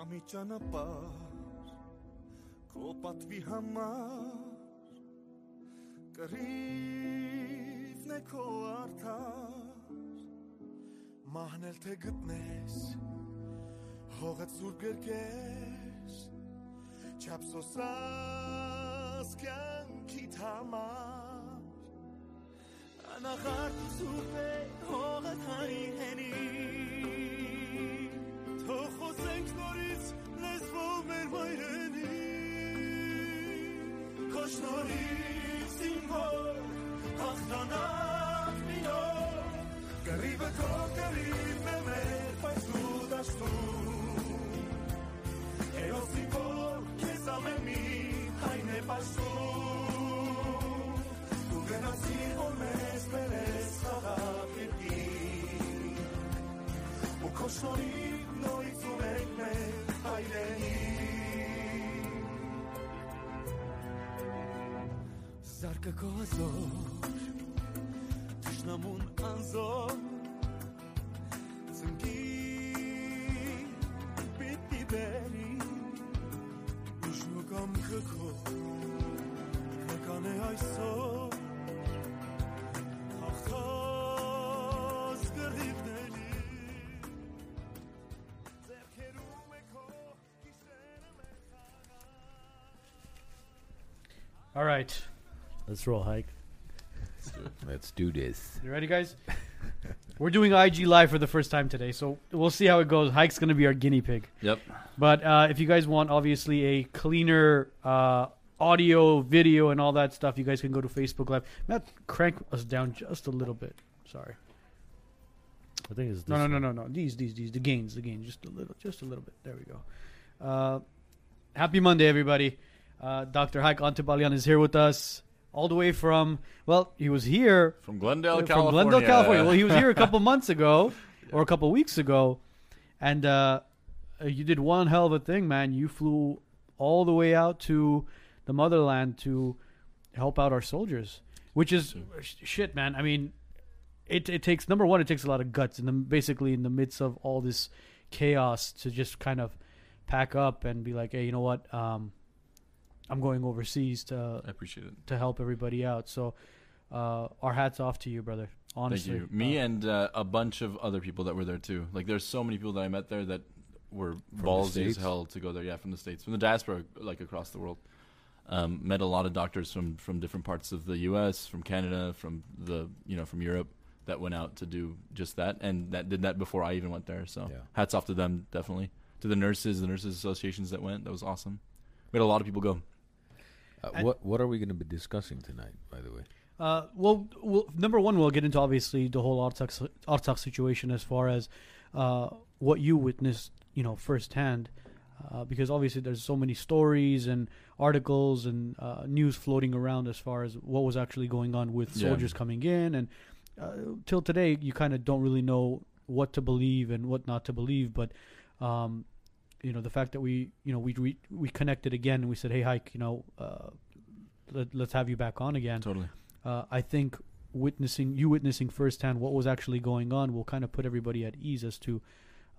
Կամի ճանապար քո պատվի համար կրիզն է քո արդար մահնել թե գտնես հողը ծուր գրկես չափսոսաս կյանքիդ համար անախարտ սուրբ է հողը քանի հենի Թող խոսենք նորից լեզվով մեր մայրենի Քո շնորհիվ զինվոր հաղթանակ մի նոր Կռիվը քո կռիվն է մեր պայծառ դաշտում Հերոսի որ քեզ ամեն մի այն է պաշտում Դու գնացիր որ մեզ բերես խաղաղ երկիր Ու քո շնորհիվ Նորից ու մեկ մեր հայրենի Զարկը քո հզոր Թշնամուն անզոր Ծնկի պիտի բերի Ուժն ու կամքը քո Քնական է այսօր Հաղթած կռիվների All right. Let's roll, Haik. Let's do this. You ready, guys? We're doing IG Live for the first time today, so we'll see how it goes. Haik's going to be our guinea pig. Yep. But if you guys want, obviously, a cleaner audio, video, and all that stuff, you guys can go to Facebook Live. Matt, crank us down just a little bit. Sorry. I think it's this No. These. The gains. Just a little bit. There we go. Happy Monday, everybody. Dr. Haik Antabalian is here with us all the way from, well, he was here. From Glendale, California. Well, he was here a couple months ago or a couple weeks ago. And you did one hell of a thing, man. You flew all the way out to the motherland to help out our soldiers, which is shit, man. I mean, it takes, number one, it takes a lot of guts. And basically in the midst of all this chaos to just kind of pack up and be like, hey, you know what? I'm going overseas to help everybody out. So our hats off to you, brother. Honestly. Thank you. Me and a bunch of other people that were there too. Like there's so many people that I met there that were ballsy as hell to go there. Yeah, from the States. From the diaspora, like across the world. Met a lot of doctors from different parts of the US, from Canada, from Europe that went out to do just that and that did that before I even went there. So hats off to them, definitely. To the nurses associations that went. That was awesome. Made a lot of people go. What are we going to be discussing tonight, by the way? Well, number one, we'll get into, obviously, the whole Artsakh situation as far as what you witnessed, firsthand. Because, obviously, there's so many stories and articles and news floating around as far as what was actually going on with soldiers coming in. And till today, you kind of don't really know what to believe and what not to believe. But... the fact that we connected again and we said, hey, Haik, let's have you back on again. Totally. I think witnessing firsthand what was actually going on will kind of put everybody at ease as to,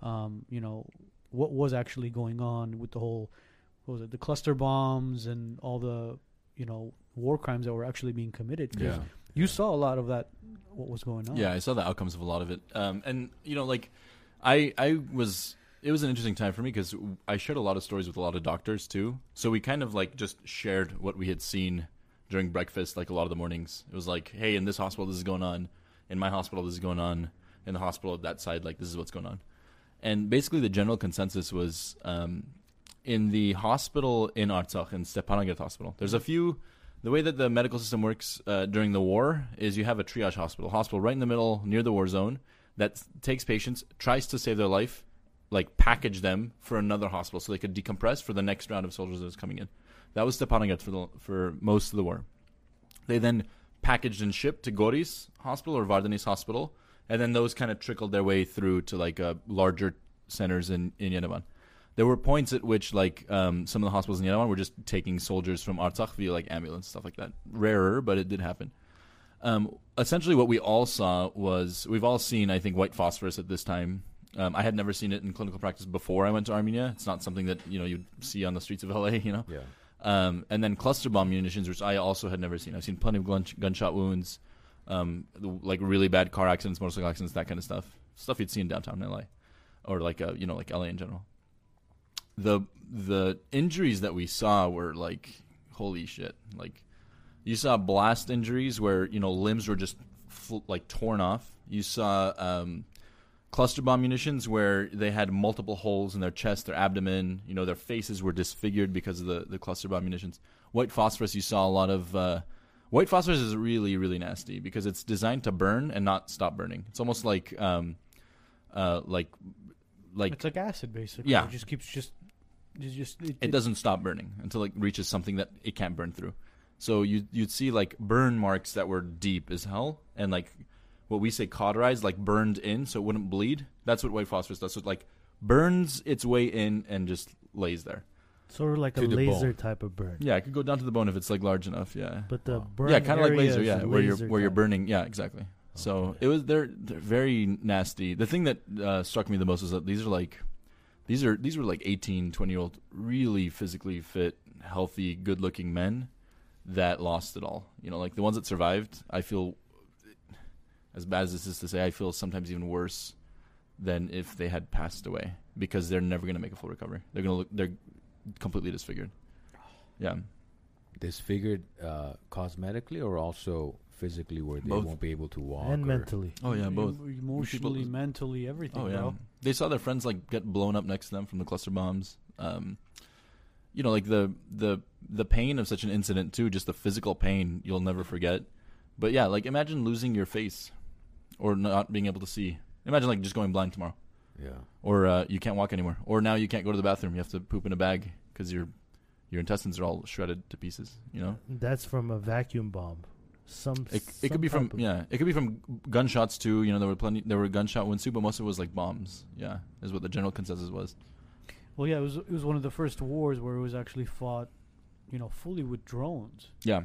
what was actually going on with the whole, the cluster bombs and all the, war crimes that were actually being committed. Yeah. You saw a lot of that, what was going on. Yeah, I saw the outcomes of a lot of it. And, it was an interesting time for me because I shared a lot of stories with a lot of doctors too. So we kind of just shared what we had seen during breakfast, a lot of the mornings. It was like, hey, in this hospital, this is going on. In my hospital, this is going on. In the hospital at that side, this is what's going on. And basically the general consensus was in the hospital in Artsakh, in Stepanakert Hospital, there's a few... The way that the medical system works during the war is you have a triage hospital right in the middle near the war zone that takes patients, tries to save their life, package them for another hospital so they could decompress for the next round of soldiers that was coming in. That was Stepanakert for most of the war. They then packaged and shipped to Goris Hospital or Vardenis Hospital, and then those kind of trickled their way through to larger centers in Yerevan. There were points at which some of the hospitals in Yerevan were just taking soldiers from Artsakh via ambulance, stuff like that. Rarer, but it did happen. Essentially what we all saw was, we've all seen, I think, white phosphorus at this time, I had never seen it in clinical practice before I went to Armenia. It's not something that, you know, you'd see on the streets of LA, you know. Yeah. And then cluster bomb munitions, which I also had never seen. I've seen plenty of gunshot wounds, like really bad car accidents, motorcycle accidents, that kind of stuff. Stuff you'd see in downtown LA, or like you know, like LA in general. The injuries that we saw were like, holy shit! Like, you saw blast injuries where, you know, limbs were just like torn off. You saw cluster bomb munitions where they had multiple holes in their chest, their abdomen, you know, their faces were disfigured because of the cluster bomb munitions. White phosphorus, you saw a lot of... white phosphorus is really, really nasty because it's designed to burn and not stop burning. It's almost like it's like acid, basically. Yeah. It just keeps it doesn't stop burning until it reaches something that it can't burn through. So you'd see like burn marks that were deep as hell and like... what we say cauterized, like burned in so it wouldn't bleed. That's what white phosphorus does. So it like burns its way in and just lays there. Sort of like a laser bone. Type of burn. Yeah, it could go down to the bone if it's like large enough, yeah. But the burn yeah, kind of like laser, yeah, where you're burning. Yeah, exactly. Okay. So it was they're very nasty. The thing that struck me the most was that these were like 18, 20-year-old really physically fit, healthy, good-looking men that lost it all. You know, like the ones that survived, I feel, as bad as this is to say, I feel sometimes even worse than if they had passed away because they're never going to make a full recovery. They're completely disfigured. Yeah, disfigured cosmetically or also physically, where they both. Won't be able to walk and mentally. Oh yeah, both emotionally, people, mentally, everything. Oh yeah, bro. They saw their friends like get blown up next to them from the cluster bombs. You know, like the pain of such an incident too, just the physical pain you'll never forget. But yeah, like imagine losing your face. Or not being able to see. Imagine like just going blind tomorrow. Yeah. Or you can't walk anymore. Or now you can't go to the bathroom. You have to poop in a bag because your intestines are all shredded to pieces. You know. That's from a vacuum bomb. It could be from It could be from gunshots too. You know, there were gunshot wounds too, but most of it was like bombs. Yeah, is what the general consensus was. Well, yeah, it was one of the first wars where it was actually fought, you know, fully with drones. Yeah.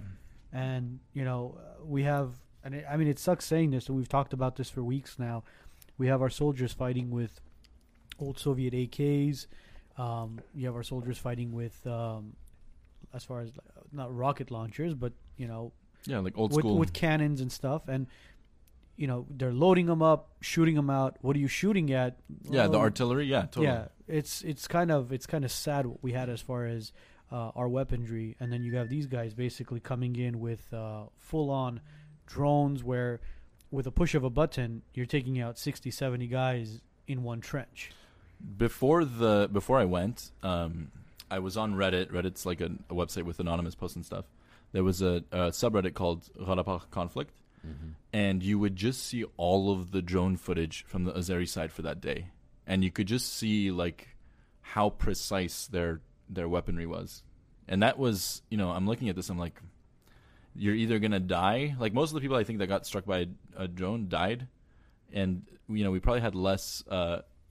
And you know we have. And I mean, it sucks saying this, and we've talked about this for weeks now. We have our soldiers fighting with old Soviet AKs. You have our soldiers fighting with, as far as not rocket launchers, but you know, yeah, like old school with cannons and stuff. And you know, they're loading them up, shooting them out. What are you shooting at? Yeah, the artillery. Yeah, totally. Yeah, it's kind of sad what we had as far as our weaponry, and then you have these guys basically coming in with full on. Drones where with a push of a button you're taking out 60-70 guys in one trench. Before I went, I was on Reddit. Reddit's like a website with anonymous posts and stuff. There was a subreddit called Gharapagh Conflict, and you would just see all of the drone footage from the Azeri side for that day, and you could just see like how precise their weaponry was. And that was, you know, I'm looking at this, I'm like, you're either going to die. Like most of the people I think that got struck by a drone died. And, you know, we probably had less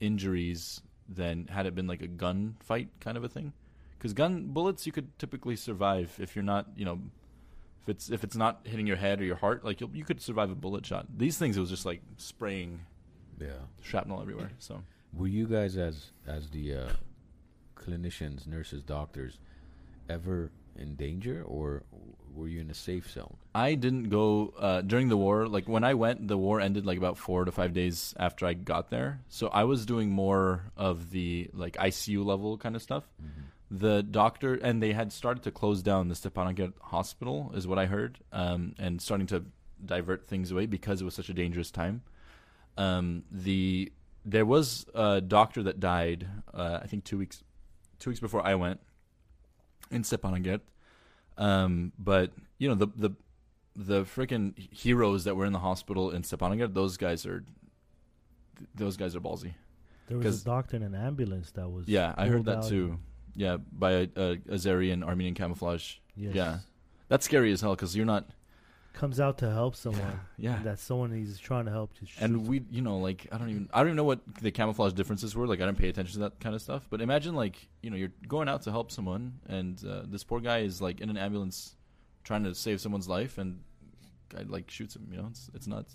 injuries than had it been like a gun fight kind of a thing. Because gun bullets, you could typically survive if you're not, you know, if it's not hitting your head or your heart. Like you could survive a bullet shot. These things, it was just like spraying shrapnel everywhere. So were you guys as the clinicians, nurses, doctors ever in danger, or were you in a safe zone? I didn't go during the war. Like when I went, the war ended like about 4 to 5 days after I got there. So I was doing more of the like ICU level kind of stuff. Mm-hmm. The doctor, and they had started to close down the Stepanakert Hospital is what I heard, and starting to divert things away because it was such a dangerous time. There was a doctor that died, I think two weeks before I went, in Stepanakert, but you know the freaking heroes that were in the hospital in Stepanakert, those guys are ballsy. There was a doctor in an ambulance that was I heard that too. Yeah, by a Azeri and Armenian camouflage. Yes. Yeah, that's scary as hell because you're not comes out to help someone. Yeah, that someone he's trying to help. And we, you know, like I don't even know what the camouflage differences were. Like I didn't pay attention to that kind of stuff. But imagine, like, you know, you're going out to help someone, and this poor guy is like in an ambulance trying to save someone's life, and guy like shoots him. You know, it's nuts.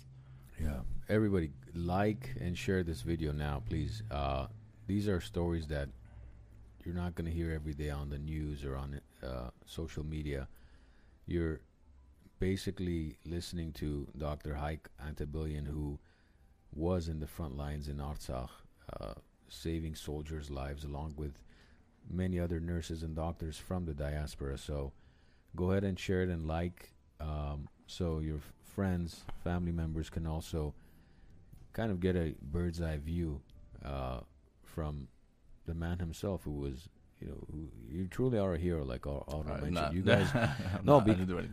Yeah. Everybody like and share this video now, please. These are stories that you're not going to hear every day on the news or on social media. You're basically listening to Dr. Haik Antabalian, who was in the front lines in Artsakh, saving soldiers' lives, along with many other nurses and doctors from the diaspora. So go ahead and share it and like, so your friends, family members can also kind of get a bird's eye view from the man himself, who was, you know, you truly are a hero, like Otto mentioned. You guys,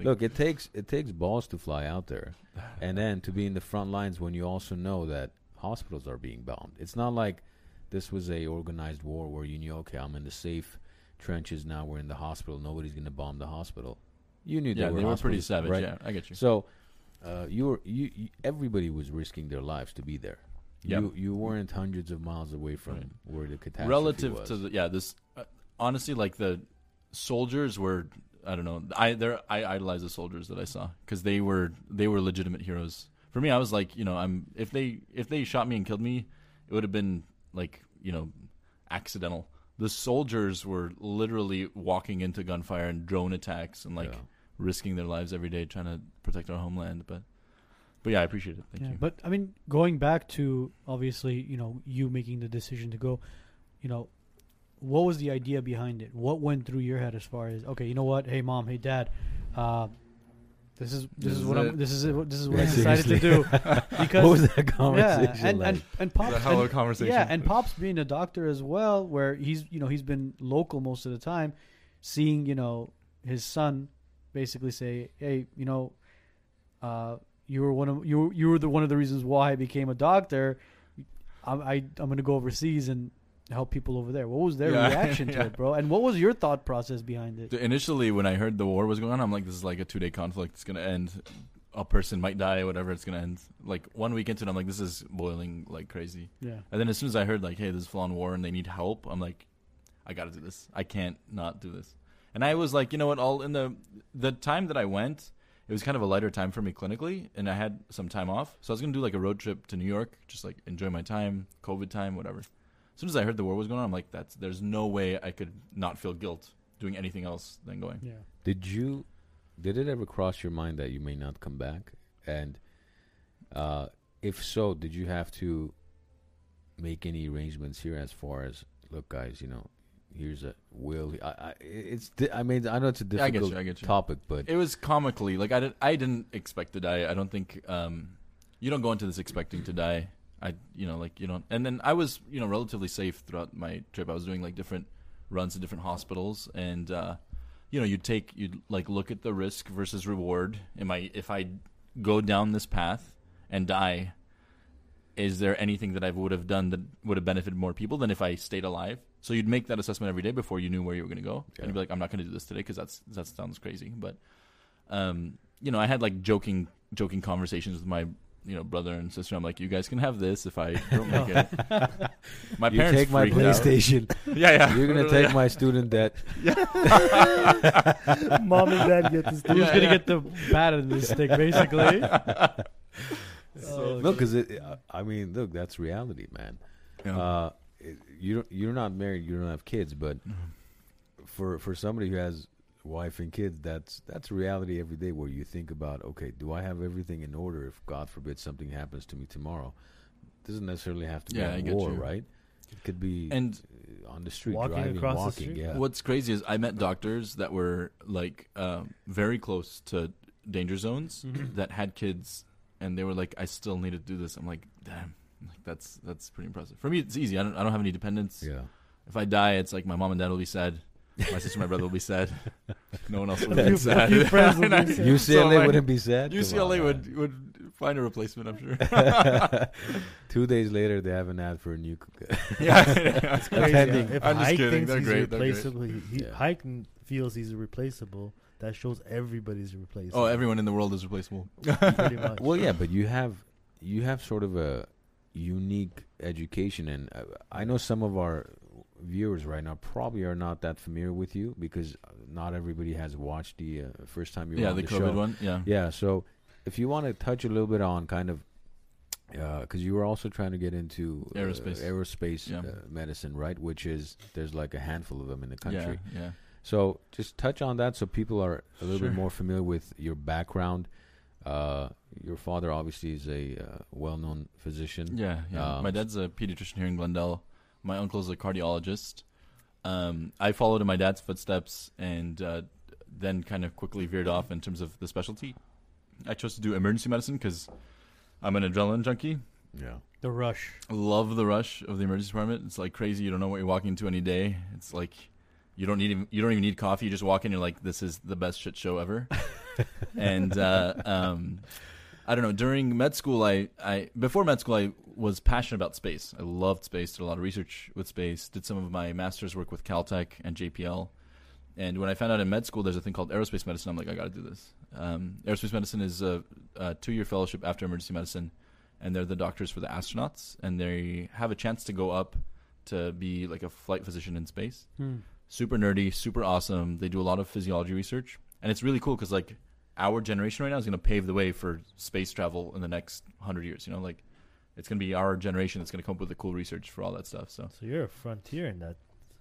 look, it takes balls to fly out there, and then to be in the front lines when you also know that hospitals are being bombed. It's not like this was a organized war where you knew, okay, I'm in the safe trenches now. We're in the hospital. Nobody's going to bomb the hospital. You knew they were pretty savage. Right? Yeah, I get you. So everybody was risking their lives to be there. Yep. You weren't hundreds of miles away from where the catastrophe was. To the, honestly, like, the soldiers were, I don't know, I idolize the soldiers that I saw, because they were legitimate heroes. For me, I was like, you know, if they shot me and killed me, it would have been like, you know, accidental. The soldiers were literally walking into gunfire and drone attacks and risking their lives every day trying to protect our homeland, But yeah, I appreciate it. Thank you. But I mean, going back to, obviously, you know, you making the decision to go, you know, what was the idea behind it? What went through your head as far as, okay, you know what? Hey, Mom, hey, Dad, this is what I decided to do. Because what was that conversation and Pops, the hello conversation. Yeah, and Pops being a doctor as well, where he's been local most of the time, seeing, you know, his son basically say, hey, you know, You were one of the reasons why I became a doctor. I'm going to go overseas and help people over there. What was their reaction to it, bro? And what was your thought process behind it? Initially, when I heard the war was going on, I'm like, this is like a 2-day conflict. It's going to end. A person might die, whatever. It's going to end. Like, 1 week into it, I'm like, this is boiling like crazy. Yeah. And then as soon as I heard, like, hey, this is full on war and they need help, I'm like, I got to do this. I can't not do this. And I was like, you know what? All in the time that I went, it was kind of a lighter time for me clinically, and I had some time off. So I was going to do like a road trip to New York, just like enjoy my time, COVID time, whatever. As soon as I heard the war was going on, I'm like, there's no way I could not feel guilt doing anything else than going. Yeah. Did it ever cross your mind that you may not come back? And if so, did you have to make any arrangements here as far as, look, guys, you know, here's a will. I know it's a difficult topic, but it was comically like I didn't expect to die. I don't think you don't go into this expecting to die. And then I was relatively safe throughout my trip. I was doing like different runs to different hospitals, and you'd look at the risk versus reward. If I go down this path and die, is there anything that I would have done that would have benefited more people than if I stayed alive? So you'd make that assessment every day before you knew where you were going to go. Yeah. And you'd be like, I'm not going to do this today because that sounds crazy. But, I had like joking conversations with my, brother and sister. I'm like, you guys can have this if I don't make it. My parents take my PlayStation. Yeah. You're going to take my student debt. Yeah. Mom and Dad get this. Who's going to get the bat of this stick, basically? Look, that's reality, man. Yeah. You're not married, you don't have kids, but for somebody who has wife and kids, that's reality every day, where you think about, okay, do I have everything in order if, God forbid, something happens to me tomorrow? It doesn't necessarily have to be a war, right? It could be on the street, walking across the street. Yeah. What's crazy is I met doctors that were like very close to danger zones that had kids, and they were like, I still need to do this. I'm like, damn. Like that's pretty impressive. For me, it's easy. I don't have any dependents. Yeah. If I die, it's like my mom and dad will be sad. My sister and my brother will be sad. No one else will be sad. UCLA wouldn't be sad. UCLA would find a replacement, I'm sure. 2 days later, they have an ad for a new. That's crazy. If Haik thinks he's replaceable, Haik feels he's replaceable. That shows everybody's replaceable. Oh, everyone in the world is replaceable. Pretty much. Well, yeah, but you have sort of a unique education, and I know some of our viewers right now probably are not that familiar with you, because not everybody has watched the first time you were on the show. Yeah, the COVID one. Yeah. So if you want to touch a little bit on kind of because you were also trying to get into aerospace medicine, right? Which is, there's like a handful of them in the country. Yeah, yeah. So just touch on that so people are a little bit more familiar with your background. Your father obviously is a well-known physician. Yeah, yeah. My dad's a pediatrician here in Glendale. My uncle's a cardiologist. I followed in my dad's footsteps and then kind of quickly veered off in terms of the specialty. I chose to do emergency medicine because I'm an adrenaline junkie. Yeah. The rush. Love the rush of the emergency department. It's like crazy. You don't know what you're walking into any day. It's like you don't even need coffee. You just walk in, you're like, this is the best shit show ever. And I don't know. During med school, before med school, I was passionate about space. I loved space, did a lot of research with space, did some of my master's work with Caltech and JPL. And when I found out in med school there's a thing called aerospace medicine, I'm like, I got to do this. Aerospace medicine is a 2-year fellowship after emergency medicine, and they're the doctors for the astronauts, and they have a chance to go up to be like a flight physician in space. Super nerdy, super awesome. They do a lot of physiology research, and it's really cool because like our generation right now is going to pave the way for space travel in the next 100 years. You know, like it's going to be our generation that's going to come up with the cool research for all that stuff. So you're a frontier in that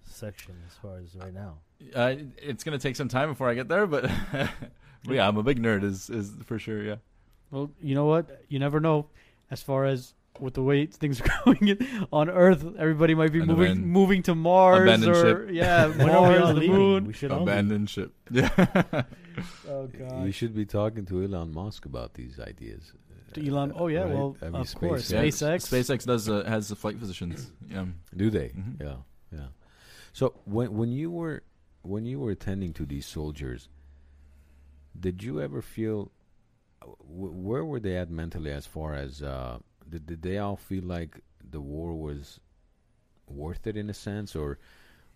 section as far as right now. It's going to take some time before I get there, but yeah, I'm a big nerd is for sure, yeah. Well, you know what? You never know as far as with the way things are going on Earth. Everybody might be moving to Mars. Abandoned or ship. Yeah, Mars, the moon. We should abandon ship. Yeah. Oh, God. You should be talking to Elon Musk about these ideas. To Elon, oh yeah, right? Well, I mean, of course. Yeah. SpaceX has the flight physicians. Yeah. Do they? Mm-hmm. Yeah, yeah. So when you were attending to these soldiers, did you ever feel where were they at mentally as far as did they all feel like the war was worth it in a sense, or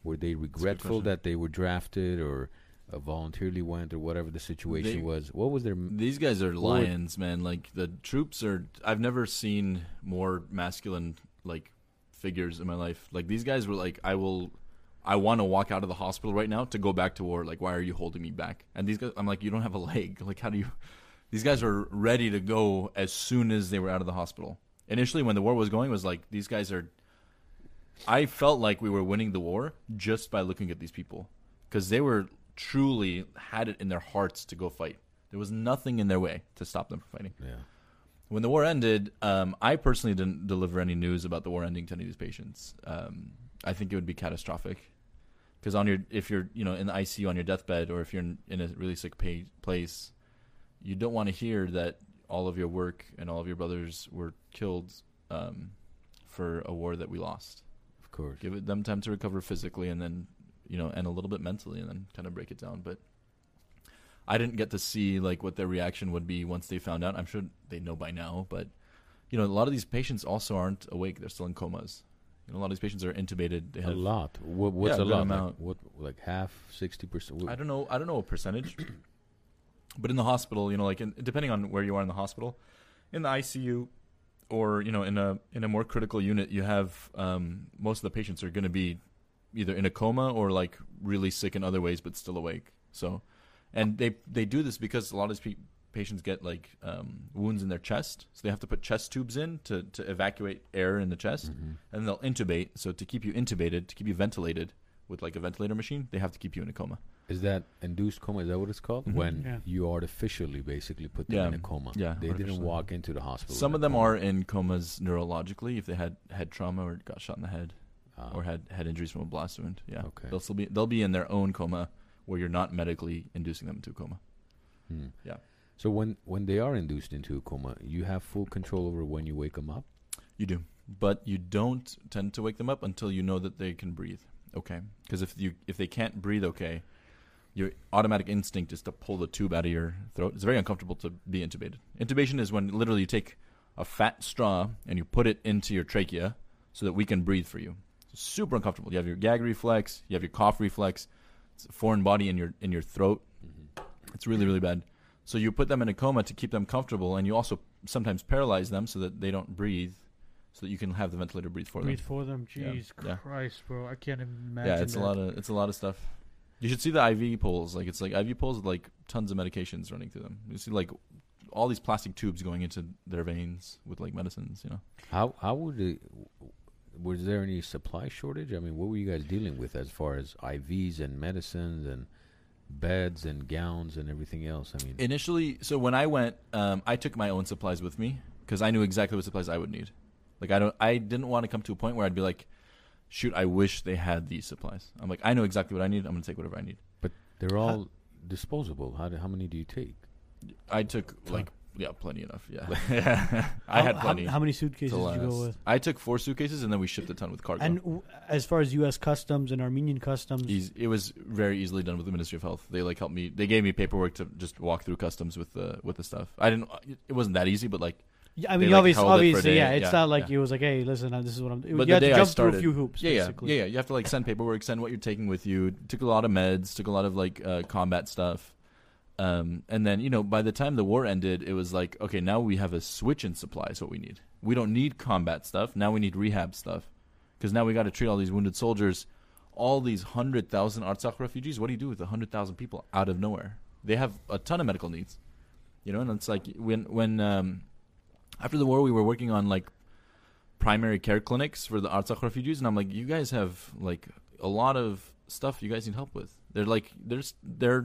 were they regretful that they were drafted or voluntarily went or whatever the situation was? What was their These guys are lions, man. Like the troops are I've never seen more masculine like figures in my life. Like these guys were like I want to walk out of the hospital right now to go back to war. Like, why are you holding me back? And these guys, I'm like, you don't have a leg. Like, how do you? These guys are ready to go as soon as they were out of the hospital. Initially, when the war was going, it was like, these guys are, I felt like we were winning the war just by looking at these people. Because they were truly had it in their hearts to go fight. There was nothing in their way to stop them from fighting. Yeah. When the war ended, I personally didn't deliver any news about the war ending to any of these patients. I think it would be catastrophic. Because if you're in the ICU on your deathbed, or if you're in a really sick place, you don't want to hear that all of your work and all of your brothers were killed for a war that we lost. Of course, give them time to recover physically, and then and a little bit mentally, and then kind of break it down. But I didn't get to see like what their reaction would be once they found out. I'm sure they know by now, but a lot of these patients also aren't awake; they're still in comas. A lot of these patients are intubated. They have a lot. What's a lot? Amount. Like half, 60%? I don't know a percentage. But in the hospital, depending on where you are in the hospital, in the ICU, or in a more critical unit, you have most of the patients are going to be either in a coma or like really sick in other ways, but still awake. So, and they do this because a lot of these patients get like wounds in their chest, so they have to put chest tubes in to evacuate air in the chest, and they'll intubate. So to keep you intubated, to keep you ventilated with like a ventilator machine, they have to keep you in a coma. Is that induced coma? Is that what it's called? When you artificially basically put them in a coma. Yeah, they didn't walk into the hospital. Some of them are in comas neurologically if they had head trauma or got shot in the head or had head injuries from a blast wound. Yeah, okay. They'll be in their own coma where you're not medically inducing them into a coma. Yeah. So when they are induced into a coma, you have full control over when you wake them up? You do. But you don't tend to wake them up until you know that they can breathe. Okay. Because if they can't breathe okay, your automatic instinct is to pull the tube out of your throat. It's very uncomfortable to be intubated. Intubation is when literally you take a fat straw and you put it into your trachea so that we can breathe for you. It's super uncomfortable. You have your gag reflex. You have your cough reflex. It's a foreign body in your throat. It's really, really bad. So you put them in a coma to keep them comfortable, and you also sometimes paralyze them so that they don't breathe, so that you can have the ventilator breathe for them. Jeez, yeah. Christ, bro, I can't imagine. Yeah, it's a lot of stuff. You should see the IV poles. Like it's like IV poles with like tons of medications running through them. You see like all these plastic tubes going into their veins with like medicines, you know. How would it, was there any supply shortage? I mean, what were you guys dealing with as far as IVs and medicines and beds and gowns and everything else? I mean, initially, so when I went, I took my own supplies with me because I knew exactly what supplies I would need. Like I didn't want to come to a point where I'd be like, shoot, I wish they had these supplies. I'm like, I know exactly what I need. I'm going to take whatever I need. But they're all disposable. How many do you take? I took like plenty enough. Yeah, I had plenty. How many suitcases did you go with? I took 4 suitcases, and then we shipped a ton with cargo. And as far as U.S. Customs and Armenian Customs, it was very easily done with the Ministry of Health. They like helped me. They gave me paperwork to just walk through customs with the stuff. I didn't. It wasn't that easy, but like. Yeah, I mean, obviously, yeah. It's not like it was like, hey, listen, this is what I'm doing. But you had to jump through a few hoops, basically. Yeah. You have to like send paperwork, send what you're taking with you. Took a lot of meds, took a lot of like combat stuff. And then, you know, by the time the war ended, it was like, okay, now we have a switch in supplies, what we need. We don't need combat stuff. Now we need rehab stuff. Because now we got to treat all these wounded soldiers, all these 100,000 Artsakh refugees. What do you do with 100,000 people out of nowhere? They have a ton of medical needs. You know, and it's like when after the war, we were working on, like, primary care clinics for the Artsakh refugees. And I'm like, you guys have, like, a lot of stuff you guys need help with. They're, like, they're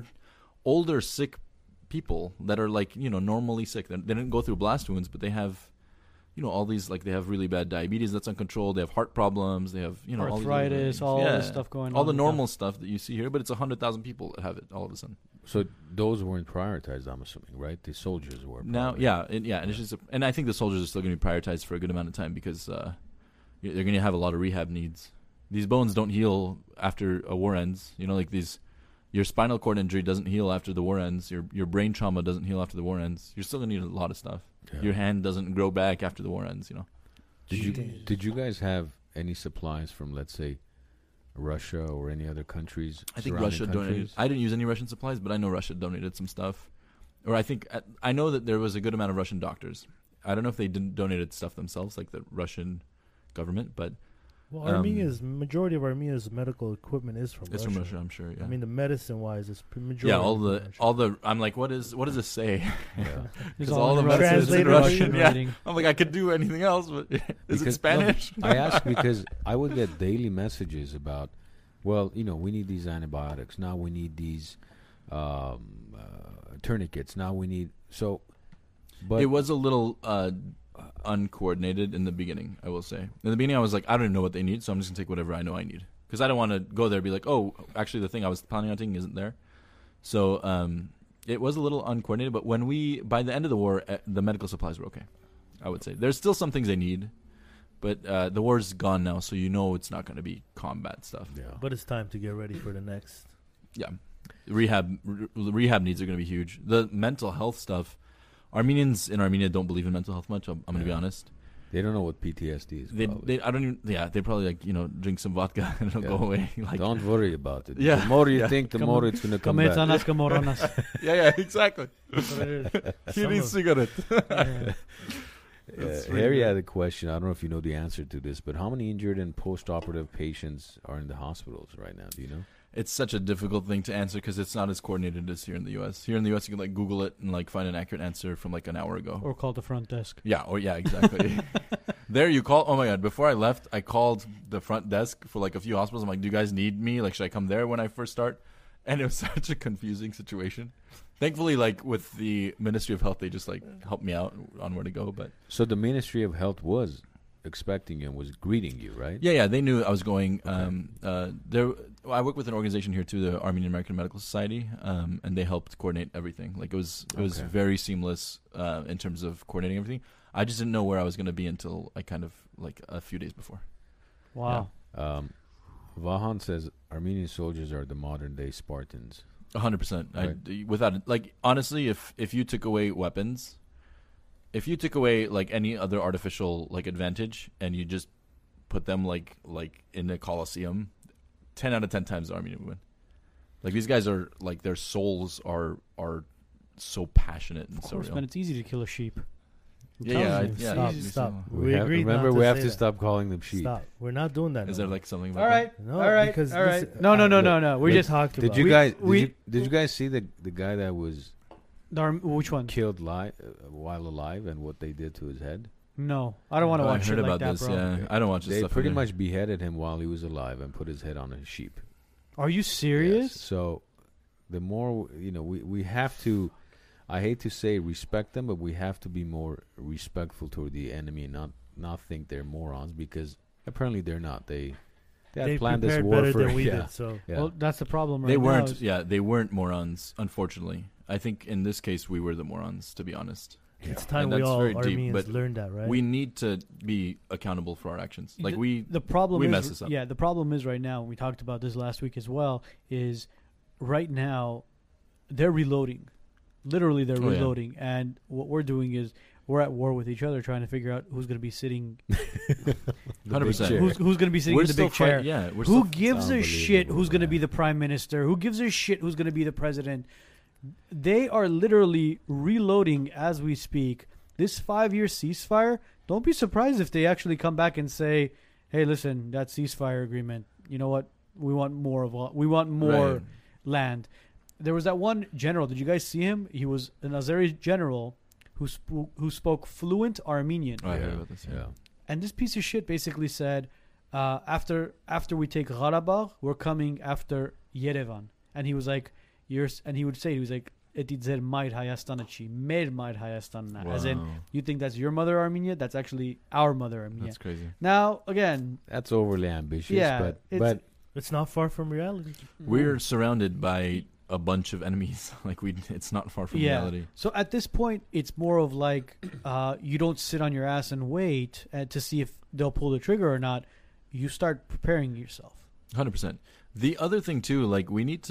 older, sick people that are, like, you know, normally sick. They didn't go through blast wounds, but they have, you know, all these, like, they have really bad diabetes that's uncontrolled. They have heart problems. They have, you know, arthritis, all this stuff going on. All the normal stuff that you see here. But it's 100,000 people that have it all of a sudden. So those weren't prioritized, I'm assuming, right? The soldiers were. Now, and it's just, and I think the soldiers are still going to be prioritized for a good amount of time because they're going to have a lot of rehab needs. These bones don't heal after a war ends. You know, like these, your spinal cord injury doesn't heal after the war ends. Your brain trauma doesn't heal after the war ends. You're still going to need a lot of stuff. Yeah. Your hand doesn't grow back after the war ends. You know. Did you guys have any supplies from, let's say, Russia or any other countries? I think Russia donated. I didn't use any Russian supplies, but I know Russia donated some stuff. Or I think I know that there was a good amount of Russian doctors. I don't know if they donated stuff themselves, like the Russian government, but Armenia's majority of Armenia's medical equipment is from Russia. It's from Russia, I'm sure. Yeah, I mean the medicine wise, it's majority. Yeah, all the. I'm like, what does this say? Because all the medicine is in Russian. Yeah. I'm like, I could do anything else, but is it Spanish? No, I asked because I would get daily messages about, well, you know, we need these antibiotics now. We need these tourniquets now. We need so. But it was a little. Uncoordinated in the beginning, I will say. In the beginning, I was like, I don't even know what they need, so I'm just going to take whatever I know I need. Because I don't want to go there and be like, oh, actually, the thing I was planning on taking isn't there. So it was a little uncoordinated, but by the end of the war, the medical supplies were okay, I would say. There's still some things they need, but the war's gone now, so you know it's not going to be combat stuff. Yeah. But it's time to get ready for the next. Yeah. Rehab needs are going to be huge. The mental health stuff. Armenians in Armenia don't believe in mental health much. I'm going to be honest. They don't know what PTSD is. They probably like, you know, drink some vodka and it'll go away. Like, don't worry about it. Yeah. The more you think, the more it's going to come back. Yeah, exactly. He needs cigarette. Harry had a question. I don't know if you know the answer to this, but how many injured and post-operative patients are in the hospitals right now? Do you know? It's such a difficult thing to answer because it's not as coordinated as here in the U.S. Here in the U.S., you can like Google it and like find an accurate answer from like an hour ago, or call the front desk. Yeah, exactly. There you call. Oh my God! Before I left, I called the front desk for like a few hospitals. I'm like, do you guys need me? Like, should I come there when I first start? And it was such a confusing situation. Thankfully, like with the Ministry of Health, they just like helped me out on where to go. But so the Ministry of Health was expecting you and was greeting you, right? Yeah. They knew I was going. Okay. I work with an organization here too, the Armenian American Medical Society, and they helped coordinate everything. Like it was very seamless in terms of coordinating everything. I just didn't know where I was going to be until I kind of like a few days before. Wow. Yeah. Vahan says Armenian soldiers are the modern day Spartans. 100%. Right. Honestly, if you took away weapons, if you took away like any other artificial like advantage, and you just put them like in a Colosseum. 10 out of 10 times the Armenian would win. Like, these guys are, like, their souls are so passionate and so real. Of course, man, it's easy to kill a sheep. Stop. We have to stop calling them sheep. Stop. We're not doing that. Is there, like, something about that? No. We're just talked about. Did you guys see the guy that was Which one? Killed while alive, and what they did to his head. No, I don't want to watch shit like that, bro. Yeah. I don't watch this stuff. They pretty much beheaded him while he was alive and put his head on a sheep. Are you serious? Yes. So the more, you know, we have to, I hate to say respect them, but we have to be more respectful toward the enemy and not think they're morons, because apparently they're not. They had planned this war for, yeah. Well, that's the problem, right? They weren't, they weren't morons, unfortunately. I think in this case we were the morons, to be honest. Yeah. It's time we all Armenians learned that, right? We need to be accountable for our actions. Like the problem is, mess this up. Yeah, the problem is right now, and we talked about this last week as well, is right now they're reloading. Literally, they're reloading. Yeah. And what we're doing is we're at war with each other trying to figure out who's going to be sitting. 100%. Who's going to be sitting in the big chair? Yeah, who gives a shit who's going to be the prime minister? Who gives a shit who's going to be the president? They are literally reloading as we speak. This 5-year ceasefire, don't be surprised if they actually come back and say, hey, listen, that ceasefire agreement, you know what? We want more of all. We want more land. There was that one general. Did you guys see him? He was an Azeri general who spoke fluent Armenian. Oh, I heard about this, yeah. And this piece of shit basically said, after we take Karabakh, we're coming after Yerevan. And he was like, and he would say, he was like, wow. As in, you think that's your mother Armenia? That's actually our mother Armenia. That's crazy. Now, again, that's overly ambitious, but it's not far from reality. We're surrounded by a bunch of enemies. It's not far from reality. So at this point, it's more of like, you don't sit on your ass and wait to see if they'll pull the trigger or not. You start preparing yourself. 100%. The other thing too, we need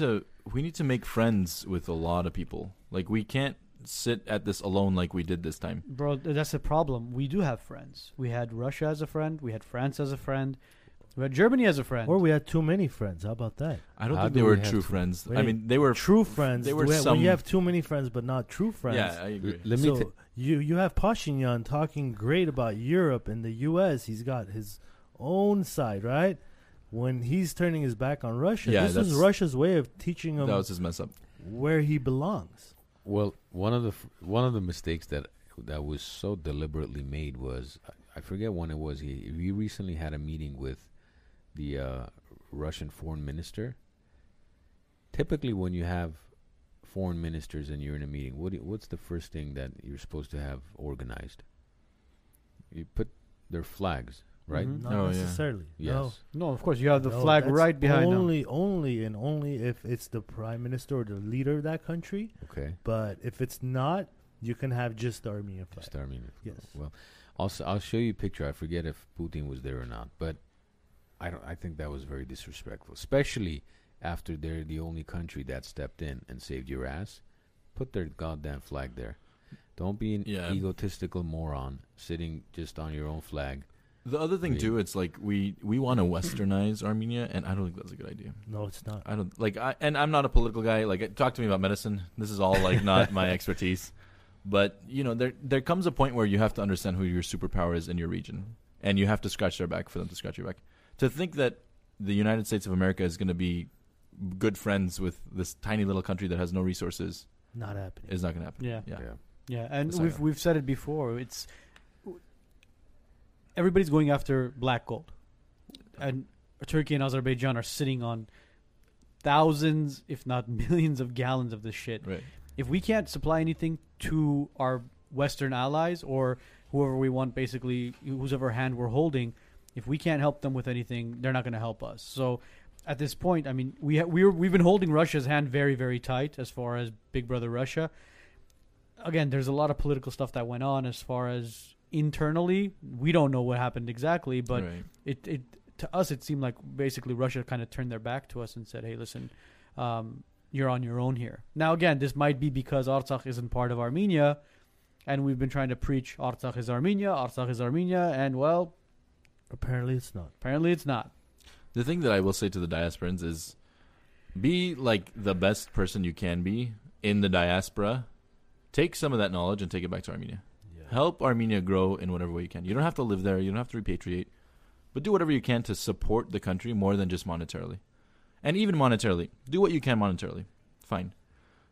to make friends with a lot of people. Like, we can't sit at this alone like we did this time. Bro, that's the problem. We do have friends. We had Russia as a friend. We had France as a friend. We had Germany as a friend. Or we had too many friends. How about that? I don't think they were true friends. I mean, they were true friends. They were when you have too many friends but not true friends. Yeah, I agree. You have Pashinyan talking great about Europe and the U.S. He's got his own side, right? When he's turning his back on Russia, this is Russia's way of teaching him. That was his mess up. Where he belongs. Well, one of the mistakes that was so deliberately made was, I forget when it was. We recently had a meeting with the Russian foreign minister. Typically, when you have foreign ministers and you're in a meeting, what's the first thing that you're supposed to have organized? You put their flags. Right? Mm-hmm. Not necessarily. Yeah. Yes. No, of course. You have the flag right behind only if it's the prime minister or the leader of that country. Okay. But if it's not, you can have just the Armenian flag. Just the Armenian flag. Yes. Well, I'll show you a picture. I forget if Putin was there or not, but I think that was very disrespectful, especially after they're the only country that stepped in and saved your ass. Put their goddamn flag there. Don't be an egotistical moron sitting just on your own flag. The other thing too, it's like we want to westernize Armenia, and I don't think that's a good idea. No, it's not. I don't and I'm not a political guy. Like, talk to me about medicine. This is all not my expertise. But there comes a point where you have to understand who your superpower is in your region, and you have to scratch their back for them to scratch your back. To think that the United States of America is going to be good friends with this tiny little country that has no resources, not happening. It's not going to happen. Yeah. And we've said it before. It's. Everybody's going after black gold, and Turkey and Azerbaijan are sitting on thousands, if not millions, of gallons of this shit. Right. If we can't supply anything to our Western allies or whoever we want, basically, whosever hand we're holding, if we can't help them with anything, they're not going to help us. So at this point, I mean, we've been holding Russia's hand very, very tight as far as Big Brother Russia. Again, there's a lot of political stuff that went on as far as... Internally, we don't know what happened exactly, but it to us it seemed like basically Russia kind of turned their back to us and said, "Hey, listen, you're on your own here." Now, again, this might be because Artsakh isn't part of Armenia, and we've been trying to preach Artsakh is Armenia, and well, apparently it's not. The thing that I will say to the diasporans is, be like the best person you can be in the diaspora. Take some of that knowledge and take it back to Armenia. Help Armenia grow in whatever way you can. You don't have to live there. You don't have to repatriate. But do whatever you can to support the country more than just monetarily. And even monetarily. Do what you can monetarily. Fine.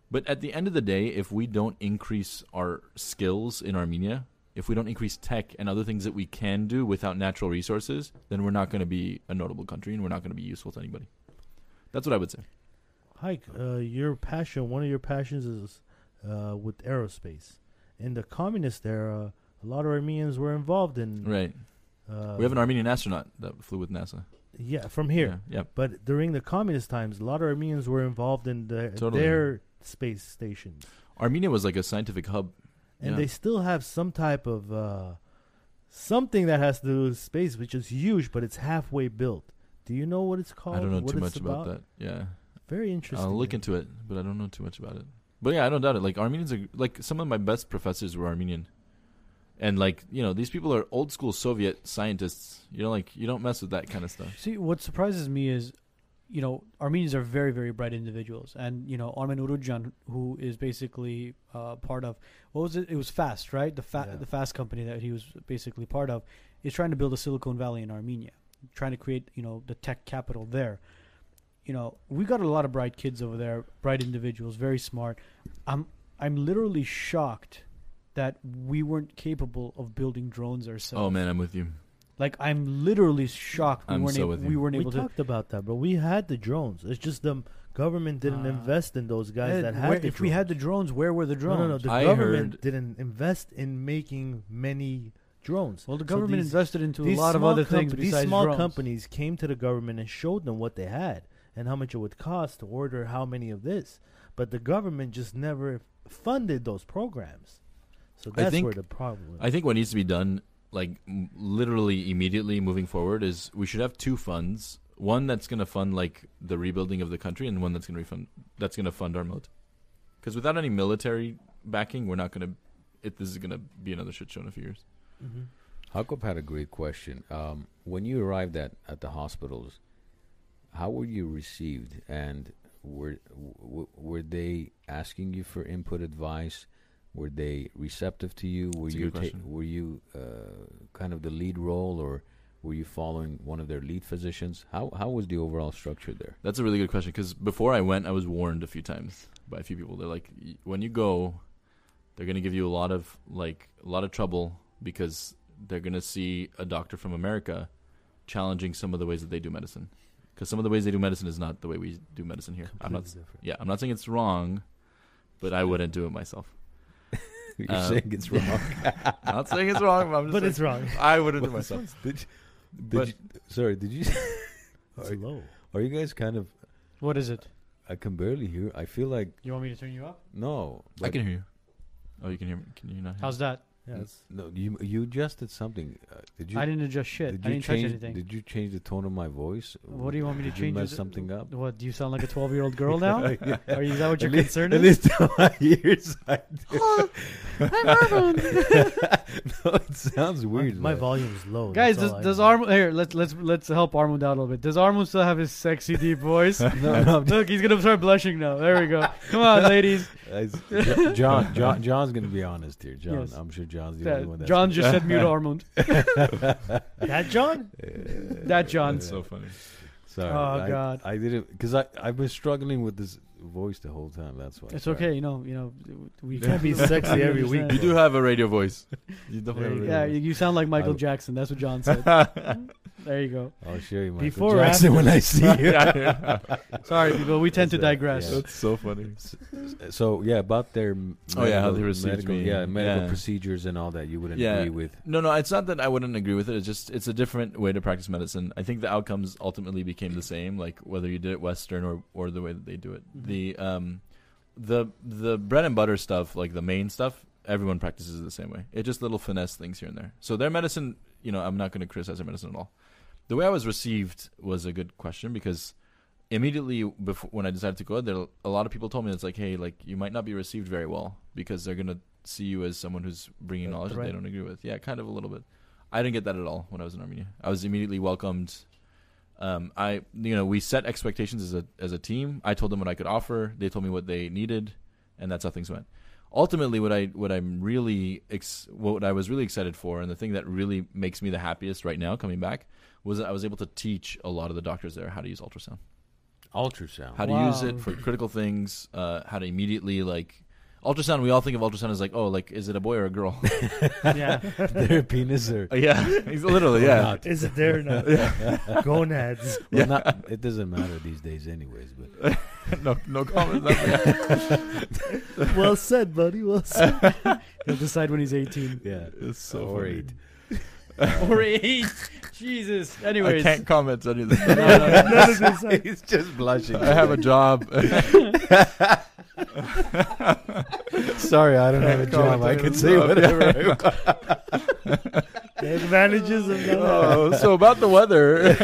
But at the end of the day, if we don't increase our skills in Armenia, if we don't increase tech and other things that we can do without natural resources, then we're not going to be a notable country and we're not going to be useful to anybody. That's what I would say. Haik, your passion, one of your passions is with aerospace. In the communist era, a lot of Armenians were involved in... Right. We have an Armenian astronaut that flew with NASA. Yeah, from here. Yeah, yep. But during the communist times, a lot of Armenians were involved in their space stations. Armenia was like a scientific hub. And they still have some type of something that has to do with space, which is huge, but it's halfway built. Do you know what it's called? I don't know too much about that. Yeah. Very interesting. I'll look into it, but I don't know too much about it. But yeah, I don't doubt it. Like, Armenians are, like, some of my best professors were Armenian. And, like, you know, these people are old school Soviet scientists. You know, like, you don't mess with that kind of stuff. See, what surprises me is, you know, Armenians are very, very bright individuals. And, you know, Armen Urudjan, who is basically part of, what was it? It was FAST, right? The FAST company that he was basically part of is trying to build a Silicon Valley in Armenia, trying to create, you know, the tech capital there. You know, we got a lot of bright kids over there, bright individuals, very smart. I'm literally shocked that we weren't capable of building drones ourselves. Oh man, I'm with you. Like, I'm literally shocked we weren't able to. We talked about that, but we had the drones. It's just the government didn't invest in those guys that had the drones. If we had the drones, where were the drones? No. The government didn't invest in making many drones. Well, the government invested into a lot of other things besides drones. These small companies came to the government and showed them what they had and how much it would cost to order how many of this. But the government just never funded those programs. So that's where the problem is. I think what needs to be done, like literally immediately moving forward, is we should have two funds. One that's going to fund like the rebuilding of the country, and one that's going to fund our military. Because without any military backing, we're not going to. This is going to be another shit show in a few years. Mm-hmm. Hakup had a great question. When you arrived at the hospitals, how were you received, and were they asking you for input, advice? Were they receptive to you? Were you kind of the lead role, or were you following one of their lead physicians? How was the overall structure there? That's a really good question, because before I went, I was warned a few times by a few people. They're like, when you go, they're going to give you a lot of trouble, because they're going to see a doctor from America challenging some of the ways that they do medicine, because some of the ways they do medicine is not the way we do medicine here. I'm not saying it's wrong, but I wouldn't do it myself. You're saying it's wrong. I'm not saying it's wrong, but I'm just saying it's wrong. I wouldn't do myself. Did you? It's low. Are you guys kind of? What is it? I can barely hear. I feel like. You want me to turn you up? No, I can hear you. Oh, you can hear me. Can you not? Hear How's that? Yes. No, you adjusted something. Did you? I didn't adjust shit. I didn't touch anything. Did you change the tone of my voice? What do you want me to change? Mess something up? What, do you sound like a 12-year-old girl now? Yeah. Is that what your concern is? At least in my ears, I do. No, it sounds weird. My volume's low. Guys, does Armu... Here, let's help Armud out a little bit. Does Armud still have his sexy deep voice? No. Look, he's going to start blushing now. There we go. Come on, ladies. John's going to be honest here. John, yes. I'm sure John's the only one. John just said mute Armand. That John? That John. That's so funny. Sorry. Oh, God. I didn't, because I've been struggling with this voice the whole time. That's why. It's okay. You know, we can't be sexy every week. You do have a radio voice. You definitely have a radio voice. You sound like Michael Jackson. That's what John said. There you go. I'll show you Michael Jackson when I see you. Sorry, people. We tend to digress. Yeah. That's so funny. So, yeah, about their medical procedures and all that you wouldn't agree with. No, it's not that I wouldn't agree with it. It's just it's a different way to practice medicine. I think the outcomes ultimately became the same, like whether you did it Western or the way that they do it. Mm-hmm. The bread and butter stuff, like the main stuff, everyone practices the same way. It's just little finesse things here and there. So their medicine, you know, I'm not going to criticize their medicine at all. The way I was received was a good question, because immediately before, when I decided to go there, a lot of people told me, it's like, hey, like, you might not be received very well, because they're going to see you as someone who's bringing knowledge that they don't agree with. Yeah, kind of a little bit. I didn't get that at all when I was in Armenia. I was immediately welcomed. We set expectations as a team. I told them what I could offer. They told me what they needed, and that's how things went. Ultimately, what I was really excited for, and the thing that really makes me the happiest right now coming back, was that I was able to teach a lot of the doctors there how to use ultrasound. Ultrasound. How to use it for critical things, how to immediately, like, ultrasound, we all think of ultrasound as like, oh, like, is it a boy or a girl? Yeah. Their penis or... Yeah, literally, yeah. Is it there or not? Yeah. Gonads. Well, yeah. Not, it doesn't matter these days anyways, but... no comment. Well said, buddy, well said. He'll decide when he's 18. Yeah. It's so funny. 4 8. Jesus. Anyways. I can't comment on anything. No. He's just blushing. I have a job. Sorry, I don't have a job. I can say whatever I want. The advantages of that. So about the weather.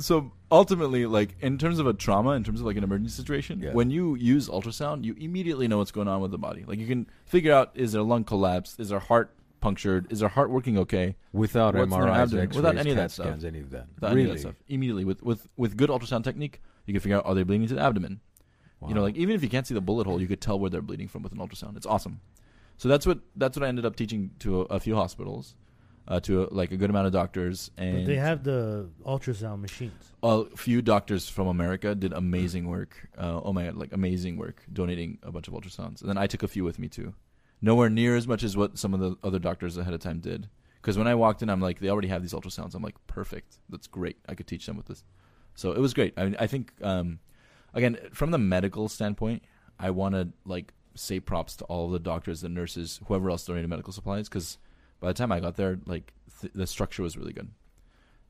So ultimately, like, in terms of a trauma, in terms of like an emergency situation, when you use ultrasound, you immediately know what's going on with the body. Like, you can figure out, is there lung collapse? Is there heart punctured? Is their heart working okay? Without MRIs, without any of that stuff. Immediately, with good ultrasound technique, you can figure out, are they bleeding to the abdomen? Wow. You know, like, even if you can't see the bullet hole, you could tell where they're bleeding from with an ultrasound. It's awesome. So that's what I ended up teaching to a few hospitals, to like a good amount of doctors. And but they have the ultrasound machines. A few doctors from America did amazing work. Oh my God, like amazing work, donating a bunch of ultrasounds. And then I took a few with me too. Nowhere near as much as what some of the other doctors ahead of time did. Because when I walked in, I'm like, they already have these ultrasounds. I'm like, perfect. That's great. I could teach them with this. So it was great. I mean, I think, again, from the medical standpoint, I want to, like, say props to all the doctors, the nurses, whoever else donated medical supplies. Because by the time I got there, like, the structure was really good.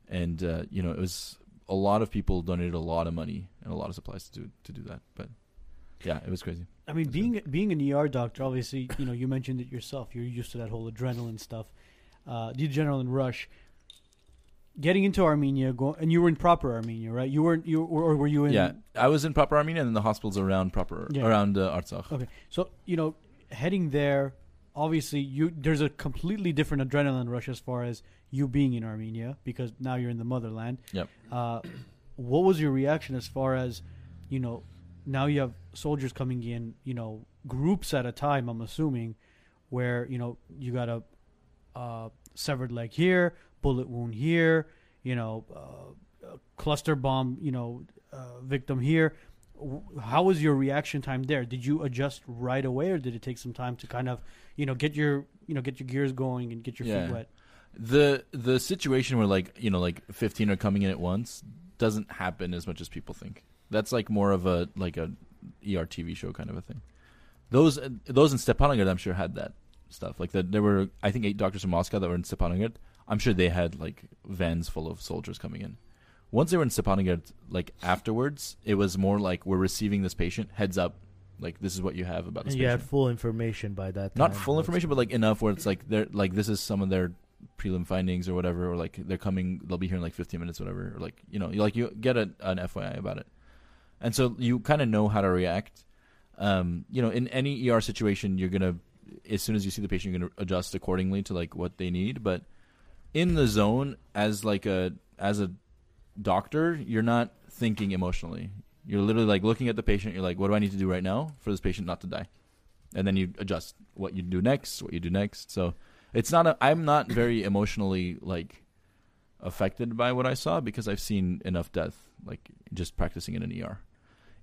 And, you know, it was a lot of people donated a lot of money and a lot of supplies to do that. But, yeah, it was crazy. I mean, being an ER doctor, obviously, you know, you mentioned it yourself. You're used to that whole adrenaline stuff, the adrenaline rush. Getting into Armenia, and you were in proper Armenia, right? Were you in? Yeah, I was in proper Armenia, and then the hospitals around Artsakh. Okay, so you know, heading there, obviously, there's a completely different adrenaline rush as far as you being in Armenia, because now you're in the motherland. Yep. What was your reaction as far as, you know? Now you have soldiers coming in, you know, groups at a time, I'm assuming, where, you know, you got a severed leg here, bullet wound here, you know, a cluster bomb, you know, victim here. How was your reaction time there? Did you adjust right away, or did it take some time to kind of, you know, get your gears going and get your feet wet? The situation where, like, you know, like 15 are coming in at once doesn't happen as much as people think. That's like more of a ER TV show kind of a thing. Those in Stepanakert, I'm sure, had that stuff. Like, there were, I think, 8 doctors from Moscow that were in Stepanakert. I'm sure they had like vans full of soldiers coming in. Once they were in Stepanakert, like afterwards, it was more like, we're receiving this patient. Heads up, like, this is what you have about this patient. You had full information by that time. Not full information, but like enough where it's like they're like, this is some of their prelim findings or whatever, or like they're coming, they'll be here in like 15 minutes, or whatever. Or like, you know, like you get an FYI about it. And so you kind of know how to react. You know, in any ER situation, you're going to, as soon as you see the patient, you're going to adjust accordingly to, like, what they need. But in the zone, as, like, as a doctor, you're not thinking emotionally. You're literally, like, looking at the patient. You're like, what do I need to do right now for this patient not to die? And then you adjust what you do next, So it's not I'm not very emotionally, like, affected by what I saw, because I've seen enough death, like, just practicing in an ER.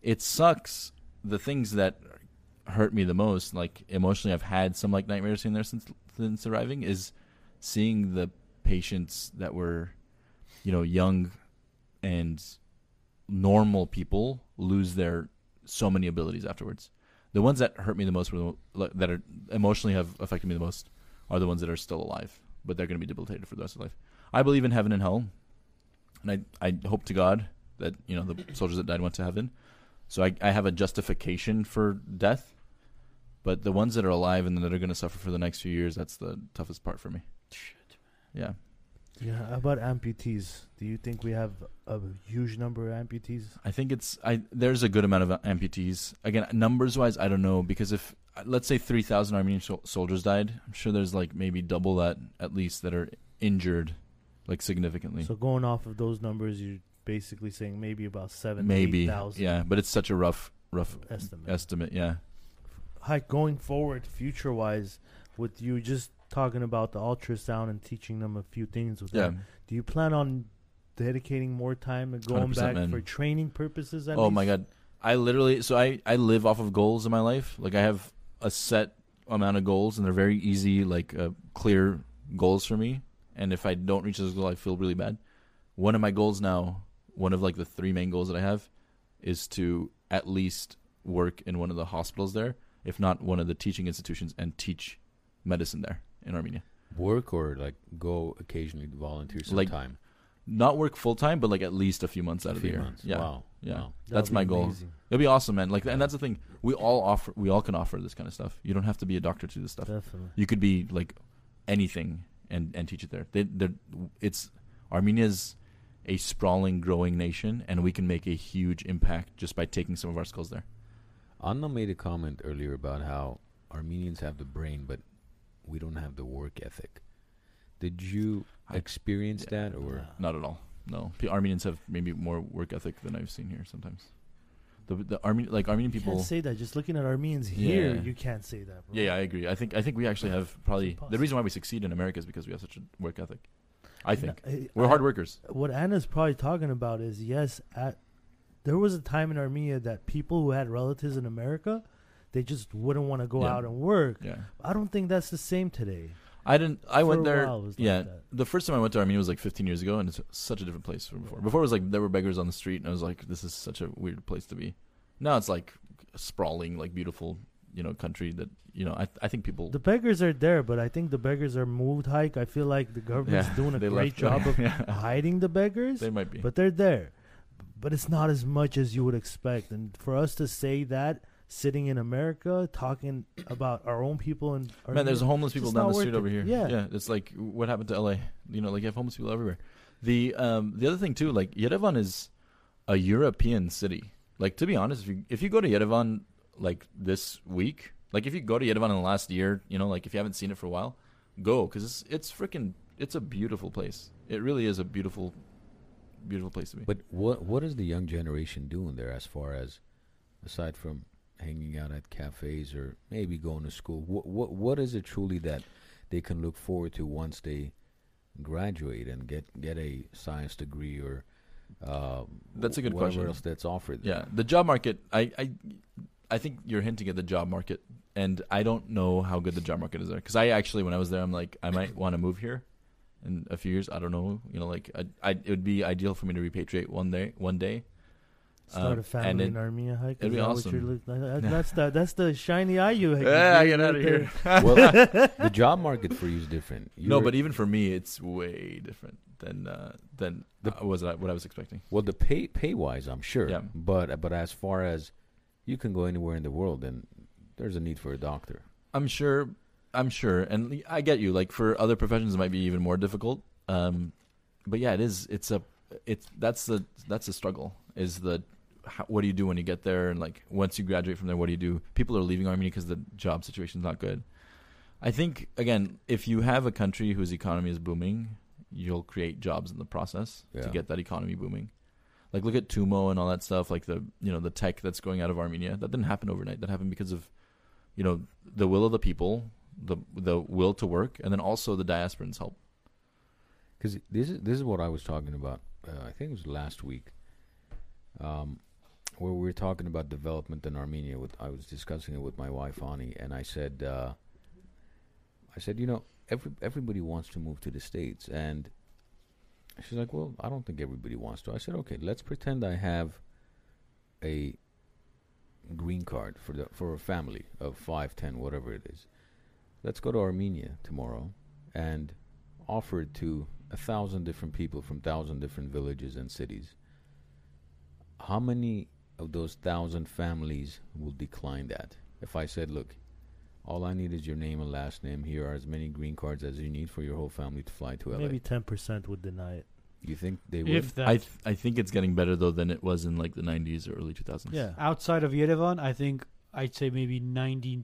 It sucks. The things that hurt me the most, like emotionally, I've had some like nightmares in there since arriving, is seeing the patients that were, you know, young and normal people lose their so many abilities afterwards. The ones that hurt me the most, that are emotionally have affected me the most, are the ones that are still alive, but they're going to be debilitated for the rest of life. I believe in heaven and hell, and I hope to God that, you know, the soldiers that died went to heaven. So I have a justification for death, but the ones that are alive and that are going to suffer for the next few years, that's the toughest part for me. Shit, man. Yeah. How about amputees? Do you think we have a huge number of amputees? I think there's a good amount of amputees. Again, numbers-wise, I don't know, because if, let's say 3,000 Armenian soldiers died, I'm sure there's like maybe double that at least that are injured, like, significantly. So going off of those numbers, you're basically saying maybe about 7,000 to 8,000. Yeah, but it's such a rough estimate, yeah. Haik, going forward, future-wise, with you just talking about the ultrasound and teaching them a few things with that, do you plan on dedicating more time and going back for training purposes? Oh, my God. I literally, so I live off of goals in my life. Like, I have a set amount of goals, and they're very easy, like, clear goals for me. And if I don't reach those goals, I feel really bad. One of my goals now, one of, like, the three main goals that I have is to at least work in one of the hospitals there, if not one of the teaching institutions, and teach medicine there in Armenia. Work or, like, go occasionally volunteer some time? Not work full time, but like at least a few months out of the year. Yeah. Wow. Yeah. Wow. That's my goal. Amazing. It'll be awesome, man. Like, and that's the thing. We all can offer this kind of stuff. You don't have to be a doctor to do this stuff. Definitely. You could be like anything and teach it there. Armenia's a sprawling, growing nation, and we can make a huge impact just by taking some of our skills there. Anna made a comment earlier about how Armenians have the brain, but we don't have the work ethic. Did you experience that, or not at all? No, Armenians have maybe more work ethic than I've seen here. Sometimes, Armenian people can't say that. Just looking at Armenians here, you can't say that. Bro. Yeah, I agree. I think we actually have probably the reason why we succeed in America is because we have such a work ethic. I think we're hard workers. What Anna's probably talking about is there was a time in Armenia that people who had relatives in America, they just wouldn't want to go out and work. Yeah. I don't think that's the same today. I went there. The first time I went to Armenia was like 15 years ago, and it's such a different place from before. Before it was like there were beggars on the street, and I was like, this is such a weird place to be. Now it's like a sprawling, like beautiful, country that I think people. The beggars are there, but I think the beggars are moved. Hike. I feel like the government's doing a great job of hiding the beggars. They might be, but they're there. But it's not as much as you would expect, and for us to say that. Sitting in America, talking about our own people and there's homeless people down the street over here. Yeah, it's like what happened to LA. You have homeless people everywhere. The other thing too, like Yerevan is a European city. Like to be honest, if you go to Yerevan like this week, like if you go to Yerevan in the last year, like if you haven't seen it for a while, go because it's a beautiful place. It really is a beautiful, beautiful place to be. But what is the young generation doing there as far as aside from hanging out at cafes or maybe going to school? What is it truly that they can look forward to once they graduate and get a science degree or that's a good whatever question. Else that's offered there? Yeah, the job market. I think you're hinting at the job market, and I don't know how good the job market is there because I actually when I was there, I'm like I might want to move here in a few years. I don't know. It would be ideal for me to repatriate one day. Start a family in Armenia, Haik. It'd be awesome. That's the shiny eye you had. Yeah, get out of here. Well, the job market for you is different. But even for me, it's way different than what I was expecting. Well, the pay wise, I'm sure. Yeah. But as far as you can go anywhere in the world, and there's a need for a doctor. I'm sure, and I get you. Like for other professions, it might be even more difficult. But yeah, it is. That's the struggle. Is the what do you do when you get there? And like once you graduate from there, what do you do? People are leaving Armenia because the job situation is not good. I think, again, if you have a country whose economy is booming, you'll create jobs in the process to get that economy booming. Like look at TUMO and all that stuff, like the the tech that's going out of Armenia. That didn't happen overnight. That happened because of the will of the people, the will to work, and then also the diasporans' help. Because this is what I was talking about. I think it was last week. Where we were talking about development in Armenia, I was discussing it with my wife Ani, and I said, everybody wants to move to the States, and she's like, well, I don't think everybody wants to. I said, okay, let's pretend I have a green card for a family of 5, 10, whatever it is. Let's go to Armenia tomorrow and offer it to 1,000 different people from 1,000 different villages and cities. How many of those 1,000 families will decline that? If I said, look, all I need is your name and last name. Here are as many green cards as you need for your whole family to fly to LA. Maybe 10% would deny it. You think they would? I think it's getting better, though, than it was in, like, the 90s or early 2000s. Yeah. Outside of Yerevan, I'd say maybe 98%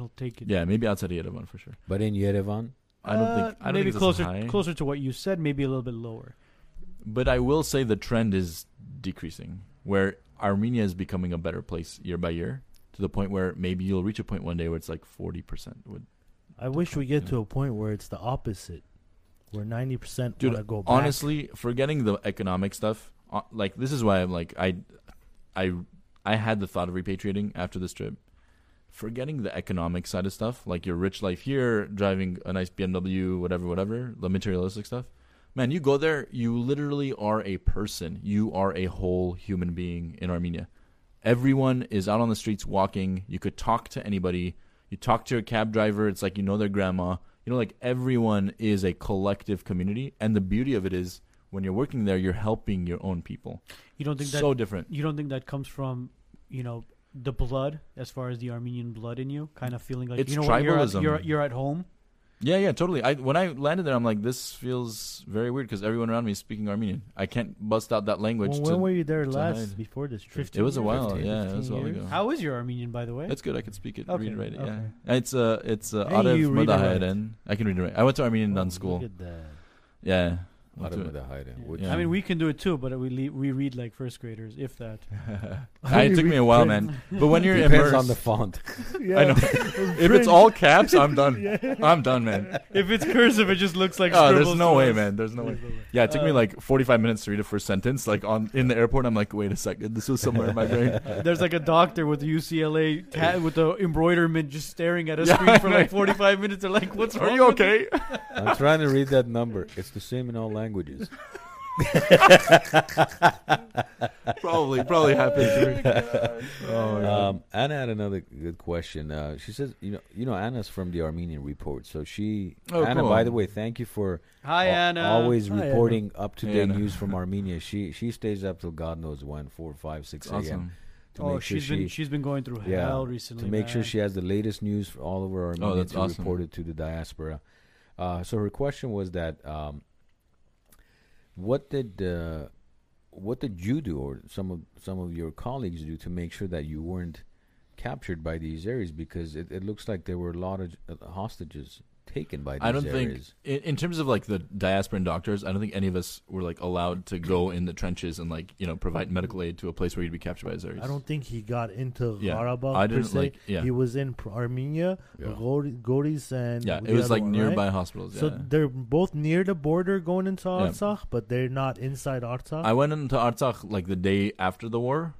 will take it. Yeah, maybe outside of Yerevan for sure. But in Yerevan? I don't think closer to what you said, maybe a little bit lower. But I will say the trend is decreasing, where Armenia is becoming a better place year by year, to the point where maybe you'll reach a point one day where it's like 40%. I wish we get to a point where it's the opposite, We're 90% going to go back. Honestly, forgetting the economic stuff, like, this is why I'm like, I had the thought of repatriating after this trip. Forgetting the economic side of stuff, like your rich life here, driving a nice BMW, whatever, the materialistic stuff. Man, you go there, you literally are a person. You are a whole human being in Armenia. Everyone is out on the streets walking. You could talk to anybody. You talk to a cab driver. It's like you know their grandma. You know, like everyone is a collective community. And the beauty of it is when you're working there, you're helping your own people. You don't think that, so different. You don't think that comes from, you know, the blood, as far as the Armenian blood in you, kind of feeling like, it's, you know, tribalism. You're at home. Yeah, totally. When I landed there, I'm like, this feels very weird because everyone around me is speaking Armenian. I can't bust out that language. Well, when were you there last before this trip? It was a while. 15, yeah, it was a while ago. How is your Armenian, by the way? It's good. I can speak it, read it, write it. Okay. Yeah, it's Arif Madahayden. I can read it. Right. I went to Armenian school. Look at that. Yeah. Yeah. I mean, we can do it too, but we read like first graders, if that. It took me a while, man. But when you're immersed on the font, yeah. I know. If it's all caps, I'm done. Yeah. I'm done, man. If it's cursive, it just looks like. There's no way, man. There's no way. Yeah, it took me like 45 minutes to read the first sentence. Like in the airport, I'm like, wait a second, this was somewhere in my brain. There's like a doctor with a UCLA tat with the embroiderment just staring at a screen for like 45 minutes. They're like, what's wrong? Are you okay? I'm trying to read that number. It's the same in all languages. probably happened. Anna had another good question. She says, you know, Anna's from the Armenian Report, so she. Oh, Anna, cool. By the way, thank you for Anna. Always reporting up to date news from Armenia. She stays up till God knows when, 4, 5, 6 a.m. Awesome. She's been going through hell recently to make sure she has the latest news for all over Armenia that's reported to the diaspora. So her question was that. What did you do, or some of your colleagues do, to make sure that you weren't captured by these areas? Because it looks like there were a lot of hostages taken by these areas. I don't think, in terms of like the diasporan doctors, I don't think any of us were like allowed to go in the trenches and like, you know, provide medical aid to a place where you'd be captured by these areas. I don't think he got into Karabakh. I didn't like. Yeah. He was in Armenia, Goris, and it was like nearby hospitals. So they're both near the border going into Artsakh, but they're not inside Artsakh. I went into Artsakh like the day after the war.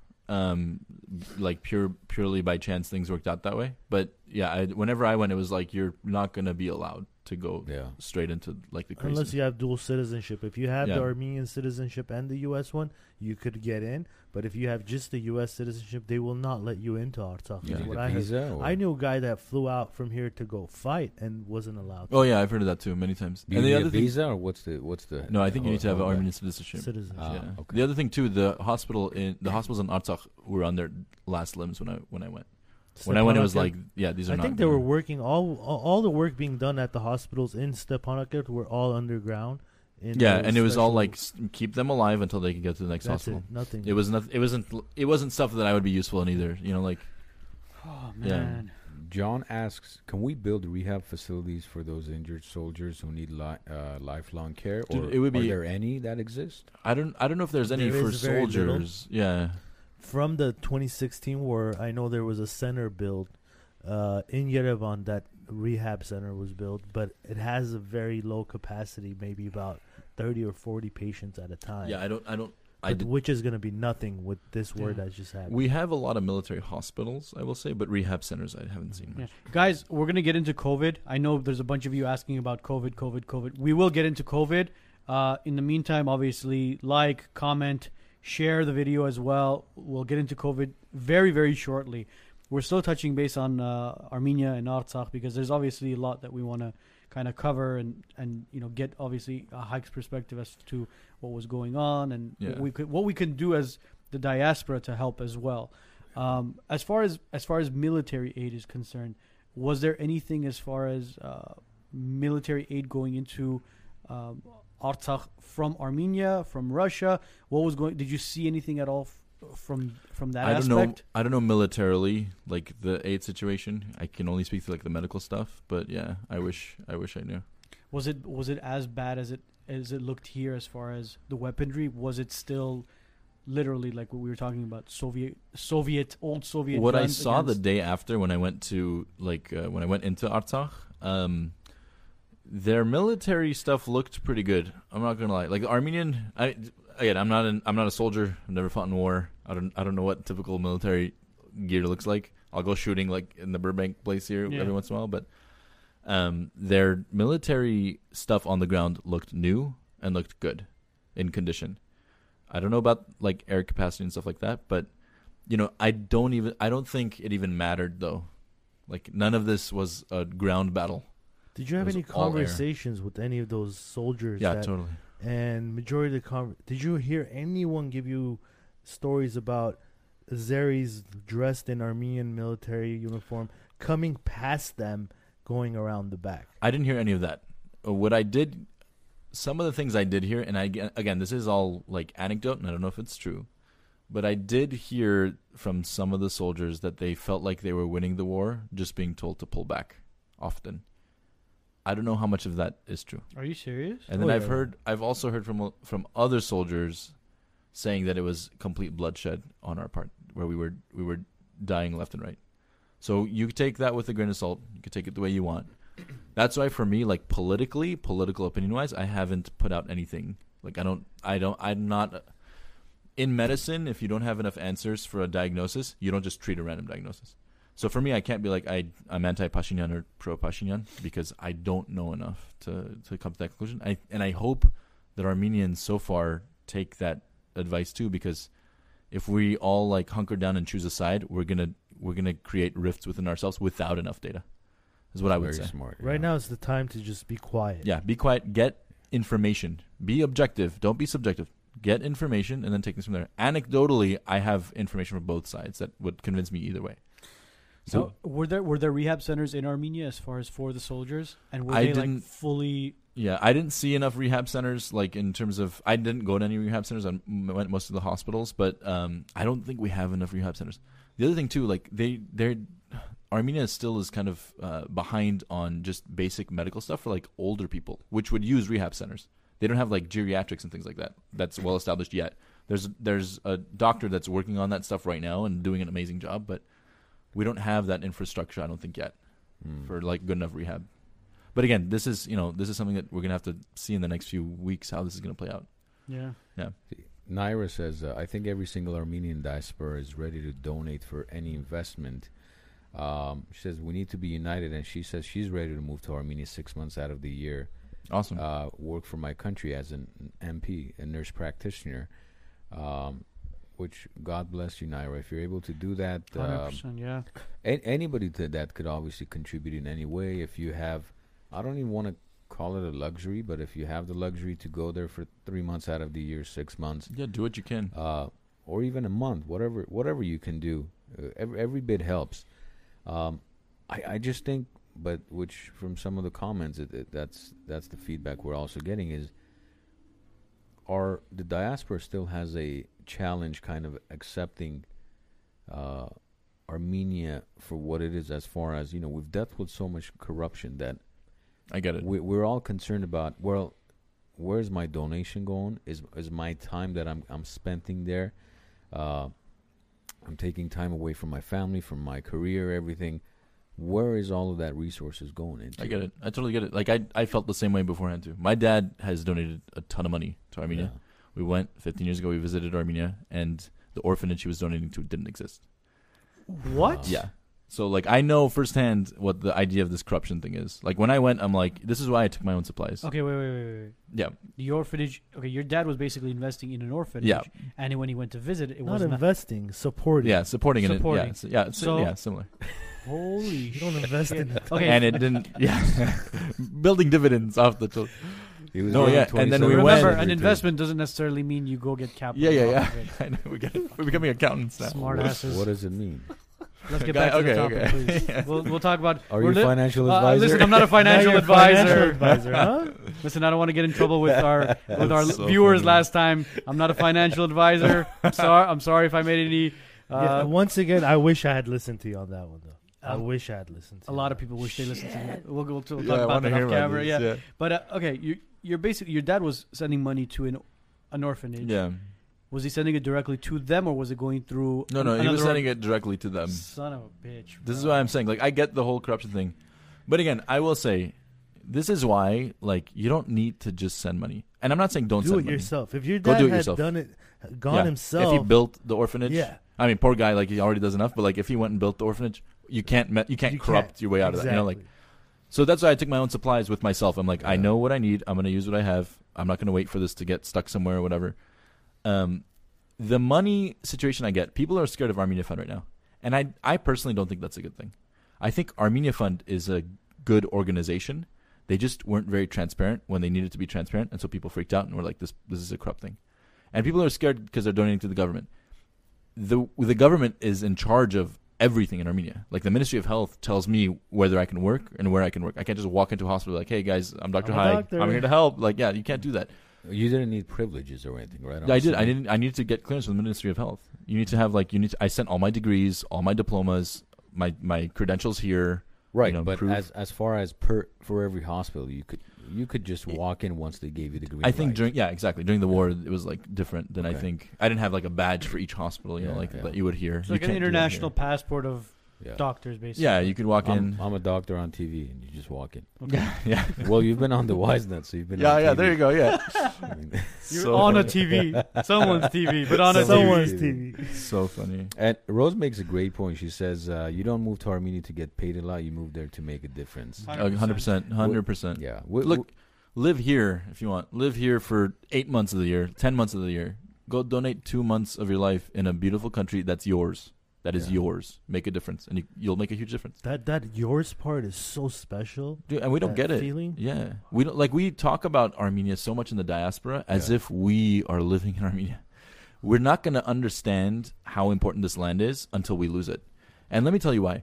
Like purely by chance, things worked out that way. But yeah, whenever I went, it was like you're not gonna be allowed to go straight into like the crazy. Unless you have dual citizenship. If you have the Armenian citizenship and the U.S. one, you could get in. But if you have just the U.S. citizenship, they will not let you into Artsakh. Yeah. I knew a guy that flew out from here to go fight and wasn't allowed. Oh yeah, I've heard of that too many times. Do you need a visa or what's the? No, I think you need to have an Armenian citizenship. Okay. The other thing too, the hospitals in Artsakh were on their last limbs when I went. When I went, it was like, these are. I think they were working all the work being done at the hospitals in Stepanakert were all underground. And it was all like keep them alive until they can get to the next hospital. It wasn't stuff that I would be useful in either. You know, like. Oh man. John asks, can we build rehab facilities for those injured soldiers who need lifelong care? Dude, are there any that exist? I don't know if there's any for soldiers. Yeah. From the 2016 war, I know there was a center built in Yerevan. That rehab center was built, but it has a very low capacity, maybe about 30 or 40 patients at a time. Yeah, which is going to be nothing with this war that's just happened. We have a lot of military hospitals, I will say, but rehab centers I haven't seen much. Yeah. Guys, we're going to get into COVID. I know there's a bunch of you asking about COVID. We will get into COVID. In the meantime, obviously, like, comment, share the video as well. We'll get into COVID very, very shortly. We're still touching base on Armenia and Artsakh because there's obviously a lot that we want to kind of cover and you know, get obviously a Haik's perspective as to what was going on and what we can do as the diaspora to help as well. As far as military aid is concerned, was there anything as far as military aid going into Artsakh from Armenia, from Russia? Did you see anything at all from that aspect? I don't know militarily, like the aid situation. I can only speak to like the medical stuff, but yeah, I wish I knew. Was it as bad as it looked here as far as the weaponry? Was it still literally like what we were talking about, old Soviet? What I saw the day after when I went into Artsakh, Their military stuff looked pretty good. I'm not gonna lie. Like the Armenian, I'm not a soldier. I've never fought in war. I don't know what typical military gear looks like. I'll go shooting like in the Burbank place here every once in a while, but their military stuff on the ground looked new and looked good in condition. I don't know about like air capacity and stuff like that, but you know, I don't think it even mattered though. Like none of this was a ground battle. Did you have any conversations with any of those soldiers? Yeah, totally. And majority of the did you hear anyone give you stories about Azeris dressed in Armenian military uniform coming past them, going around the back? I didn't hear any of that. What I did, some of the things I did hear, and again, this is all like anecdote, and I don't know if it's true, but I did hear from some of the soldiers that they felt like they were winning the war, just being told to pull back often. I don't know how much of that is true. Are you serious? And then I've also heard from other soldiers saying that it was complete bloodshed on our part, where we were dying left and right. So you take that with a grain of salt. You can take it the way you want. That's why for me, like politically, political opinion wise, I haven't put out anything. Like I'm not in medicine. If you don't have enough answers for a diagnosis, you don't just treat a random diagnosis. So for me, I can't be like I'm anti-Pashinyan or pro-Pashinyan because I don't know enough to come to that conclusion. I hope that Armenians so far take that advice too, because if we all like hunker down and choose a side, we're gonna create rifts within ourselves without enough data. Is what I would say. Smart, right now is the time to just be quiet. Yeah, be quiet. Get information. Be objective. Don't be subjective. Get information and then take this from there. Anecdotally, I have information from both sides that would convince me either way. So were there rehab centers in Armenia as far as for the soldiers, and were they like fully? Yeah, I didn't see enough rehab centers. Like in terms of, I didn't go to any rehab centers. I went most of the hospitals, but I don't think we have enough rehab centers. The other thing too, like Armenia still is kind of behind on just basic medical stuff for like older people, which would use rehab centers. They don't have like geriatrics and things like that. That's well established yet. There's a doctor that's working on that stuff right now and doing an amazing job, but we don't have that infrastructure, I don't think, yet for like good enough rehab. But again, this is something that we're gonna have to see in the next few weeks how this is gonna play out. Yeah. Yeah. Naira says, I think every single Armenian diaspora is ready to donate for any investment. She says we need to be united, and she says she's ready to move to Armenia 6 months out of the year. Awesome. Work for my country as an MP, a nurse practitioner. Which God bless you, Naira. If you're able to do that, 100%, yeah. Anybody that could obviously contribute in any way. If you have, I don't even want to call it a luxury, but if you have the luxury to go there for 3 months out of the year, 6 months, yeah, do what you can, or even a month, whatever you can do, every bit helps. I just think, but which from some of the comments, that's the feedback we're also getting is, the diaspora still has a challenge kind of accepting Armenia for what it is, as far as, you know, we've dealt with so much corruption that I get it. We're all concerned about, well, where's my donation going? Is my time that I'm spending there? I'm taking time away from my family, from my career, everything. Where is all of that resources going into? I get it. I totally get it. Like I felt the same way beforehand too. My dad has donated a ton of money to Armenia. Yeah. We went 15 years ago. We visited Armenia, and the orphanage he was donating to didn't exist. What? Yeah. So, like, I know firsthand what the idea of this corruption thing is. Like, when I went, I'm like, this is why I took my own supplies. Okay, wait. Yeah. The orphanage. Okay, your dad was basically investing in an orphanage. Yeah. And when he went to visit, it was not investing, supporting. Yeah, supporting. It. Yeah. So, similar. Holy shit. You don't invest in it. Okay. And it didn't. Yeah. Building dividends off the total. No, yeah, and then we went. Remember, an investment doesn't necessarily mean you go get capital. Yeah. I know, we're becoming accountants now. Smart asses. What does it mean? Let's get back to the topic, please. Yeah. We'll talk about. Are you a financial advisor? Listen, I'm not a financial advisor. Huh? Listen, I don't want to get in trouble with our viewers funny. Last time. I'm not a financial advisor. I'm sorry if I made any. Once again, I wish I had listened to you on that one, though. I wish I had listened to you. A lot of people wish they listened to you. We'll talk about that off camera. Yeah, but okay, You're basically, your dad was sending money to an orphanage. Yeah. Was he sending it directly to them, or was it going through? No, he was sending it directly to them. Son of a bitch. This is what I'm saying. Like, I get the whole corruption thing. But again, I will say, This is why, like, you don't need to just send money. And I'm not saying don't send money. Do it yourself. If your dad had done it, himself. If he built the orphanage. Yeah. I mean, poor guy, like, he already does enough. But, like, if he went and built the orphanage, you can't corrupt your way out of that. You know, like. So that's why I took my own supplies with myself. I'm like, I know what I need. I'm going to use what I have. I'm not going to wait for this to get stuck somewhere or whatever. The money situation I get, people are scared of Armenia Fund right now. And I personally don't think that's a good thing. I think Armenia Fund is a good organization. They just weren't very transparent when they needed to be transparent. And so people freaked out and were like, this is a corrupt thing. And people are scared because they're donating to the government. The government is in charge of everything in Armenia. Like, the Ministry of Health tells me whether I can work and where I can work. I can't just walk into a hospital like, hey, guys, I'm Dr. Haik. I'm here to help. Like, yeah, you can't do that. You didn't need privileges or anything, right? I didn't. I needed to get clearance from the Ministry of Health. You need to have, like, I sent all my degrees, all my diplomas, my credentials here. Right, you know, but as far as for every hospital, you could just walk in once they gave you the green light. I think during the war it was like different than I think. I didn't have like a badge for each hospital, you know, like that you would hear. It's like an international passport of doctors, basically. Yeah, you could walk in. I'm a doctor on TV, and you just walk in. Okay. Yeah. Well, you've been on the Wise Nuts, so you've been. Yeah, on TV. There you go. Yeah. I mean, you're on a TV, someone's TV, but on someone's TV. So funny. And Rose makes a great point. She says, "You don't move to Armenia to get paid a lot. You move there to make a difference." 100%. Yeah. Look, live here if you want. Live here for 8 months of the year, 10 months of the year. Go donate 2 months of your life in a beautiful country that's yours. That is yours. Make a difference, and you'll make a huge difference. That yours part is so special, dude, and we don't get it. Feeling? Yeah, we don't like. We talk about Armenia so much in the diaspora as if we are living in Armenia. We're not going to understand how important this land is until we lose it. And let me tell you why.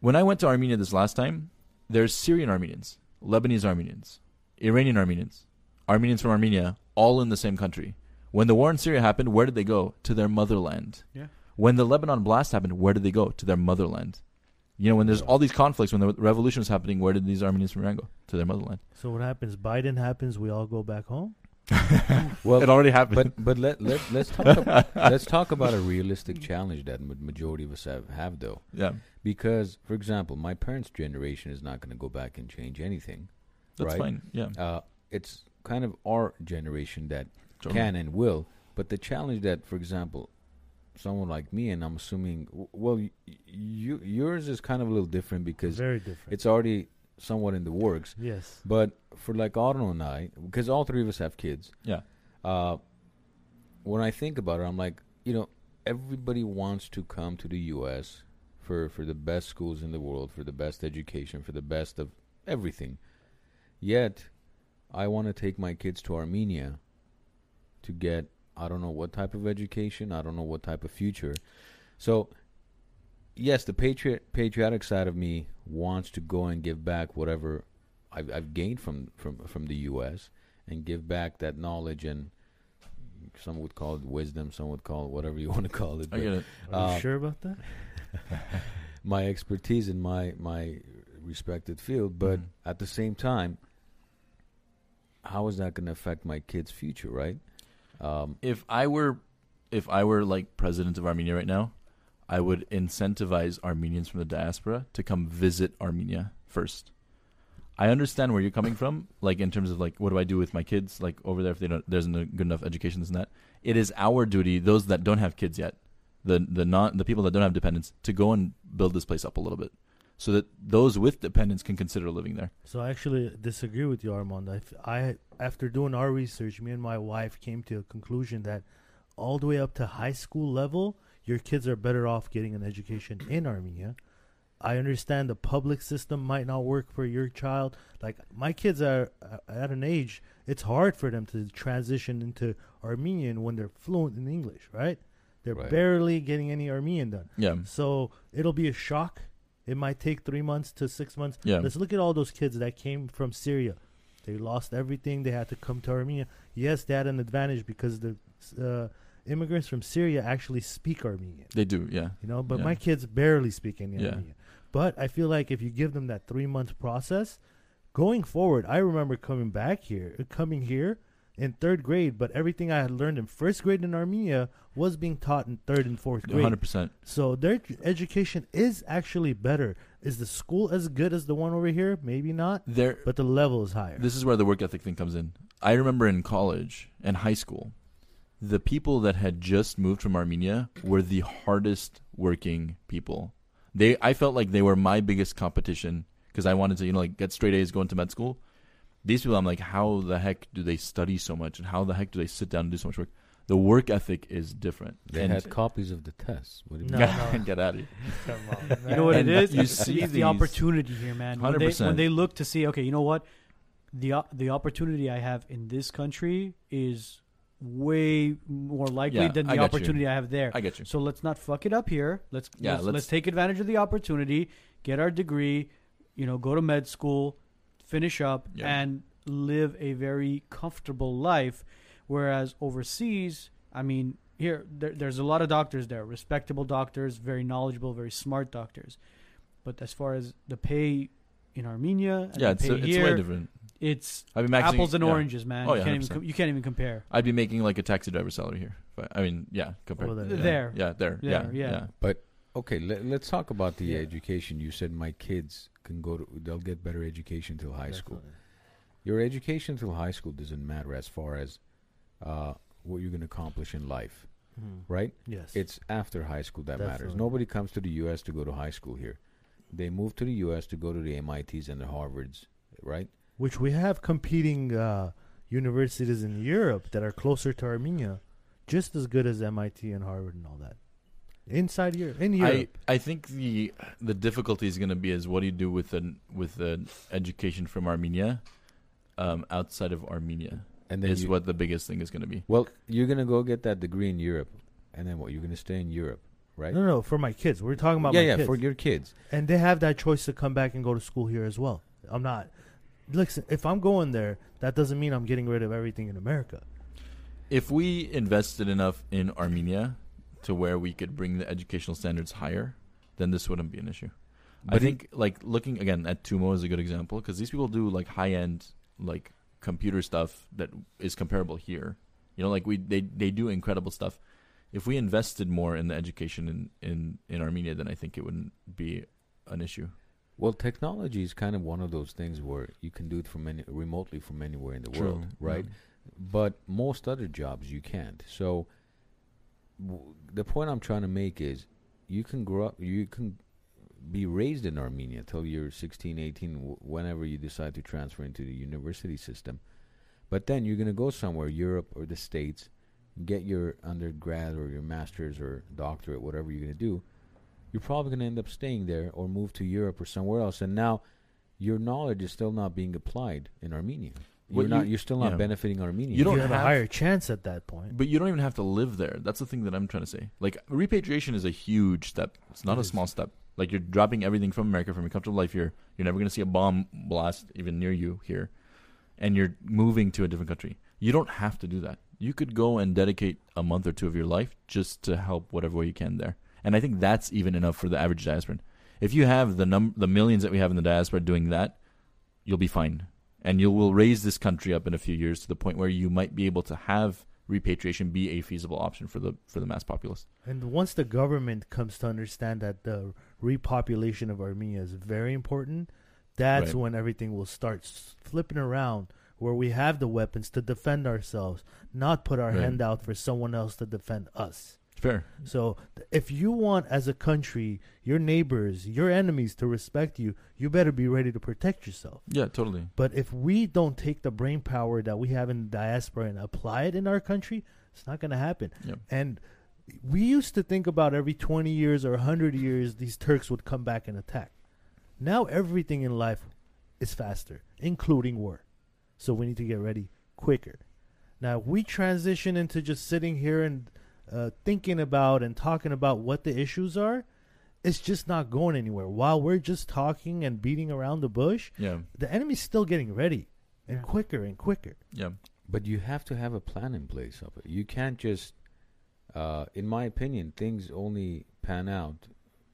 When I went to Armenia this last time, there's Syrian Armenians, Lebanese Armenians, Iranian Armenians, Armenians from Armenia, all in the same country. When the war in Syria happened, where did they go? To their motherland. Yeah. When the Lebanon blast happened, where did they go? To their motherland. You know, when there's all these conflicts, when the revolution was happening, where did these Armenians from Iran go? To their motherland. So what happens? Biden happens, we all go back home? Well, it already happened. But let's talk about a realistic challenge that the majority of us have though. Yeah. Because, for example, my parents' generation is not going to go back and change anything. That's right? Fine, yeah. It's kind of our generation that can and will. But the challenge that, for example, someone like me, and I'm assuming, well, yours is kind of a little different because very different. It's already somewhat in the works. Yes. But for like Arno and I, because all three of us have kids. Yeah. When I think about it, I'm like, you know, everybody wants to come to the U.S. for the best schools in the world, for the best education, for the best of everything. Yet, I want to take my kids to Armenia to get I don't know what type of education. I don't know what type of future. So, yes, the patriotic side of me wants to go and give back whatever I've gained from the U.S. and give back that knowledge and some would call it wisdom, some would call it whatever you want to call it. I get it. Are you sure about that? My expertise in my respected field, but at the same time, how is that going to affect my kids' future, right? If I were like president of Armenia right now, I would incentivize Armenians from the diaspora to come visit Armenia first. I understand where you're coming from, like in terms of like, what do I do with my kids? Like over there, if they don't, there's no good enough education, this and that. It is our duty, those that don't have kids yet, the people that don't have dependents, to go and build this place up a little bit, so that those with dependents can consider living there. So I actually disagree with you, Armand. After doing our research, me and my wife came to a conclusion that all the way up to high school level, your kids are better off getting an education in Armenia. I understand the public system might not work for your child. Like, my kids are at an age, it's hard for them to transition into Armenian when they're fluent in English, right? They're barely getting any Armenian done. Yeah. So it'll be a shock. It might take 3 months to 6 months. Yeah. Let's look at all those kids that came from Syria. They lost everything. They had to come to Armenia. Yes, they had an advantage because the immigrants from Syria actually speak Armenian. They do, yeah. You know, but my kids barely speak any Armenian. But I feel like if you give them that 3-month process, going forward, I remember coming here, in third grade, but everything I had learned in first grade in Armenia was being taught in third and fourth grade. 100%. So their education is actually better. Is the school as good as the one over here? Maybe not, but the level is higher. This is where the work ethic thing comes in. I remember in college and high school, the people that had just moved from Armenia were the hardest working people. I felt like they were my biggest competition because I wanted to, get straight A's going to med school. These people, I'm like, how the heck do they study so much, and how the heck do they sit down and do so much work? The work ethic is different. They had copies of the tests. What do you mean? Get out of here. Come on, you know what it is? You see the opportunity here, man. 100%. When they look to see, okay, you know what? The opportunity I have in this country is way more likely than the opportunity I have there. I get you. So let's not fuck it up here. Let's take advantage of the opportunity, get our degree, go to med school, finish up, and live a very comfortable life. Whereas overseas, I mean, here, there's a lot of doctors there, respectable doctors, very knowledgeable, very smart doctors. But as far as the pay in Armenia, and the pay here, it's way different. It's apples and oranges, man. Oh, yeah, you can't even compare. I'd be making a taxi driver salary here. But, I mean, compared there. Yeah, there. But, okay, let's talk about the education. You said my kids can they'll get better education till high school. Your education till high school doesn't matter as far as what you're going to accomplish in life, right? Yes. It's after high school that matters. Nobody comes to the U.S. to go to high school here. They move to the U.S. to go to the MITs and the Harvards, right? Which we have competing universities in Europe that are closer to Armenia, just as good as MIT and Harvard and all that. Inside Europe, in Europe. I think the difficulty is going to be is what do you do with an education from Armenia outside of Armenia? And then is what the biggest thing is going to be. Well, you're going to go get that degree in Europe, and then what? You're going to stay in Europe, right? No, for my kids. We're talking about my kids. Yeah, for your kids. And they have that choice to come back and go to school here as well. I'm not. Listen, if I'm going there, that doesn't mean I'm getting rid of everything in America. If we invested enough in Armenia to where we could bring the educational standards higher, then this wouldn't be an issue. But I think, looking, again, at TUMO is a good example, because these people do, high-end, computer stuff that is comparable here, they do incredible stuff. If we invested more in the education in Armenia, then I think it wouldn't be an issue. Well, technology is kind of one of those things where you can do it remotely from anywhere in the world, right? Mm-hmm. But most other jobs you can't. So the point I'm trying to make is you can grow up, you can be raised in Armenia till you're 16, 18, whenever you decide to transfer into the university system. But then you're going to go somewhere, Europe or the States, get your undergrad or your master's or doctorate, whatever you're going to do. You're probably going to end up staying there or move to Europe or somewhere else. And now your knowledge is still not being applied in Armenia. You're still not benefiting Armenia. You don't have a higher chance at that point. But you don't even have to live there. That's the thing that I'm trying to say. Repatriation is a huge step. It's not a small step. You're dropping everything from America, from your comfortable life here. You're never going to see a bomb blast even near you here. And you're moving to a different country. You don't have to do that. You could go and dedicate a month or two of your life just to help whatever way you can there. And I think that's even enough for the average diasporan. If you have the millions that we have in the diaspora doing that, you'll be fine. And you will raise this country up in a few years to the point where you might be able to have repatriation be a feasible option for the mass populace. And once the government comes to understand that the repopulation of Armenia is very important, that's right. When everything will start flipping around, where we have the weapons to defend ourselves, not put our hand out for someone else to defend us. Fair. So if you want, as a country, your neighbors, your enemies to respect you, you better be ready to protect yourself. Yeah, totally. But if we don't take the brain power that we have in the diaspora and apply it in our country, it's not going to happen. Yep. And we used to think about every 20 years or 100 years, these Turks would come back and attack. Now everything in life is faster, including war. So we need to get ready quicker. Now, if we transition into just sitting here and thinking about and talking about what the issues are, it's just not going anywhere. While we're just talking and beating around the bush, the enemy's still getting ready and quicker and quicker. Yeah, but you have to have a plan in place of it. You can't just, in my opinion, things only pan out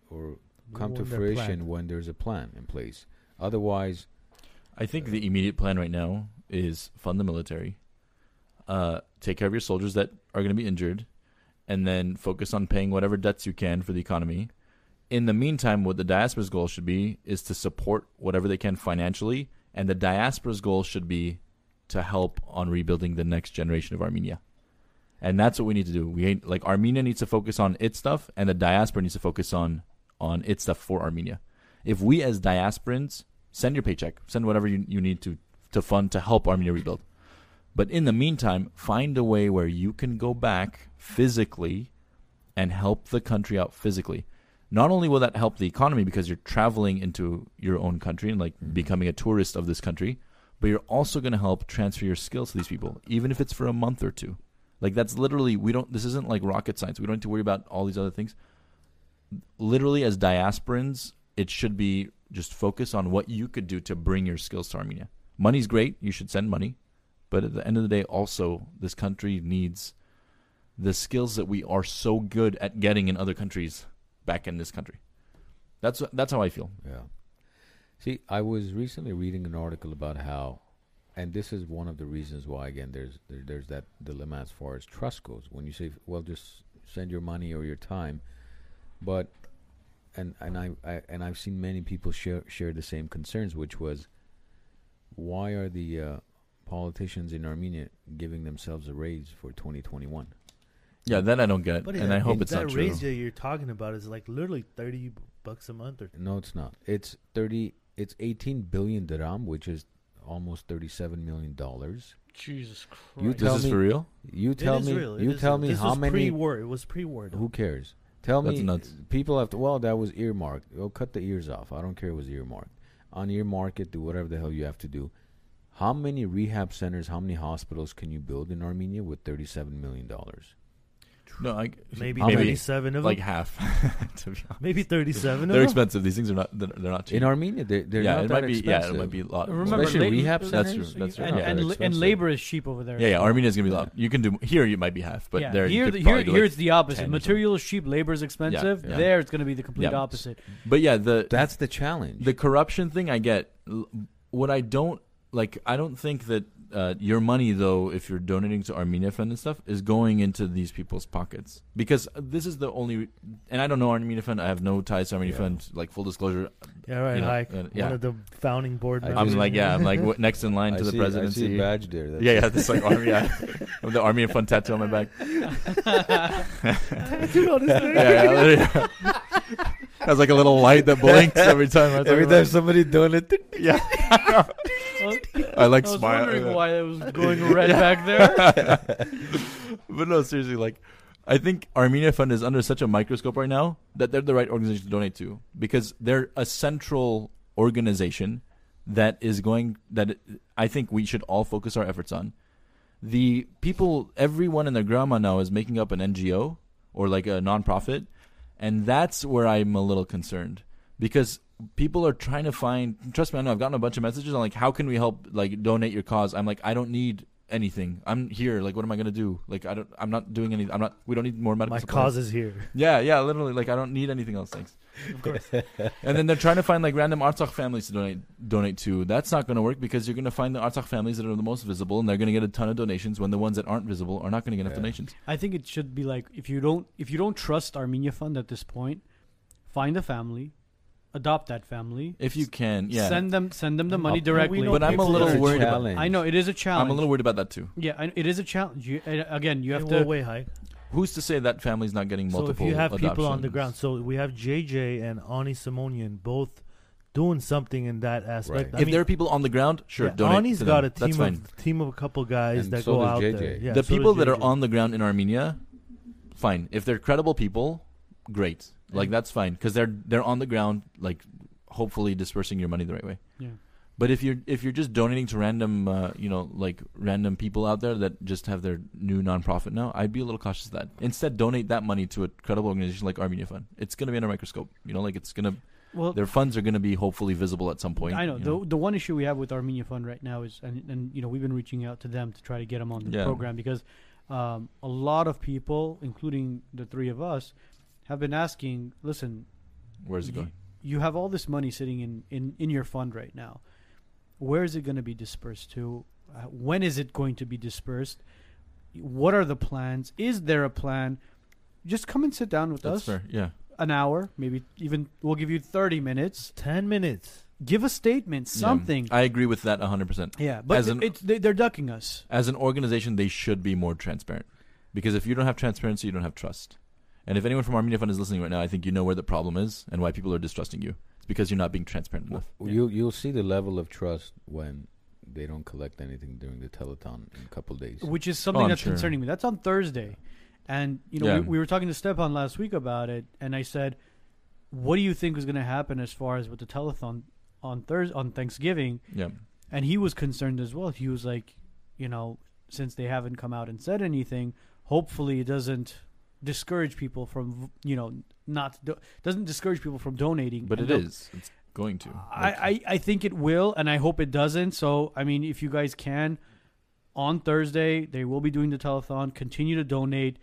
or come to fruition when there's a plan in place. Otherwise, I think the immediate plan right now is fund the military. Take care of your soldiers that are going to be injured, and then focus on paying whatever debts you can for the economy. In the meantime, what the diaspora's goal should be is to support whatever they can financially, and the diaspora's goal should be to help on rebuilding the next generation of Armenia. And that's what we need to do. We ain't, like, Armenia needs to focus on its stuff, and the diaspora needs to focus on its stuff for Armenia. If we as diasporans, send your paycheck, send whatever you need to fund to help Armenia rebuild. But in the meantime, find a way where you can go back physically and help the country out physically. Not only will that help the economy because you're traveling into your own country and, like, becoming a tourist of this country, but you're also going to help transfer your skills to these people, even if it's for a month or two. Like, that's literally, this isn't like rocket science. We don't need to worry about all these other things. Literally, as diasporans, it should be just focus on what you could do to bring your skills to Armenia. Money's great. You should send money. But at the end of the day, also, this country needs the skills that we are so good at getting in other countries back in this country. That's how I feel. Yeah. See, I was recently reading an article about how, and this is one of the reasons why, again, there's that dilemma as far as trust goes. When you say, well, just send your money or your time, but I've seen many people share the same concerns, which was, why are the politicians in Armenia giving themselves a raise for 2021? Yeah, that I don't get, but I hope it's not true. That raise you're talking about is like literally $30 a month, or no, it's not. It's 30. It's 18 billion dirham, which is almost $37 million. Jesus Christ! Is this for real? You tell me how many. It was pre-war. Though. Who cares? That's nuts. People have to. Well, that was earmarked. Well, cut the ears off. I don't care. It was earmarked. Unearmark it. Do whatever the hell you have to do. How many rehab centers? How many hospitals can you build in Armenia with $37 million? No, maybe 37 of them. Like half. To be honest. Maybe 37 of them. They're expensive. These things are not. They're not cheap. In Armenia, it might be a lot. Remember, especially rehab centers. That's true. And labor is cheap over there. Yeah, Armenia is gonna be a lot. You can do here. You might be half, but there here it's the opposite. Material is cheap. Labor is expensive. Yeah. There it's gonna be the complete opposite. But yeah, that's the challenge. The corruption thing I get. What I don't like. I don't think that. Your money, though, if you're donating to Armenia Fund and stuff, is going into these people's pockets. Because this is the only... and I don't know Armenia Fund. I have no ties to Armenia Fund, like, full disclosure. Yeah, right. One of the founding board members. I'm next in line to the presidency. I see a badge there. That's like Army. I'm the Armenia Fund tattoo on my back. Tattoo on his neck. That's like a little light that blinks every time. Every time somebody doing it. Yeah. I like smiling. I was wondering why it was going red back there. But no, seriously, like, I think Armenia Fund is under such a microscope right now that they're the right organization to donate to, because they're a central organization that I think we should all focus our efforts on. The people, everyone in the grandma now is making up an NGO or like a nonprofit, and that's where I'm a little concerned, because people are trying to find, trust me, I know I've gotten a bunch of messages on like, how can we help, like, donate your cause? I'm like, I don't need anything. I'm here. Like, what am I going to do? Like, I'm not doing anything. We don't need more medical supplies. My cause is here. Yeah. Literally. Like, I don't need anything else. Thanks. Of course. And then they're trying to find like random Artsakh families to donate to. That's not going to work, because you're going to find the Artsakh families that are the most visible, and they're going to get a ton of donations, when the ones that aren't visible are not going to get enough donations. I think it should be like, if you don't trust Armenia Fund at this point, find a family. Adopt that family if you can. Yeah, send them the money directly. But I'm a little worried. I know it is a challenge. I'm a little worried about that too. Yeah, it is a challenge. You have to. Who's to say that family's not getting multiple? So if you have people on the ground, so we have JJ and Ani Simonian both doing something in that aspect. Right. If there are people on the ground, sure, donate. Ani's got a team of a couple guys and that go out there. Yeah, the people that are on the ground in Armenia, fine. If they're credible people, great. Like, that's fine, because they're on the ground, like, hopefully dispersing your money the right way. Yeah. But if you're just donating to random, random people out there that just have their new nonprofit now, I'd be a little cautious of that. Instead, donate that money to a credible organization like Armenia Fund. It's going to be under a microscope. You know, like, it's going to... Well, their funds are going to be hopefully visible at some point. I know. The one issue we have with Armenia Fund right now is, and we've been reaching out to them to try to get them on the program, because a lot of people, including the three of us, have been asking, listen, where's it going? You have all this money sitting in your fund right now. Where is it going to be dispersed to? When is it going to be dispersed? What are the plans? Is there a plan? Just come and sit down with us. That's fair, yeah. An hour, maybe even we'll give you 30 minutes. 10 minutes. Give a statement, something. Yeah, I agree with that 100%. Yeah, but they're ducking us. As an organization, they should be more transparent. Because if you don't have transparency, you don't have trust. And if anyone from Armenia Fund is listening right now, I think you know where the problem is and why people are distrusting you. It's because you're not being transparent enough. You'll see the level of trust when they don't collect anything during the telethon in a couple of days. Which is something that's concerning me. That's on Thursday. And, you know, we were talking to Stepan last week about it, and I said, what do you think is going to happen as far as with the telethon on Thanksgiving? Yeah. And he was concerned as well. He was like, you know, since they haven't come out and said anything, hopefully it doesn't discourage people from, you know, doesn't discourage people from donating. But it's going to. I think it will, and I hope it doesn't. So, I mean, if you guys can, on Thursday, they will be doing the telethon. Continue to donate.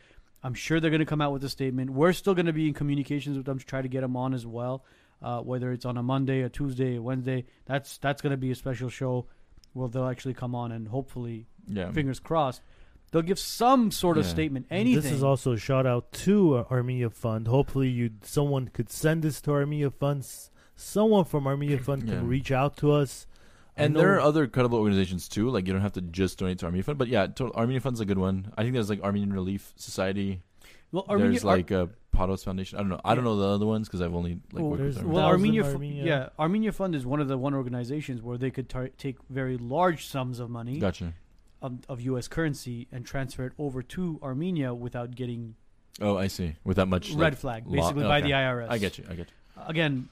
I'm sure they're going to come out with a statement. We're still going to be in communications with them to try to get them on as well, whether it's on a Monday, a Tuesday, a Wednesday. That's going to be a special show where they'll actually come on and hopefully, fingers crossed, they'll give some sort of statement, anything. This is also a shout-out to Armenia Fund. Hopefully someone could send this to Armenia Fund. Someone from Armenia Fund can reach out to us. And there are other credible organizations, too. Like, you don't have to just donate to Armenia Fund. But, yeah, Armenia Fund's a good one. I think there's, like, Armenian Relief Society. Well, there's, like, Pados Foundation. I don't know. I don't know the other ones because I've only, like, worked with Armenia. Well, Armenia Fund is one of the organizations where they could take very large sums of money of U.S. currency and transfer it over to Armenia without getting... Oh, I see. Without much... Red flag, basically, by the IRS. I get you. Again...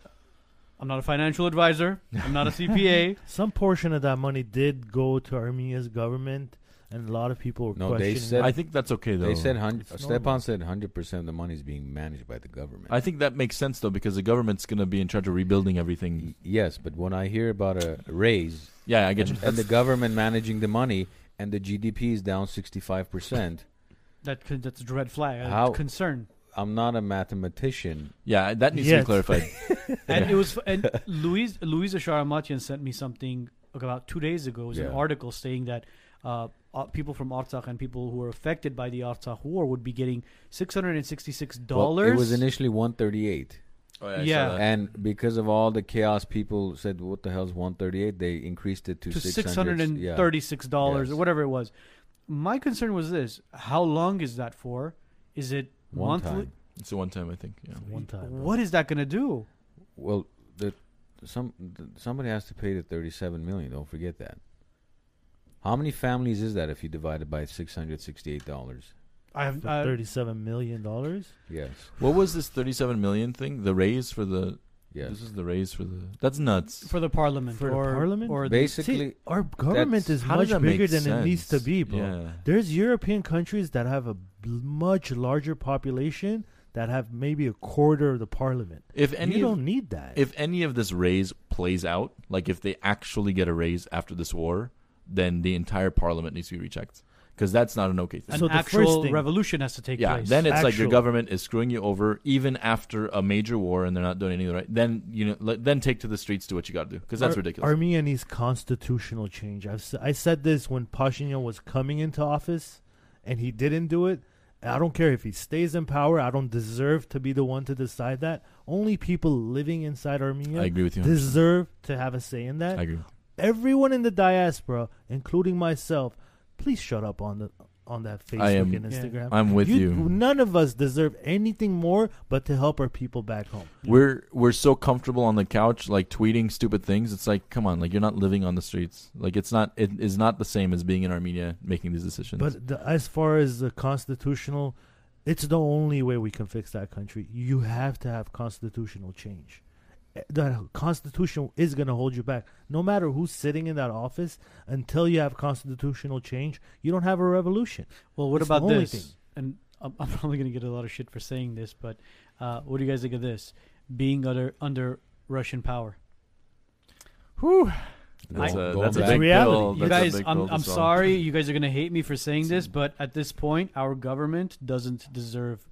I'm not a financial advisor. I'm not a CPA. Some portion of that money did go to Armenia's government, and a lot of people were questioning. I think that's okay, though. They said Stepan said 100% of the money is being managed by the government. I think that makes sense, though, because the government's going to be in charge of rebuilding everything. Yes, but when I hear about a raise... Yeah, I get you. And the government managing the money, and the GDP is down 65%. That's a red flag. A concern. I'm not a mathematician. Yeah, that needs to be clarified. And it was Louisa Sharamatian sent me something about 2 days ago. It was an article saying that people from Artsakh and people who were affected by the Artsakh war would be getting $666. Well, it was initially $138. Oh, yeah. And because of all the chaos, people said, "What the hell's $138?" They increased it to $636 or whatever it was. My concern was this: how long is that for? Is it monthly? It's a one-time, I think. Yeah. One-time. What is that going to do? Well, somebody has to pay the $37 million. Don't forget that. How many families is that if you divide it by $668? I have $37 million? Yes. What was this $37 million thing? The raise for the... Yes. This is the raise for the... That's nuts. For the parliament. Or basically... See, our government is much bigger than it needs to be, bro. Yeah. There's European countries that have a much larger population that have maybe a quarter of the parliament. You don't need that. If any of this raise plays out, like if they actually get a raise after this war, then the entire parliament needs to be rechecked. Because that's not an okay thing. So the actual revolution has to take place. Then it's like your government is screwing you over even after a major war and they're not doing anything right. Then then take to the streets, do what you got to do. Because that's ridiculous. Armenia needs constitutional change. I said this when Pashinyan was coming into office and he didn't do it. I don't care if he stays in power. I don't deserve to be the one to decide that. Only people living inside Armenia deserve to have a say in that. I agree. Everyone in the diaspora, including myself, please shut up on that Facebook and Instagram. I'm with you. None of us deserve anything more but to help our people back home. We're so comfortable on the couch, like tweeting stupid things. It's like, come on, like you're not living on the streets. Like it is not the same as being in Armenia making these decisions. But as far as the constitutional, it's the only way we can fix that country. You have to have constitutional change. The Constitution is going to hold you back. No matter who's sitting in that office, until you have constitutional change, you don't have a revolution. Well, what about this? And I'm probably going to get a lot of shit for saying this, but what do you guys think of this? Being under Russian power. Whew. That's a reality. You guys, I'm sorry. You guys are going to hate me for saying this, but at this point, our government doesn't deserve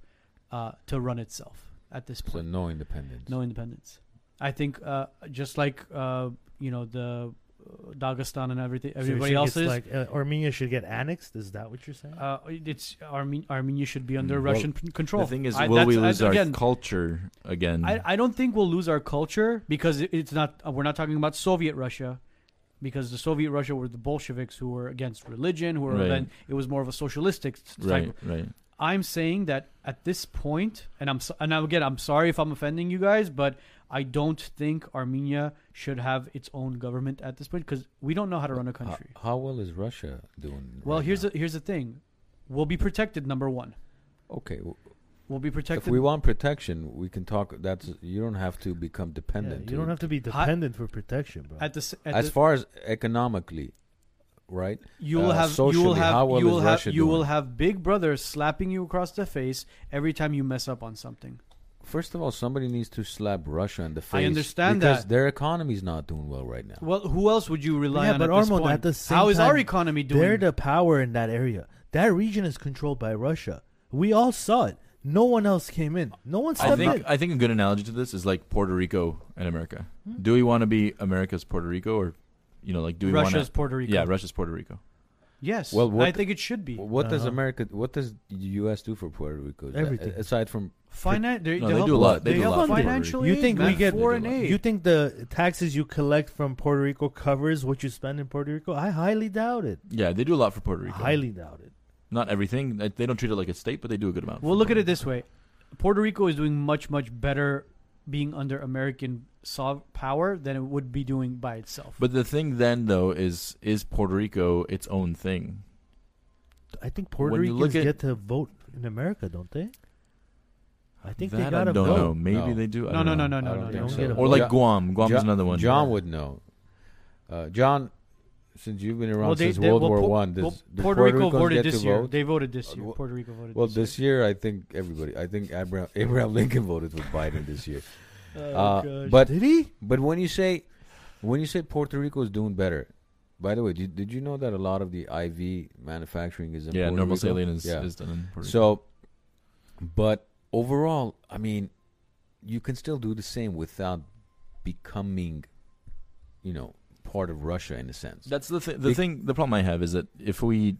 to run itself at this point. So no independence. I think just like, you know, the Dagestan and everything, everybody so else is like Armenia should get annexed. Is that what you're saying? It's Armenia should be under Russian control. The thing is, will we lose our culture again? I don't think we'll lose our culture because it's not. We're not talking about Soviet Russia, because the Soviet Russia were the Bolsheviks who were against religion. Who were then it was more of a socialistic type. Right. I'm saying that at this point, and again I'm sorry if I'm offending you guys, but I don't think Armenia should have its own government at this point because we don't know how to run a country. How well is Russia doing? Well, right here's the thing: we'll be protected. Number one. Okay. We'll be protected. If we want protection, we can talk. You don't have to become dependent. Yeah, you don't have to be dependent for protection, bro. As far as economically, right? You will have Big Brother slapping you across the face every time you mess up on something. First of all, somebody needs to slap Russia in the face. I understand because their economy is not doing well right now. Well, who else would you rely on at this point? At the same time, how is our economy doing? They're the power in that area. That region is controlled by Russia. We all saw it. No one else came in. No one stepped in. I think a good analogy to this is like Puerto Rico and America. Hmm. Do we want to be America's Puerto Rico, or do we want Russia's Puerto Rico? Yeah, Russia's Puerto Rico. Yes. Well, I think it should be. What does America? What does the U.S. do for Puerto Rico? Everything aside from they do a lot. They do a lot. Financially, you think we get foreign aid? You think the taxes you collect from Puerto Rico covers what you spend in Puerto Rico? I highly doubt it. Yeah, they do a lot for Puerto Rico. Highly doubt it. Not everything. They don't treat it like a state, but they do a good amount. Well, look at it this way: Puerto Rico is doing much better being under American soft power than it would be doing by itself. But the thing then, though, is Puerto Rico its own thing? I think Puerto Ricans get to vote in America, don't they? I think they got to vote. I don't know. Maybe they do. No. Or like Guam. Guam's another one. John would know. John, since you've been around since World War I, Puerto Rico voted this year. They voted this year. Puerto Rico voted this year. Well, this year, I think everybody. I think Abraham Lincoln voted with Biden this year. But did he? But when you say Puerto Rico is doing better, by the way, did you know that a lot of the IV manufacturing is in Puerto Rico? Normal saline is done in Puerto Rico. So, but overall, I mean, you can still do the same without becoming, part of Russia in a sense. That's the problem I have is that if we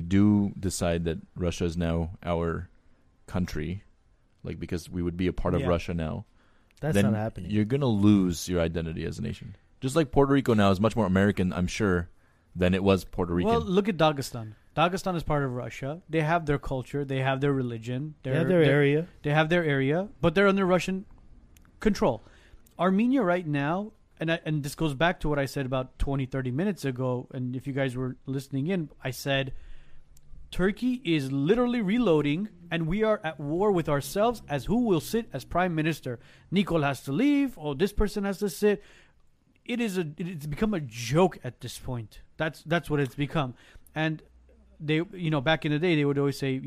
do decide that Russia is now our country, like because we would be a part of Russia now. That's not happening. You're going to lose your identity as a nation. Just like Puerto Rico now is much more American, I'm sure, than it was Puerto Rican. Well, look at Dagestan. Dagestan is part of Russia. They have their culture. They have their religion. They have their area. They have their area, but they're under Russian control. Armenia right now, and this goes back to what I said about 20, 30 minutes ago, and if you guys were listening in, I said Turkey is literally reloading, and we are at war with ourselves as who will sit as prime minister. Nikol has to leave, or this person has to sit. It's become a joke at this point. That's what it's become. And they, back in the day, they would always say,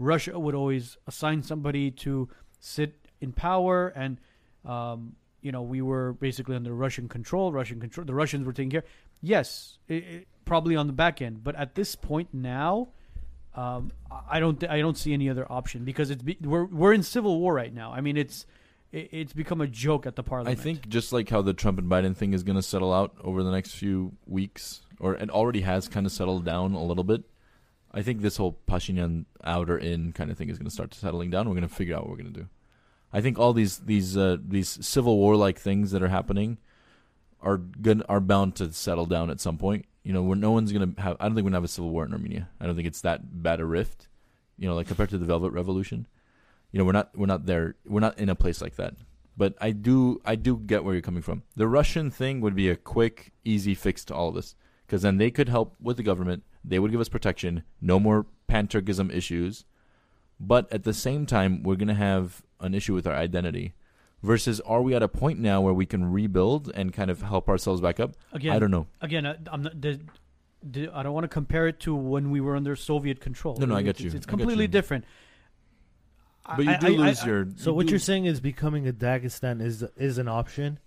Russia would always assign somebody to sit in power, and we were basically under Russian control. The Russians were taking care. Yes, probably on the back end, but at this point now. I don't see any other option because we're in civil war right now. I mean, it's become a joke at the parliament. I think just like how the Trump and Biden thing is going to settle out over the next few weeks, or it already has kind of settled down a little bit. I think this whole Pashinyan out or in kind of thing is going to start settling down. We're going to figure out what we're going to do. I think all these civil war like things that are happening are bound to settle down at some point. I don't think we're going to have a civil war in Armenia. I don't think it's that bad a rift, like compared to the Velvet Revolution. We're not there. We're not in a place like that. But I do get where you're coming from. The Russian thing would be a quick, easy fix to all of this, because then they could help with the government. They would give us protection. No more pan-Turkism issues. But at the same time, we're going to have an issue with our identity. Versus, are we at a point now where we can rebuild and kind of help ourselves back up? Again, I don't know. Again, I don't want to compare it to when we were under Soviet control. No, I get you. It's completely different. But you do lose your. So what you're saying is becoming a Dagestan is an option.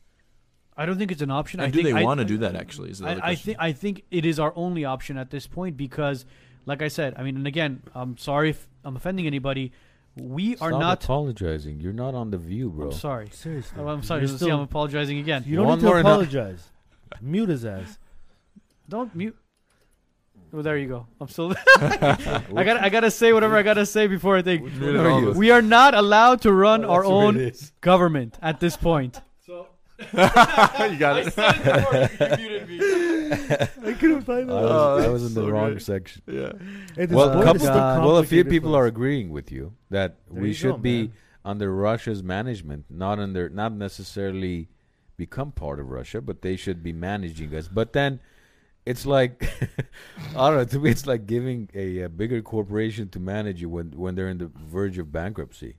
I don't think it's an option. And do they want to do that? Actually, is I think it is our only option at this point because, like I said, I mean, and again, I'm sorry if I'm offending anybody. We are not apologizing. You're not on The View, bro. I'm sorry. Seriously. I'm sorry. I'm apologizing again. You don't need to apologize. Mute his ass. Don't mute. Well, there you go. I'm still. I gotta say whatever I gotta say before I think. We are not allowed to run our own government at this point. So you got it. I couldn't find that. I was in the wrong section. Yeah. Well, a few people are agreeing with you that we should be under Russia's management, not necessarily become part of Russia, but they should be managing us. But then. It's like, I don't know, to me it's like giving a bigger corporation to manage you when they're in the verge of bankruptcy.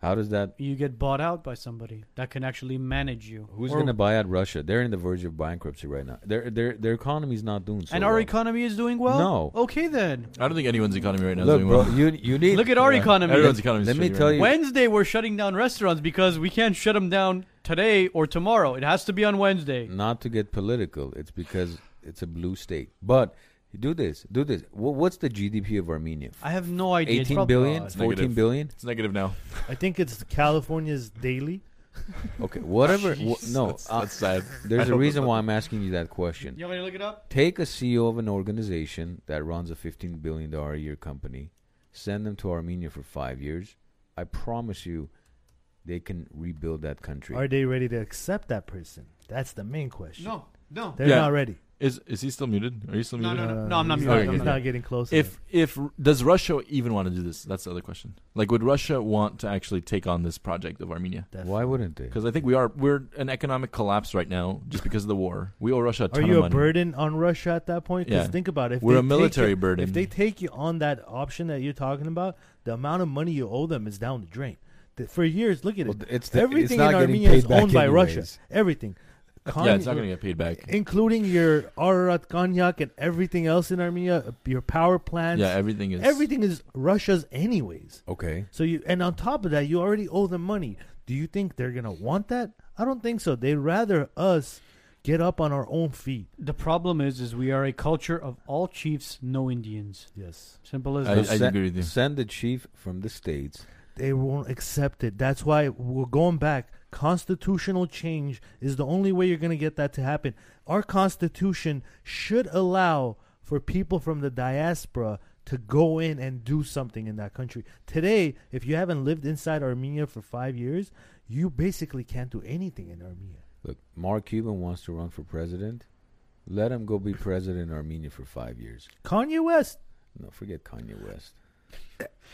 How does that... You get bought out by somebody that can actually manage you. Who's going to buy out Russia? They're in the verge of bankruptcy right now. Their economy is not doing so well. And our economy is doing well? No. Okay, then. I don't think anyone's economy right now is doing well. You need... Look at our economy. Everyone's economy is Let me tell you. Wednesday, we're shutting down restaurants because we can't shut them down today or tomorrow. It has to be on Wednesday. Not to get political. It's because... It's a blue state. But do this. What's the GDP of Armenia? I have no idea. 18 billion? 14 billion? It's negative now. I think it's California's daily. Okay, whatever. That's sad. There's a reason why I'm asking you that question. You want me to look it up? Take a CEO of an organization that runs a $15 billion a year company. Send them to Armenia for 5 years. I promise you they can rebuild that country. Are they ready to accept that person? That's the main question. No. They're not ready. Is he still muted? Are you still muted? No, I'm not muted. He's not getting close. If does Russia even want to do this? That's the other question. Like, would Russia want to actually take on this project of Armenia? Definitely. Why wouldn't they? Because I think we're an economic collapse right now just because of the war. We owe Russia a ton of money. Are you a burden on Russia at that point? Because think about it. If we're a military burden. If they take you on that option that you're talking about, the amount of money you owe them is down the drain. For years, look at it. Everything in Armenia is owned by Russia. Everything. It's not going to get paid back. Including your Ararat Konyak and everything else in Armenia, your power plants. Yeah, everything is Russia's anyways. Okay. So and on top of that, you already owe them money. Do you think they're going to want that? I don't think so. They'd rather us get up on our own feet. The problem is we are a culture of all chiefs, no Indians. Yes. Simple as that. I agree with you. Send the chief from the States. They won't accept it. That's why we're going back. Constitutional change is the only way you're going to get that to happen. Our constitution should allow for people from the diaspora to go in and do something in that country. Today, if you haven't lived inside Armenia for 5 years, you basically can't do anything in Armenia. Look, Mark Cuban wants to run for president. Let him go be president in Armenia for 5 years. Kanye West. No, forget Kanye West.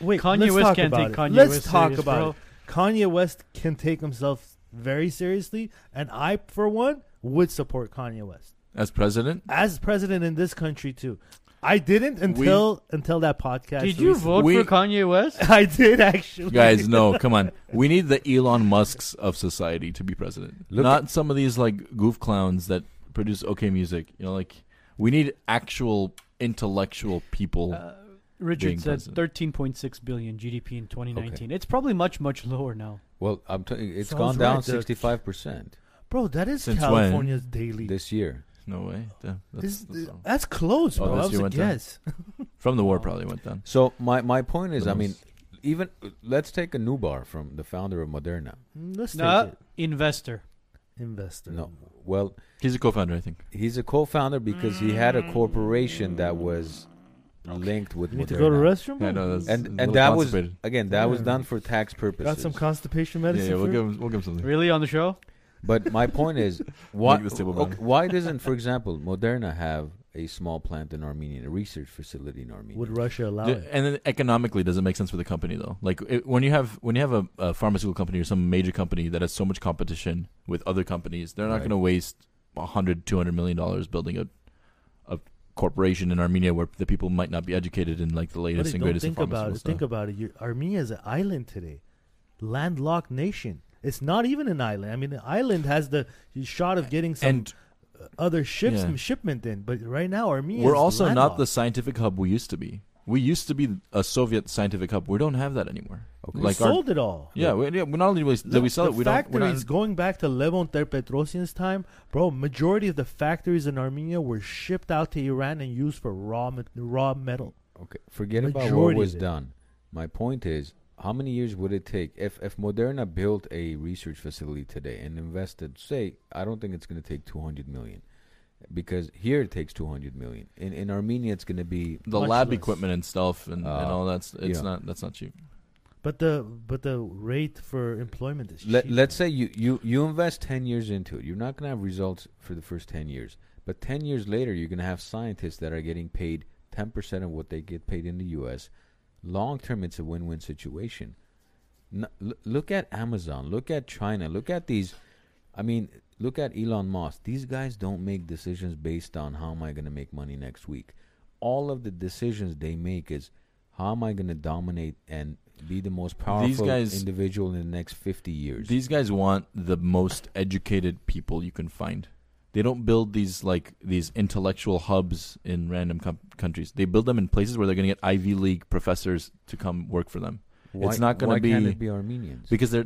Wait, Kanye West can't take Kanye West. Let's talk about it. Kanye West can take himself very seriously, and I, for one, would support Kanye West. As president? As president in this country, too. I didn't until that podcast. Did you vote for Kanye West? I did, actually. Guys, no, come on. We need the Elon Musks of society to be president. Not some of these, like, goof clowns that produce okay music. You know, like, we need actual intellectual people. Richard said 13.6 billion GDP in 2019. Okay. It's probably much, much lower now. Well, I'm telling you, it's gone down 65%. Bro, that is since California's when? Daily. This year. No way. Damn, that's close, bro. That was a guess. From the war probably went down. So my point is, I mean, even let's take a new bar from the founder of Moderna. Investor. No. Well, he's a co-founder, I think. He's a co-founder because he had a corporation that was... Okay. Linked with Moderna. To go to the restroom? Yeah, no, and that was, again, that was done for tax purposes. Got some constipation medicine? Yeah, we'll give him something. Really, on the show? But my point is, why doesn't, for example, Moderna have a small plant in Armenia, a research facility in Armenia? Would Russia allow it? And then economically, does it make sense for the company, though? Like, when you have a pharmaceutical company or some major company that has so much competition with other companies, they're not going to waste $100, $200 million building a corporation in Armenia where the people might not be educated in like the latest and greatest pharmaceutical stuff. Think about it. Armenia is an island today, landlocked nation. It's not even an island. I mean, an island has the shot of getting some other ships and shipment in, but right now Armenia. We're also not the scientific hub we used to be. We used to be a Soviet scientific hub. We don't have that anymore. Okay. Like we sold it all. Yeah, we not only did we sell it, we don't... The factories, going back to Levon Terpetrosyan's time, bro, majority of the factories in Armenia were shipped out to Iran and used for raw metal. Okay, forget about what was done. My point is, how many years would it take? If Moderna built a research facility today and invested, say, I don't think it's going to take $200 million. because here it takes $200 million. In Armenia, it's going to be the lab less. Equipment and stuff and all that's it's not that's not cheap. But the rate for employment is cheap. Let's say you invest 10 years into it. You're not going to have results for the first 10 years. But 10 years later, you're going to have scientists that are getting paid 10% of what they get paid in the U.S. Long term, it's a win-win situation. Look at Amazon. Look at China. Look at these. I mean, look at Elon Musk. These guys don't make decisions based on how am I going to make money next week. All of the decisions they make is how am I going to dominate and be the most powerful individual in the next 50 years. These guys want the most educated people you can find. They don't build these intellectual hubs in random countries. They build them in places where they're going to get Ivy League professors to come work for them. It's not going to be. Why can't it be Armenians? Because they're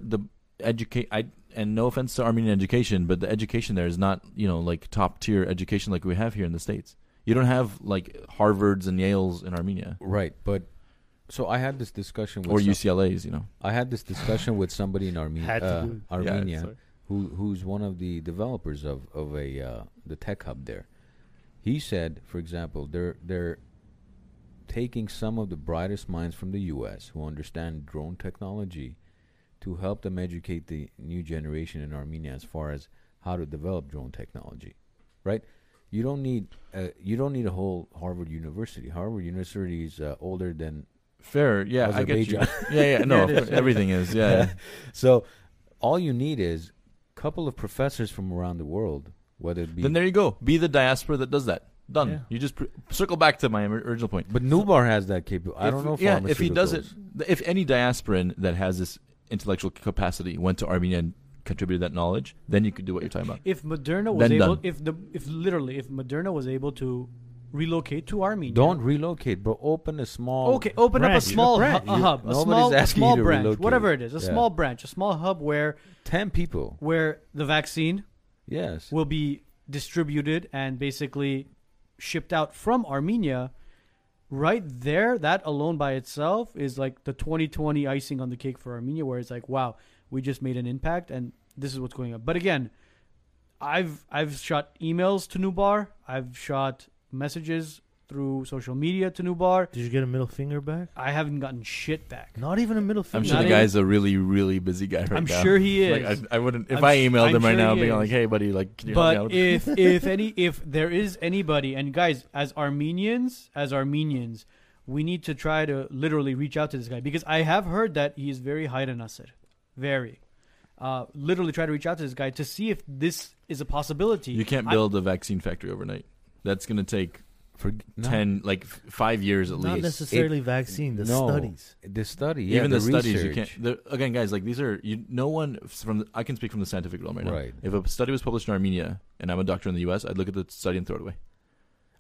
and no offense to Armenian education, but the education there is not, like top tier education like we have here in the States. You don't have like Harvards and Yales in Armenia. Right, but so I had this discussion with UCLA's, I had this discussion with somebody in Armenia, who's one of the developers of the tech hub there. He said, for example, they're taking some of the brightest minds from the U.S. who understand drone technology to help them educate the new generation in Armenia as far as how to develop drone technology, right? You don't need a whole Harvard University. Harvard University is older than. Fair, yeah, I get you. Yeah, no, everything is, yeah. So all you need is a couple of professors from around the world, whether it be... Then there you go. Be the diaspora that does that. Done. Yeah. You just circle back to my original point. But Nubar has that capability. I don't know if if he does it... If any diasporan that has this intellectual capacity went to Armenia and contributed that knowledge, then you could do what you're talking about. If Moderna was if Moderna was able to... relocate to Armenia. Don't relocate, bro. Open a small. Okay, open branch. Up a small hub. A small branch. Relocate. Whatever it is, a small branch, a small hub where 10 people, where the vaccine, will be distributed and basically shipped out from Armenia. Right there, that alone by itself is like the 2020 icing on the cake for Armenia, where it's like, wow, we just made an impact, and this is what's going on. But again, I've shot emails to Nubar. I've shot messages through social media to Nubar. Did you get a middle finger back? I haven't gotten shit back. Not even a middle finger. I'm sure the guy's a really, really busy guy right now. I'm sure he is. Like, I wouldn't if I emailed him right now, being like, "Hey, buddy, like, can you help me out?" But if there is anybody, and guys, as Armenians, we need to try to literally reach out to this guy, because I have heard that he is very Hayranasir, very. Literally try to reach out to this guy to see if this is a possibility. You can't build a vaccine factory overnight. That's going to take 5 years at least. Not necessarily vaccine. Studies. The study. Yeah, even the studies. You can't. Again, guys, like these are. No one from. I can speak from the scientific realm right now. If a study was published in Armenia, and I'm a doctor in the U.S., I'd look at the study and throw it away.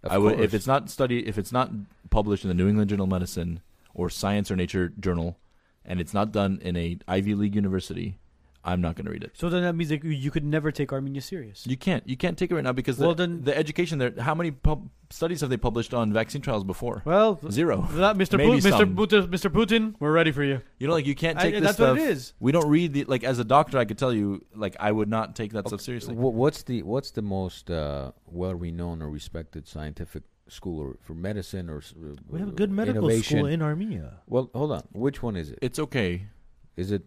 I would. If it's not published in the New England Journal of Medicine or Science or Nature journal, and it's not done in a Ivy League university, I'm not going to read it. So then that means that you could never take Armenia serious. You can't. You can't take it right now because the education there. How many studies have they published on vaccine trials before? Well, zero. Mr. Putin, we're ready for you. You can't take this stuff. That's what it is. We don't read as a doctor, I could tell you, I would not take that stuff seriously. What's the most well-renowned or respected scientific school for medicine or we have a good medical innovation. School in Armenia. Well, hold on. Which one is it? It's okay. Is it?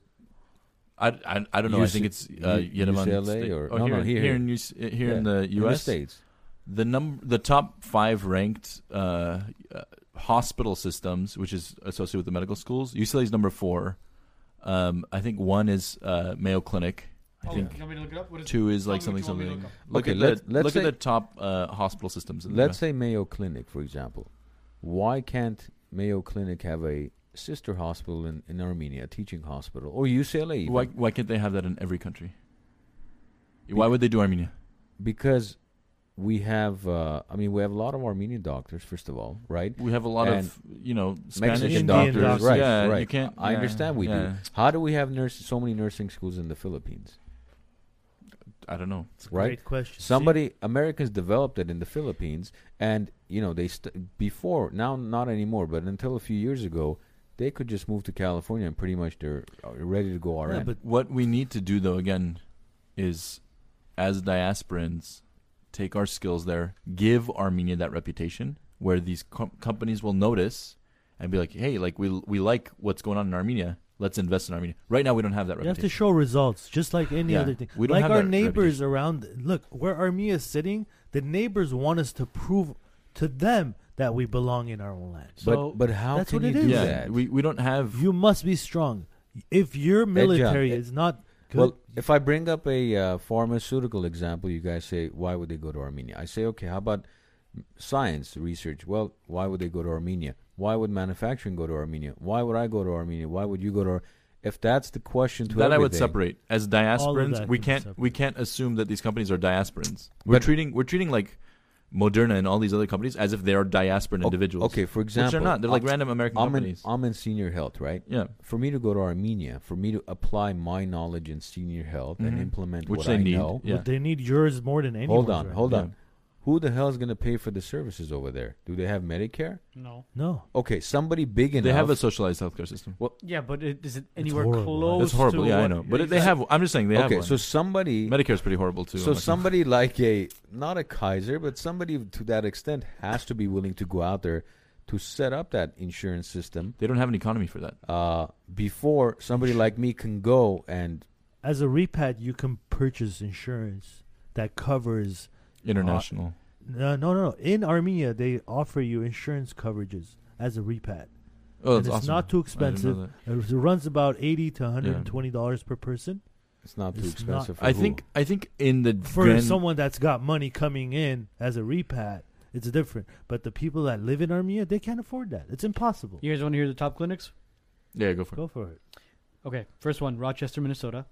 I don't know. I think it's Yerevan, UCLA or here in the U.S. In the States. The top 5 ranked hospital systems, which is associated with the medical schools, UCLA is number 4. I think 1 is Mayo Clinic. I think. You want me to look it up? What is 2 is something. Look at the top hospital systems. Let's say Mayo Clinic, for example. Why can't Mayo Clinic have a sister hospital in Armenia, teaching hospital, or UCLA even? Why can't they have that in every country? Why would they do Armenia? Because we have, a lot of Armenian doctors, first of all, right? We have a lot of, Spanish Mexican doctors. Right, yeah, right. You can't, I understand we do. How do we have so many nursing schools in the Philippines? I don't know. It's a great question. Americans developed it in the Philippines, and, they before, now not anymore, but until a few years ago, they could just move to California and pretty much they're ready to go RN. Yeah, but what we need to do, though, again, is as diasporans, take our skills there, give Armenia that reputation where these companies will notice and be like, hey, like we like what's going on in Armenia. Let's invest in Armenia. Right now, we don't have that reputation. You have to show results, just like any other thing. We don't like have our neighbors around. Look, where Armenia is sitting, the neighbors want us to prove to them that we belong in our own land. So but how that's can what you it do yeah, that? We don't have... You must be strong. If your military is not... Good. Well, if I bring up a pharmaceutical example, you guys say, why would they go to Armenia? I say, okay, how about science research? Well, why would they go to Armenia? Why would manufacturing go to Armenia? Why would I go to Armenia? Why would you go to Armenia? If that's the question to everything. I would separate. As diasporans, we can't assume that these companies are diasporans. We're treating like Moderna and all these other companies as if they are diasporan individuals. Okay, for example. Which they're not. They're like random American companies. I'm in senior health, right? Yeah. For me to go to Armenia, for me to apply my knowledge in senior health and implement which what they know. Yeah. But they need yours more than anyone's. Hold on. Who the hell is going to pay for the services over there? Do they have Medicare? No. Okay, somebody big enough. They have a socialized healthcare system. Well, yeah, but is it anywhere close? It's horrible. Yeah, I know. But they have. I'm just saying they have. Okay, so somebody. Medicare is pretty horrible too. So somebody like not a Kaiser, but somebody to that extent has to be willing to go out there to set up that insurance system. They don't have an economy for that. Before somebody like me can go and. As a repad, you can purchase insurance that covers. International. No. In Armenia, they offer you insurance coverages as a repad. Oh, that's awesome. It's not too expensive. It runs about $80 to $120 per person. It's not too expensive. I think in the for someone that's got money coming in as a repad, it's different. But the people that live in Armenia, they can't afford that. It's impossible. You guys want to hear the top clinics? Yeah, go for it. Okay, first one, Rochester, Minnesota.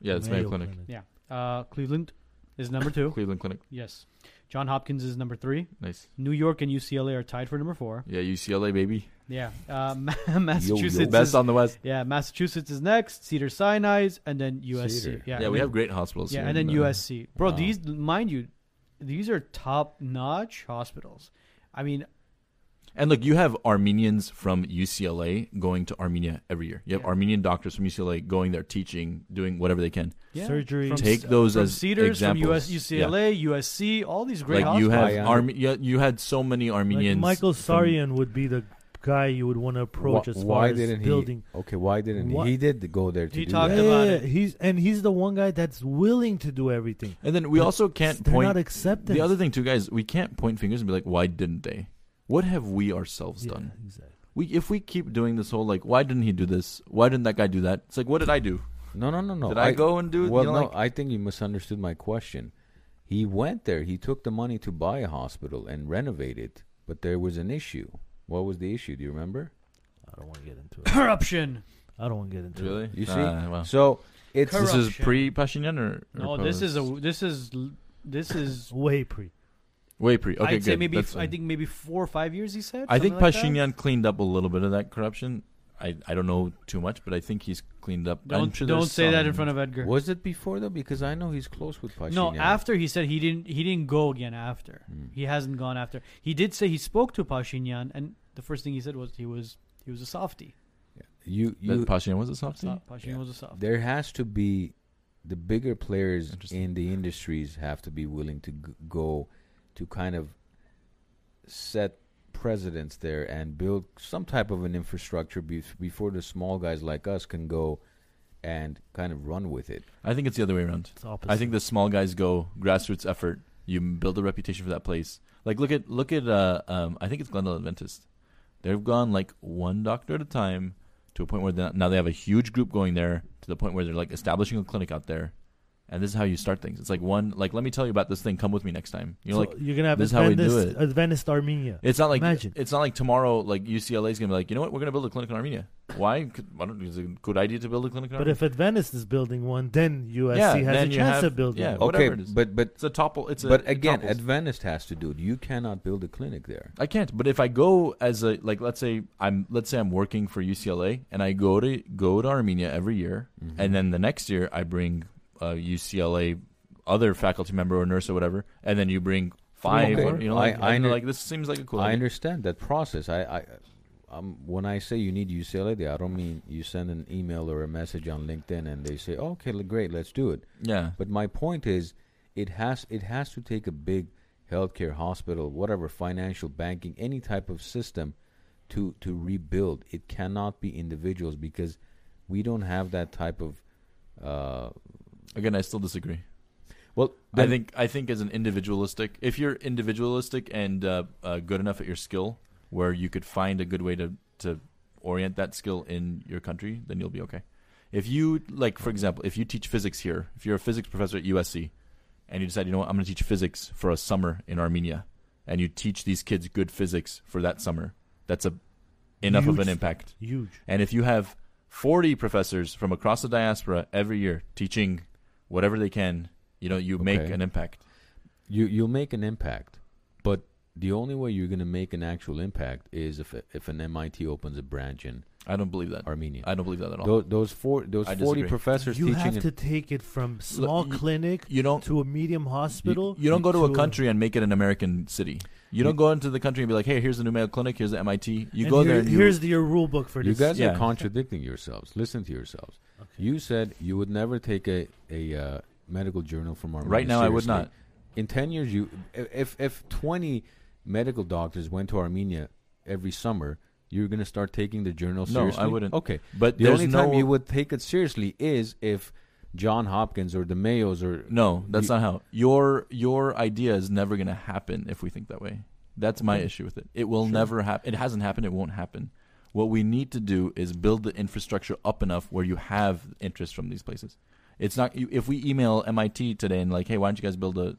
Yeah, it's Mayo Clinic. Yeah, Cleveland. Is number 2. Cleveland Clinic. Yes. Johns Hopkins is number 3. Nice. New York and UCLA are tied for number 4. Yeah, UCLA, baby. Yeah. Massachusetts. Yo. Best on the West. Yeah, Massachusetts is next. Cedars-Sinai, and then USC. Yeah, we have great hospitals here. Yeah, and then USC. Bro, these, mind you, these are top-notch hospitals. I mean... And look, you have Armenians from UCLA going to Armenia every year. You have Armenian doctors from UCLA going there, teaching, doing whatever they can. Yeah. Surgery. Take those as Cedars, examples. From UCLA, USC, all these great hospitals. You had so many Armenians. Like Michael Sarian would be the guy you would want to approach as far as building. Why didn't he? He did go there to do that. He talked about it. He's the one guy that's willing to do everything. And then we also can't point. They're not accepted. The other thing, too, guys, we can't point fingers and be like, why didn't they? What have we ourselves done? Exactly. If we keep doing this whole, like, why didn't he do this? Why didn't that guy do that? It's like, what did I do? No. Did I go and do it? Well, I think you misunderstood my question. He went there. He took the money to buy a hospital and renovate it, but there was an issue. What was the issue? Do you remember? I don't want to get into it. Corruption. I don't want to get into it. Really? You see? Well. So it's corruption. This is pre-Pashinyan or post? This is way pre. Way pre. Okay, I'd say maybe I think maybe 4 or 5 years, he said. I think Pashinyan cleaned up a little bit of that corruption. I don't know too much, but I think he's cleaned up. Don't say that in front of Edgar. Was it before though? Because I know he's close with Pashinyan. No, after he said he didn't go again after. He hasn't gone after. He did say he spoke to Pashinyan, and the first thing he said was he was a softie. Yeah. You Pashinyan was a softie? Pashinyan was a softie. There has to be the bigger players in the industries have to be willing to go to kind of set precedents there and build some type of an infrastructure before the small guys like us can go and kind of run with it. I think it's the other way around. It's opposite. I think the small guys go grassroots effort. You build a reputation for that place. Like look at I think it's Glendale Adventist. They've gone like one doctor at a time to a point where now they have a huge group going there to the point where they're like establishing a clinic out there. And this is how you start things. It's like let me tell you about this thing. Come with me next time. You're gonna have this is how we do it. Adventist Armenia. It's not like tomorrow. Like UCLA is gonna be like, you know what? We're gonna build a clinic in Armenia. Why? It's a good idea to build a clinic in Armenia. But if Adventist is building one, then USC has a chance of building. Yeah, okay. It is. But it's a topple. Adventist has to do it. You cannot build a clinic there. I can't. But if I go as a let's say I'm working for UCLA and I go to Armenia every year, and then the next year I bring. UCLA other faculty member or nurse or whatever, and then you bring 5 or, this seems like a cool idea. I understand that process. When I say you need UCLA there, I don't mean you send an email or a message on LinkedIn and they say, okay, great, let's do it. Yeah. But my point is, it has to take a big healthcare hospital, whatever, financial, banking, any type of system to rebuild. It cannot be individuals because we don't have that type of. Again, I still disagree. Well, I think as an individualistic, if you're individualistic and good enough at your skill, where you could find a good way to orient that skill in your country, then you'll be okay. If you, like, for example, if you teach physics here, if you're a physics professor at USC, and you decide, you know what, I'm going to teach physics for a summer in Armenia, and you teach these kids good physics for that summer, that's enough of an impact. Huge. And if you have 40 professors from across the diaspora every year teaching whatever they can, you know, you make an impact. You'll make an impact, but the only way you're going to make an actual impact is if an MIT opens a branch in. I don't believe that. Armenia. I don't believe that at all. Those 40 professors teaching. You have to take it from small clinic to a medium hospital. You don't go to a country and make it an American city. You don't go into the country and be like, hey, here's the new Mayo Clinic, here's the MIT. You go there and here's your rule book for this. You guys are contradicting yourselves. Listen to yourselves. Okay. You said you would never take a medical journal from Armenia. Right now, seriously. I would not. In 10 years, if 20 medical doctors went to Armenia every summer, you're going to start taking the journal seriously? No, I wouldn't. Okay. But the only time you would take it seriously is if Johns Hopkins or the Mayos or... No, that's not how. Your idea is never going to happen if we think that way. That's my issue with it. It will never happen. It hasn't happened. It won't happen. What we need to do is build the infrastructure up enough where you have interest from these places. It's not... If we email MIT today and like, hey, why don't you guys build a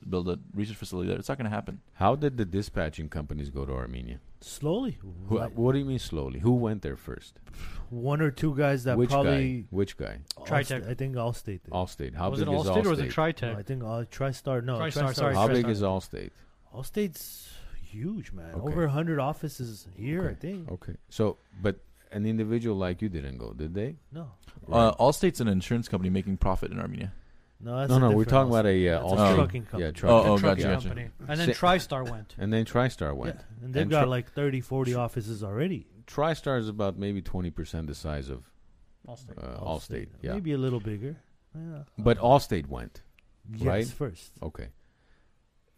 research facility there? It's not going to happen. How did the dispatching companies go to Armenia? Slowly. What do you mean slowly? Who went there first? One or two guys that Which guy? Tri-Tech. I think Allstate. Allstate. How big is Allstate? Was it Allstate or was it Tri-Tech? No, I think TriStar. No, TriStar. Sorry. How big is Allstate? Allstate's huge, man. Okay. Over 100 offices here, I think. Okay. So, but an individual like you didn't go, did they? No. Allstate's an insurance company making profit in Armenia. No, that's no. We're talking about a trucking company. Yeah, trucking company. And then TriStar went. Yeah. And they've got like 30, 40 offices already. TriStar is about maybe 20% the size of Allstate. Allstate. Yeah. Maybe a little bigger. Yeah. But Allstate went, right? Yes, first. Okay.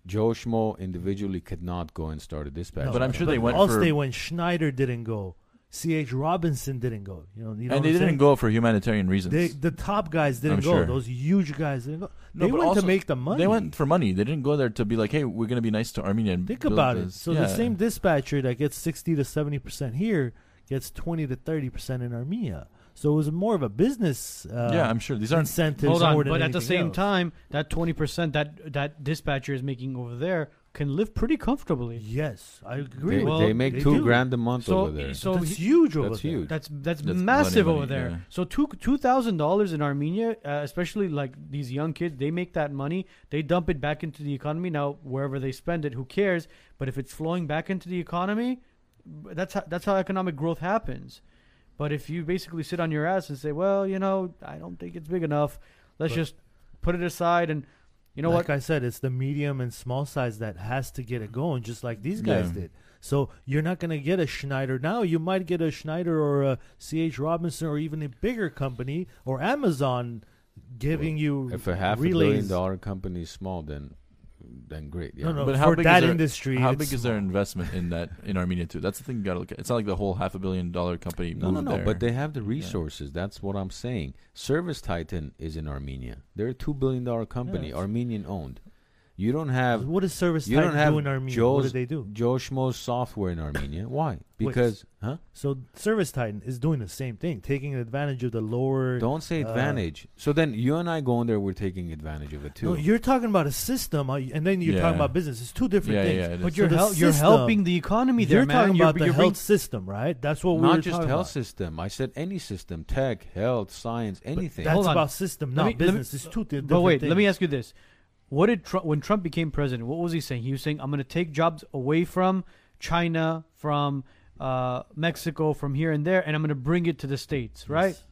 Joe Schmo individually could not go and start a dispatch. No, but I'm sure they went Allstate for... Allstate went. Schneider didn't go. C.H. Robinson didn't go. You know and they didn't go for humanitarian reasons. The top guys didn't go. Sure. Those huge guys didn't go. They went to make the money. They went for money. They didn't go there to be like, hey, we're going to be nice to Armenia. And think about it. So the same dispatcher that gets 60 to 70% here gets 20 to 30% in Armenia. So it was more of a business I'm sure. These aren't incentives. Hold on, more than but at the same time, that 20% that dispatcher is making over there can live pretty comfortably. Yes, I agree. They make $2,000 a month over there. So that's huge over there. Huge. That's massive money, over there. Yeah. So $2,000 in Armenia, especially like these young kids, they make that money. They dump it back into the economy. Now, wherever they spend it, who cares? But if it's flowing back into the economy, that's how economic growth happens. But if you basically sit on your ass and say, well, you know, I don't think it's big enough. Let's just put it aside and... You know what? Like I said, it's the medium and small size that has to get it going, just like these guys did. So you're not going to get a Schneider now. You might get a Schneider or a C.H. Robinson or even a bigger company or Amazon giving you if a half $1 billion company is small, then great. Yeah. No, but how big that industry? How big is their investment in that in Armenia too? That's the thing you got to look at. It's not like the whole half $1 billion company. No. But they have the resources. Yeah. That's what I'm saying. Service Titan is in Armenia. They're a $2 billion company, Armenian owned. You don't have what does Service Titan do in Armenia? What do they do? Joe Schmo's software in Armenia. Why? Because So Service Titan is doing the same thing, taking advantage of the lower. Don't say advantage. So then you and I go in there, we're taking advantage of it too. No, you're talking about a system, and then you're talking about business. It's two different things. Yeah, but you're helping the economy there, man. You're talking about the health system, right? That's what we're talking about. Not just health system. I said any system, tech, health, science, anything. But that's about system, not business. It's two different things. But wait, let me ask you this. What did when Trump became president, what was he saying? He was saying, I'm going to take jobs away from China, from Mexico, from here and there, and I'm going to bring it to the States, right? Yes.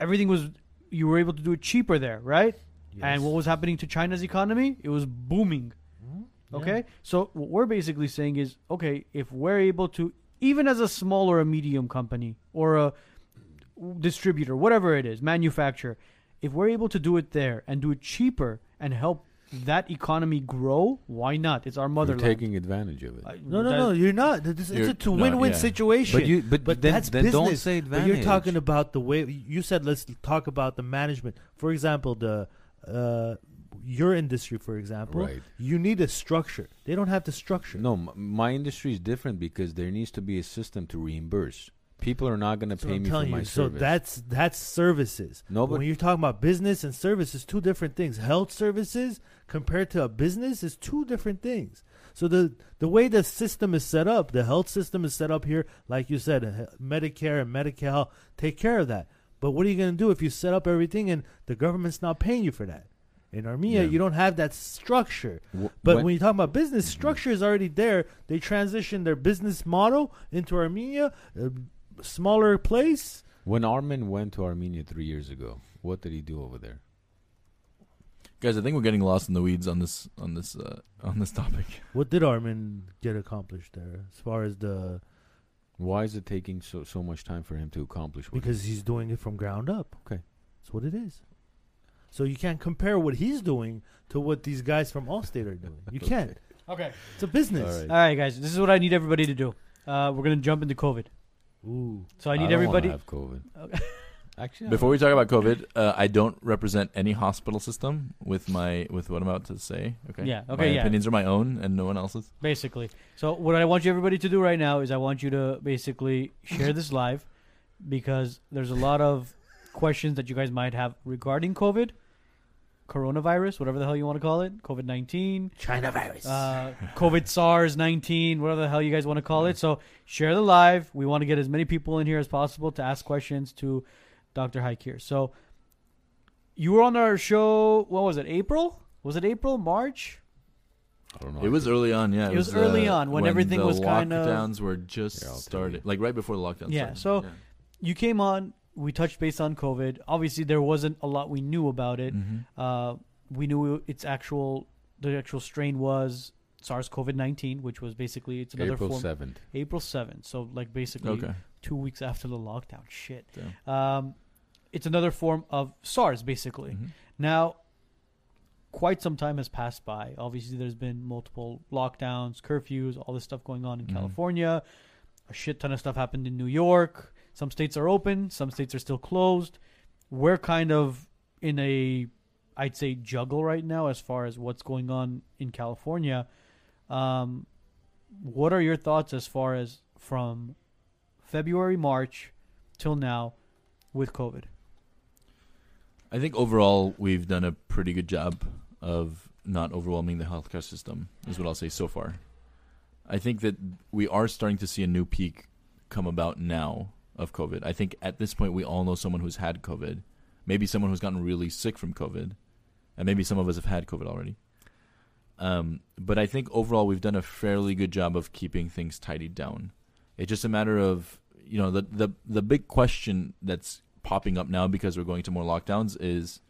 Everything was, you were able to do it cheaper there, right? Yes. And what was happening to China's economy? It was booming, okay? So what we're basically saying is, okay, if we're able to, even as a small or a medium company or a distributor, whatever it is, manufacturer, if we're able to do it there and do it cheaper and help that economy grow, why not? It's our motherland. You're taking advantage of it. No, you're not. It's a win-win situation. But then, that's business. Don't say advantage. But you're talking about the way you said. Let's talk about the management. For example, the your industry. For example, right. You need a structure. They don't have the structure. No, my industry is different because there needs to be a system to reimburse. People are not going to pay me for my service. So that's services. No, but when you're talking about business and services, two different things. Health services compared to a business is two different things. So the way the system is set up, the health system is set up here, like you said, Medicare and Medi-Cal take care of that. But what are you going to do if you set up everything and the government's not paying you for that? In Armenia, you don't have that structure. But when you talk about business, structure is already there. They transition their business model into Armenia. Smaller place. When Armin went to Armenia 3 years ago, what did he do over there? Guys, I think we're getting lost in the weeds on this topic. What did Armin get accomplished there? As far as the, why is it taking so much time for him to accomplish? Because he's doing it from ground up. Okay, that's what it is. So you can't compare what he's doing to what these guys from Allstate are doing. You can't. Okay, it's a business. All right, guys, this is what I need everybody to do. We're gonna jump into COVID. Ooh. So I need everybody. I don't want to have COVID. Actually, before we talk about COVID, I don't represent any hospital system with what I'm about to say. Okay. Yeah. Okay. My opinions are my own and no one else's. Basically. So what I want you everybody to do right now is I want you to basically share this live, because there's a lot of questions that you guys might have regarding COVID, coronavirus, whatever the hell you want to call it, COVID-19, China virus, COVID SARS-19, whatever the hell you guys want to call it. So share the live. We want to get as many people in here as possible to ask questions to Dr. Haik here. So you were on our show. What was it? April? Was it April? March? I don't know. It was early on. Yeah, it was early on when everything was kind of, lockdowns were just started, like right before the lockdown. Yeah. Started. So you came on. We touched base on COVID. Obviously, there wasn't a lot we knew about it. Mm-hmm. We knew the actual strain was SARS-CoV-19, which was basically it's another April form. April 7th. So like basically 2 weeks after the lockdown. Shit. Yeah. It's another form of SARS basically. Mm-hmm. Now, quite some time has passed by. Obviously, there's been multiple lockdowns, curfews, all this stuff going on in California. A shit ton of stuff happened in New York. Some states are open. Some states are still closed. We're kind of in a, I'd say, juggle right now as far as what's going on in California. What are your thoughts as far as from February, March till now with COVID? I think overall we've done a pretty good job of not overwhelming the healthcare system is what I'll say so far. I think that we are starting to see a new peak come about now of COVID. I think at this point we all know someone who's had COVID, maybe someone who's gotten really sick from COVID, and maybe some of us have had COVID already. But I think overall we've done a fairly good job of keeping things tidied down. It's just a matter of, you know, the big question that's popping up now because we're going to more lockdowns is,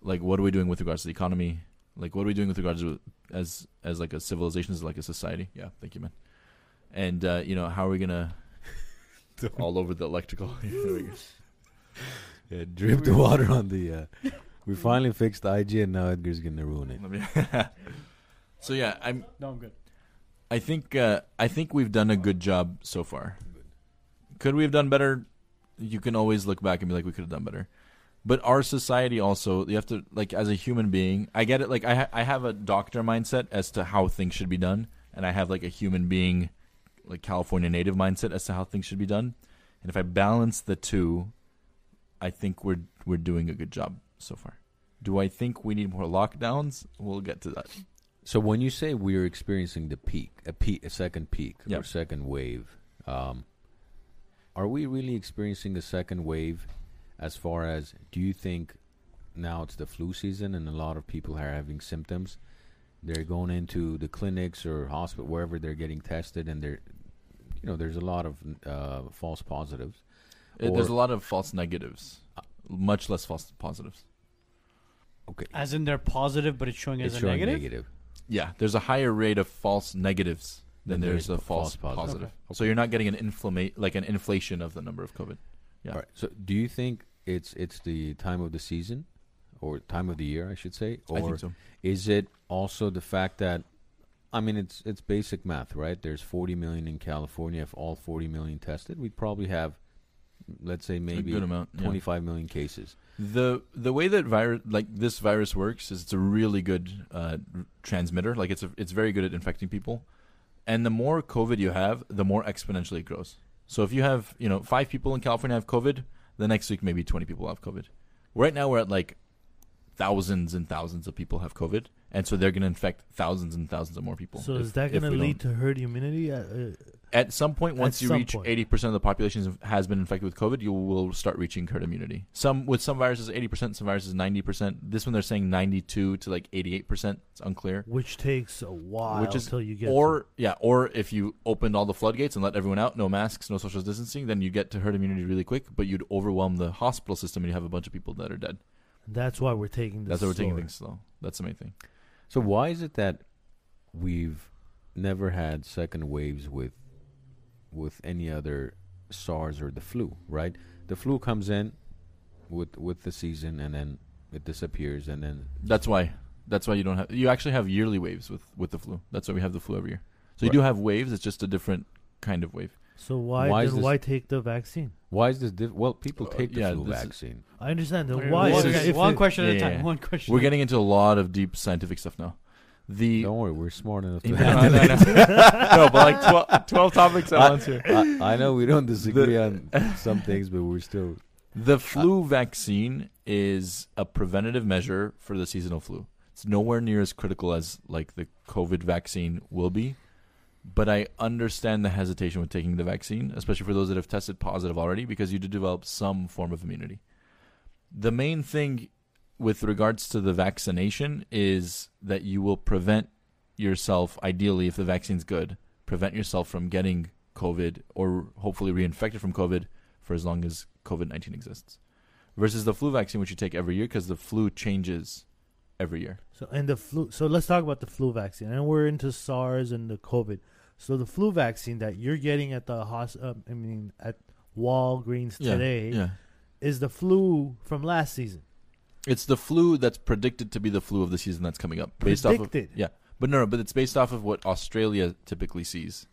like, what are we doing with regards to the economy? Like, what are we doing with regards to as like a civilization, as like a society? Yeah, thank you, man. And you know, how are we gonna all over the electrical. Yeah, drip the water on the... we finally fixed IG and now Edgar's going to ruin it. So yeah, I'm good. I think we've done a good job so far. Could we have done better? You can always look back and be like, we could have done better. But our society also, you have to, like, as a human being, I get it, like, I have a doctor mindset as to how things should be done, and I have, like, a human being, like, California native mindset as to how things should be done. And if I balance the two, I think we're doing a good job so far. Do I think we need more lockdowns? We'll get to that. So when you say we're experiencing the peak, a second peak, yep, or second wave, are we really experiencing a second wave? As far as, do you think now it's the flu season and a lot of people are having symptoms? They're going into the clinics or hospital, wherever they're getting tested, and they're, you know, there's a lot of false positives. There's a lot of false negatives, much less false positives. Okay. As in they're positive, but it's showing as a negative? Negative. Yeah, there's a higher rate of false negatives than there's a false positive. Okay. So you're not getting an inflation of the number of COVID. Yeah. All right. So do you think it's the time of the season? or time of the year, I should say? Or I think so. Is it also the fact that, I mean, it's basic math, right? There's 40 million in California. If all 40 million tested, we'd probably have, let's say, maybe a good amount, 25 million cases. The way that this virus works is it's a really good transmitter. Like it's very good at infecting people. And the more COVID you have, the more exponentially it grows. So if you have, 5 people in California have COVID, the next week maybe 20 people have COVID. Right now we're at like thousands and thousands of people have COVID, and so they're going to infect thousands and thousands of more people. So is that going to lead to herd immunity? At some point, once you reach 80% of the population has been infected with COVID, you will start reaching herd immunity. Some viruses 80%, some viruses 90%. This one they're saying 92 to like 88%. It's unclear. Which takes a while until you get. Or if you opened all the floodgates and let everyone out, no masks, no social distancing, then you get to herd immunity really quick. But you'd overwhelm the hospital system and you have a bunch of people that are dead. That's why we're taking this. That's why we're taking things slow. That's the main thing. So why is it that we've never had second waves with any other SARS or the flu, right? The flu comes in with the season and then it disappears, and then that's why you actually have yearly waves with the flu. That's why we have the flu every year. So right. You do have waves, it's just a different kind of wave. So why take the vaccine? Why is this well, people take the flu vaccine. I understand. Why? One question at a time. One question. We're getting into a lot of deep scientific stuff now. Don't worry, we're smart enough to handle it. No, but like 12 topics at once here. I know we don't disagree on some things, but we're still... The flu vaccine is a preventative measure for the seasonal flu. It's nowhere near as critical as like the COVID vaccine will be. But I understand the hesitation with taking the vaccine, especially for those that have tested positive already, because you do develop some form of immunity. The main thing with regards to the vaccination is that you will prevent yourself, ideally, if the vaccine's good, prevent yourself from getting COVID or hopefully reinfected from COVID for as long as COVID-19 exists. Versus the flu vaccine, which you take every year because the flu changes every year. So let's talk about the flu vaccine. And we're into SARS and the COVID. So the flu vaccine that you're getting at the at Walgreens today is the flu from last season. It's the flu that's predicted to be the flu of the season that's coming up. But it's based off of what Australia typically sees.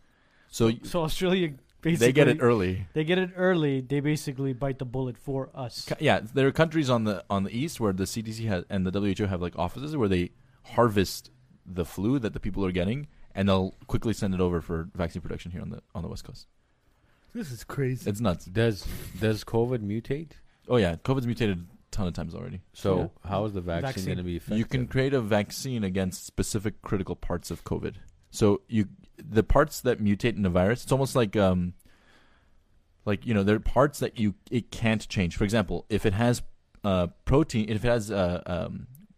So Australia basically they get it early. They basically bite the bullet for us. Yeah, there are countries on the east where the CDC and the WHO have like offices where they harvest the flu that the people are getting, and they'll quickly send it over for vaccine production here on the West Coast. This is crazy. It's nuts. Does COVID mutate? Oh yeah, COVID's mutated ton of times already. So how is the vaccine going to be effective? You can create a vaccine against specific critical parts of COVID. So the parts that mutate in a virus, it's almost like there are parts that it can't change. For example, if it has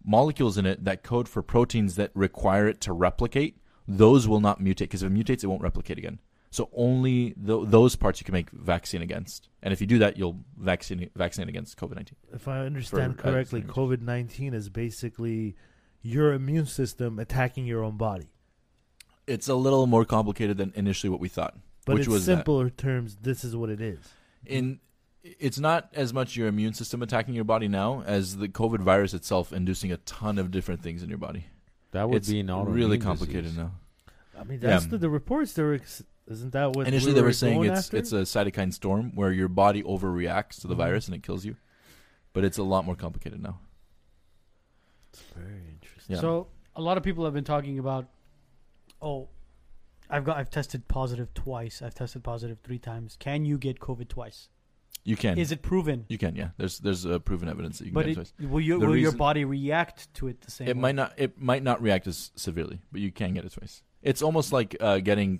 molecules in it that code for proteins that require it to replicate, those will not mutate, because if it mutates, it won't replicate again. So only those parts you can make vaccine against. And if you do that, you'll vaccinate against COVID-19. If I understand correctly, COVID-19 is basically your immune system attacking your own body. It's a little more complicated than initially what we thought. But in simpler terms, this is what it is. It's not as much your immune system attacking your body now as the COVID virus itself inducing a ton of different things in your body. That would be an autoimmune really complicated disease. Now. I mean, that's the reports there. Isn't that what initially they were saying? It's a cytokine storm where your body overreacts to the virus and it kills you, but it's a lot more complicated now. It's very interesting. Yeah. So a lot of people have been talking about, I've tested positive twice. I've tested positive 3 times. Can you get COVID twice? You can. Is it proven? You can. Yeah. There's proven evidence that you can get it twice. Will your body react to it the same? It might not. It might not react as severely, but you can get it twice. It's almost like getting.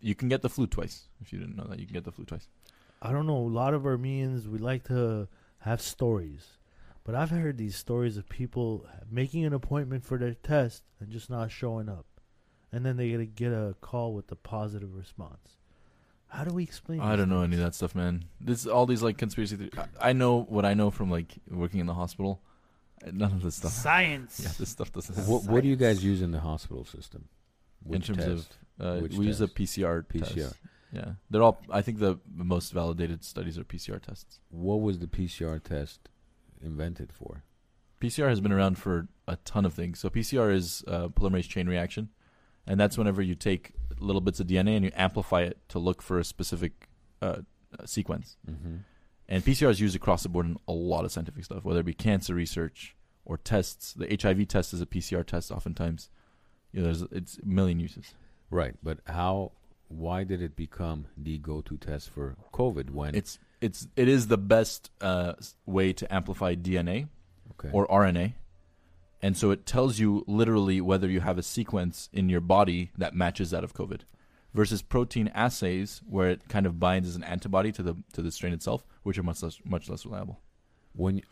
You can get the flu twice. If you didn't know that, you can get the flu twice. I don't know. A lot of Armenians, we like to have stories. But I've heard these stories of people making an appointment for their test and just not showing up. And then they get a call with a positive response. How do we explain that? I don't know any of that stuff, man. All these like conspiracy theories. I know what I know from like working in the hospital. None of this stuff. Science. Yeah, this stuff doesn't. What do you guys use in the hospital system? We use a PCR test. Yeah. They're all, I think the most validated studies are PCR tests. What was the PCR test invented for? PCR has been around for a ton of things. So PCR is polymerase chain reaction, and that's whenever you take little bits of DNA and you amplify it to look for a specific sequence. Mm-hmm. And PCR is used across the board in a lot of scientific stuff, whether it be cancer research or tests. The HIV test is a PCR test oftentimes. You know, it's a million uses. Right, but why did it become the go-to test for COVID when it is the best way to amplify DNA or RNA, and so it tells you literally whether you have a sequence in your body that matches that of COVID, versus protein assays where it kind of binds as an antibody to the strain itself, which are much less reliable. When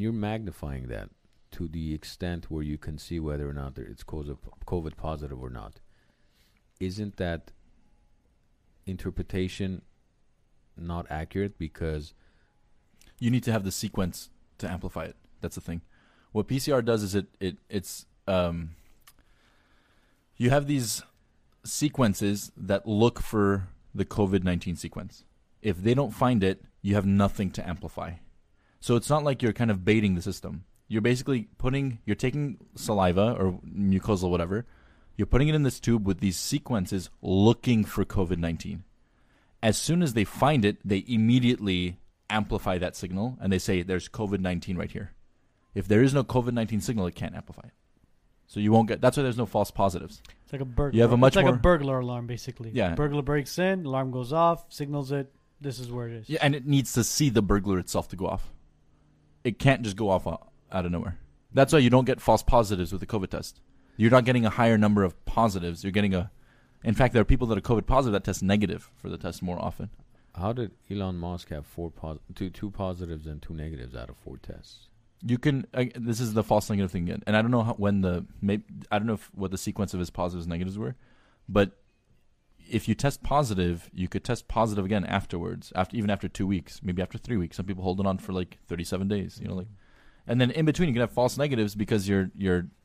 you're magnifying that to the extent where you can see whether or not it's COVID positive or not, isn't that interpretation not accurate because you need to have the sequence to amplify it? That's the thing. What PCR does is it's you have these sequences that look for the COVID-19 sequence. If they don't find it, you have nothing to amplify. So it's not like you're kind of baiting the system. You're basically taking saliva or mucosal whatever. You're putting it in this tube with these sequences looking for COVID-19. As soon as they find it, they immediately amplify that signal, and they say there's COVID-19 right here. If there is no COVID-19 signal, it can't amplify it. So you won't get... That's why there's no false positives. It's like a burglar. You have a burglar alarm, basically. Yeah. Burglar breaks in, alarm goes off, signals it, this is where it is. Yeah, and it needs to see the burglar itself to go off. It can't just go off out of nowhere. That's why you don't get false positives with the COVID test. You're not getting a higher number of positives. You're getting in fact, there are people that are COVID positive that test negative for the test more often. How did Elon Musk have two positives and two negatives out of four tests? You can. This is the false negative thing again, and I don't know what the sequence of his positives and negatives were, but if you test positive, you could test positive again afterwards, even after 2 weeks, maybe after 3 weeks. Some people hold it on for like 37 days, you know, like, and then in between you can have false negatives because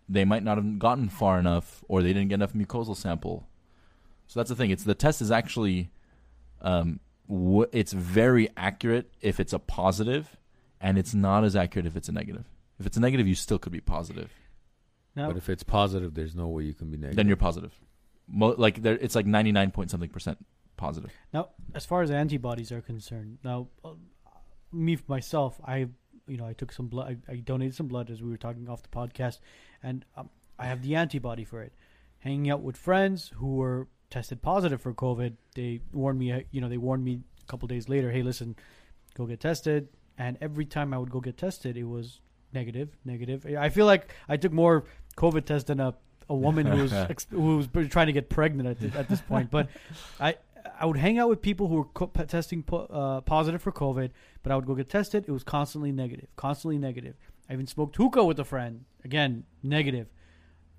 they might not have gotten far enough, or they didn't get enough mucosal sample. So that's the thing. It's the test is actually, it's very accurate if it's a positive, and it's not as accurate if it's a negative. If it's a negative, you still could be positive. No. But if it's positive, there's no way you can be negative. Then you're positive. It's like 99.something% positive. Now, as far as antibodies are concerned, now me myself, I took some blood. I donated some blood as we were talking off the podcast, and I have the antibody for it. Hanging out with friends who were tested positive for COVID, they warned me. They warned me a couple days later. Hey, listen, go get tested. And every time I would go get tested, it was negative. I feel like I took more COVID tests than a woman who was trying to get pregnant at this point. But I would hang out with people who were testing positive for COVID, but I would go get tested. It was constantly negative. I even smoked hookah with a friend. Again, negative.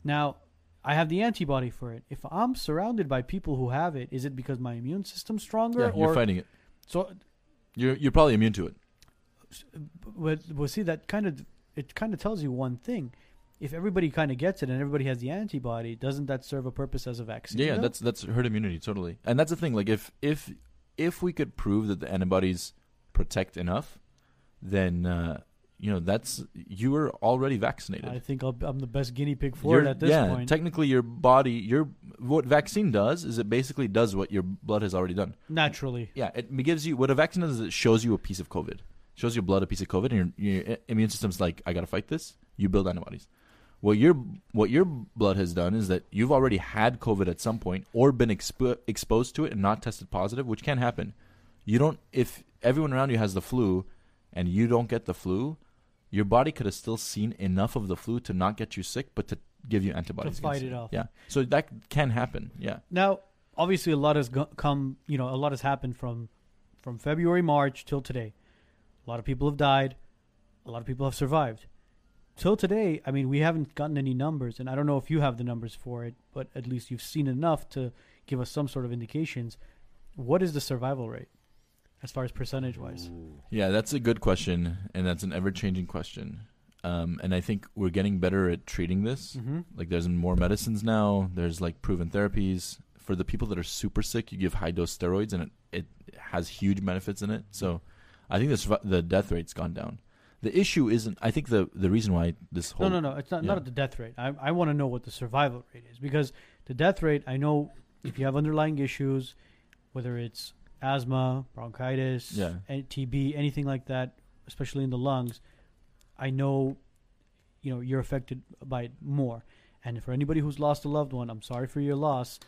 Now, I have the antibody for it. If I'm surrounded by people who have it, is it because my immune system's stronger? Yeah, you're fighting it. So you're probably immune to it. But see, that kind of tells you one thing. If everybody kind of gets it and everybody has the antibody, doesn't that serve a purpose as a vaccine? Yeah, that's herd immunity, totally. And that's the thing. Like if we could prove that the antibodies protect enough, then you were already vaccinated. I think I'm the best guinea pig for it at this point. Yeah, technically, what vaccine does is it basically does what your blood has already done naturally. Yeah, it gives you what a vaccine does. Is it shows you a piece of COVID. Shows your blood a piece of COVID, and your immune system's like, I gotta fight this. You build antibodies. What your blood has done is that you've already had COVID at some point, or been exposed to it and not tested positive, which can happen. You don't. If everyone around you has the flu, and you don't get the flu, your body could have still seen enough of the flu to not get you sick, but to give you antibodies to fight it off. Yeah. So that can happen. Yeah. Now, obviously, a lot has come. A lot has happened from February, March till today. A lot of people have died. A lot of people have survived. Till today, I mean, we haven't gotten any numbers, and I don't know if you have the numbers for it, but at least you've seen enough to give us some sort of indications. What is the survival rate as far as percentage-wise? Yeah, that's a good question, and that's an ever-changing question. And I think we're getting better at treating this. Mm-hmm. Like, there's more medicines now. There's, like, proven therapies. For the people that are super sick, you give high-dose steroids, and it has huge benefits in it. So I think the death rate's gone down. The issue isn't, I think the reason why this whole... No, it's not the death rate. I want to know what the survival rate is, because the death rate, I know if you have underlying issues, whether it's asthma, bronchitis, TB, anything like that, especially in the lungs, I know, you know, you're affected by it more. And for anybody who's lost a loved one, I'm sorry for your loss,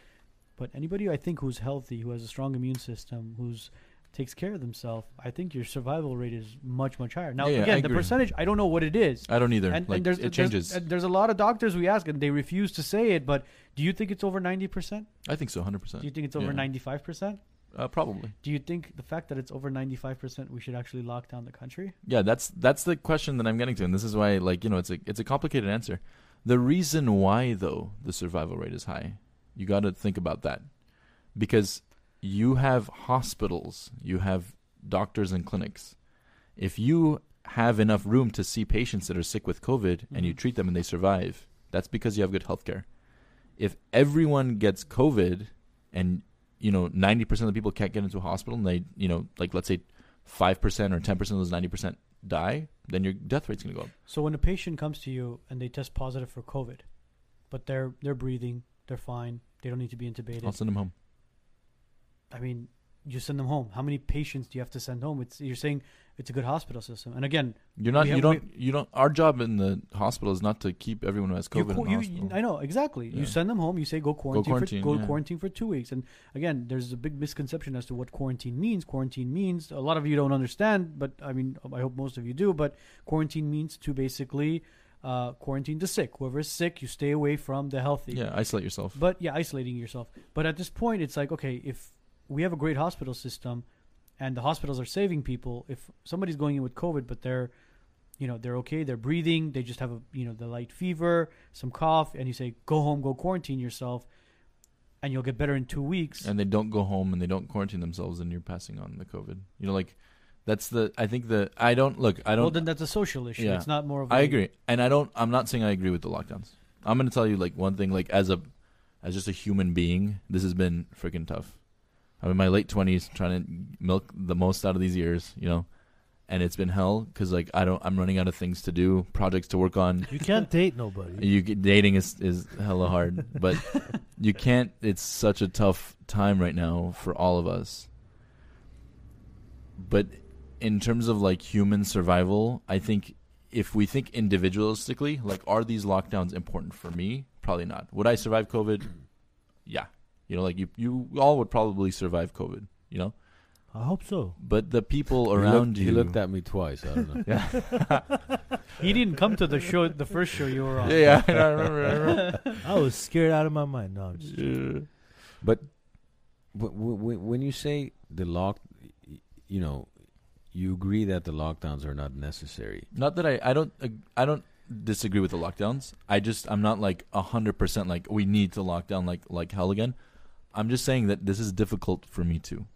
but anybody I think who's healthy, who has a strong immune system, who's takes care of themselves, I think your survival rate is much, much higher. Now, again, the percentage, I don't know what it is. I don't either. And it changes. There's a lot of doctors we ask, and they refuse to say it, but do you think it's over 90%? I think so, 100%. Do you think it's over 95%? Probably. Do you think the fact that it's over 95%, we should actually lock down the country? Yeah, that's the question that I'm getting to, and this is why, like, you know, it's a complicated answer. The reason why, though, the survival rate is high, you got to think about that, because you have hospitals, you have doctors and clinics. If you have enough room to see patients that are sick with COVID and you treat them and they survive, that's because you have good healthcare. If everyone gets COVID and, you know, 90% of the people can't get into a hospital and they, you know, like let's say 5% or 10% of those 90% die, then your death rate's going to go up. So when a patient comes to you and they test positive for COVID, but they're breathing, they're fine, they don't need to be intubated, I'll send them home. I mean, you send them home. How many patients do you have to send home? You're saying it's a good hospital system. And again, our job in the hospital is not to keep everyone who has COVID in the hospital. I know, exactly. Yeah. You send them home. You say go quarantine for 2 weeks. And again, there's a big misconception as to what quarantine means. Quarantine means, a lot of you don't understand, but I mean, I hope most of you do, but quarantine means to basically quarantine the sick. Whoever is sick, you stay away from the healthy. Yeah, isolate yourself. But yeah, isolating yourself. But at this point, it's like, okay, if we have a great hospital system and the hospitals are saving people, if somebody's going in with COVID, but they're okay, they're breathing, they just have the light fever, some cough, and you say, go home, go quarantine yourself, and you'll get better in 2 weeks. And they don't go home and they don't quarantine themselves, and you're passing on the COVID. You know, like well, then that's a social issue. Yeah. It's not more of I agree. And I'm not saying I agree with the lockdowns. I'm going to tell you like one thing, like as just a human being, this has been freaking tough. I'm in my late 20s trying to milk the most out of these years, you know, and it's been hell because, like, I'm running out of things to do, projects to work on. You can't date nobody. Dating is hella hard, but you can't. It's such a tough time right now for all of us. But in terms of, like, human survival, I think if we think individualistically, like, are these lockdowns important for me? Probably not. Would I survive COVID? Yeah. You know, like you all would probably survive COVID, you know? I hope so. But the people around you... He looked at me twice. I don't know. Yeah. He didn't come to the show, the first show you were on. Yeah, I remember. I was scared out of my mind. No, I'm just kidding. But when you say you know, you agree that the lockdowns are not necessary. Not that I don't disagree with the lockdowns. I'm not like 100% like we need to lock down like hell again. I'm just saying that this is difficult for me too.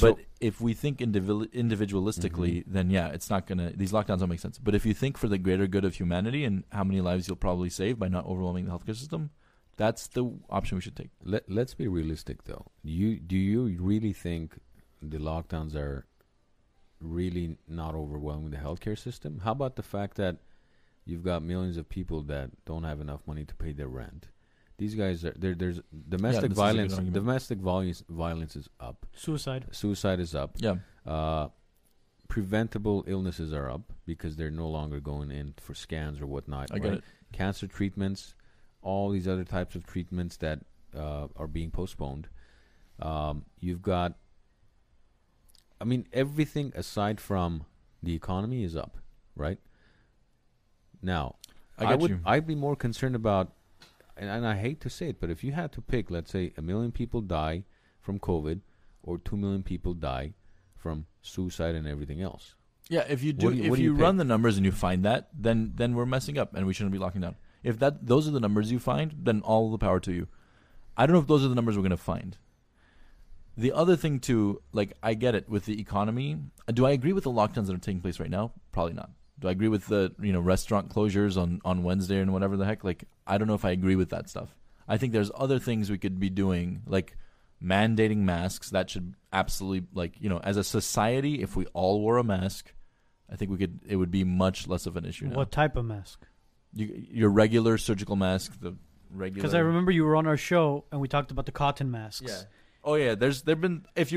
But if we think individualistically, then yeah, it's not going to – these lockdowns don't make sense. But if you think for the greater good of humanity and how many lives you'll probably save by not overwhelming the healthcare system, that's the option we should take. Let's be realistic though. Do you really think the lockdowns are really not overwhelming the healthcare system? How about the fact that you've got millions of people that don't have enough money to pay their rent? These guys there's domestic violence. Domestic violence is up. Suicide is up. Yeah. Preventable illnesses are up because they're no longer going in for scans or whatnot. I get it. Cancer treatments, all these other types of treatments that are being postponed. You've got. I mean, everything aside from the economy is up, right? Now, I'd be more concerned about. And I hate to say it, but if you had to pick, let's say 1 million people die from COVID or 2 million people die from suicide and everything else. Yeah, if you run the numbers and you find that, then we're messing up and we shouldn't be locking down. If those are the numbers you find, then all the power to you. I don't know if those are the numbers we're going to find. The other thing too, like I get it with the economy. Do I agree with the lockdowns that are taking place right now? Probably not. Do I agree with the restaurant closures on Wednesday and whatever the heck? Like, I don't know if I agree with that stuff. I think there's other things we could be doing, like mandating masks. That should absolutely, like, as a society, if we all wore a mask, I think we could. It would be much less of an issue now. What type of mask? Your regular surgical mask, the regular. Because I remember you were on our show and we talked about the cotton masks. Yeah. Oh yeah. There've been if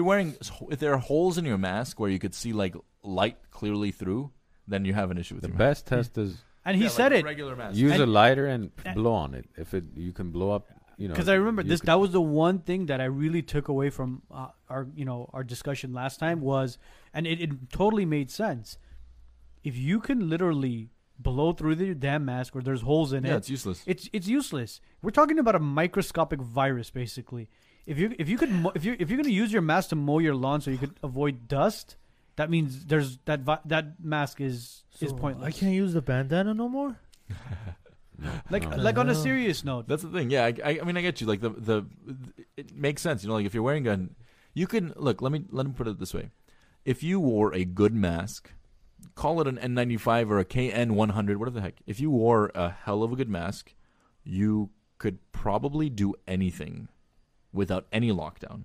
there are holes in your mask where you could see like light clearly through, then you have an issue with the best mask. Test is. And he said like it. Regular mask. Use a lighter and blow on it. If it you can blow up. Because I remember that was the one thing that I really took away from our discussion last time was, and it totally made sense. If you can literally blow through the damn mask or there's holes in it, it's useless. It's useless. We're talking about a microscopic virus, basically. If you're gonna use your mask to mow your lawn so you could avoid dust, that means there's that mask is pointless. I can't use the bandana no more. Like on a serious note. That's the thing. Yeah, I mean, I get you. Like it makes sense. You know, like if you're wearing a, you can look. Let me put it this way: if you wore a good mask, call it an N95 or a KN100, whatever the heck. If you wore a hell of a good mask, you could probably do anything without any lockdown.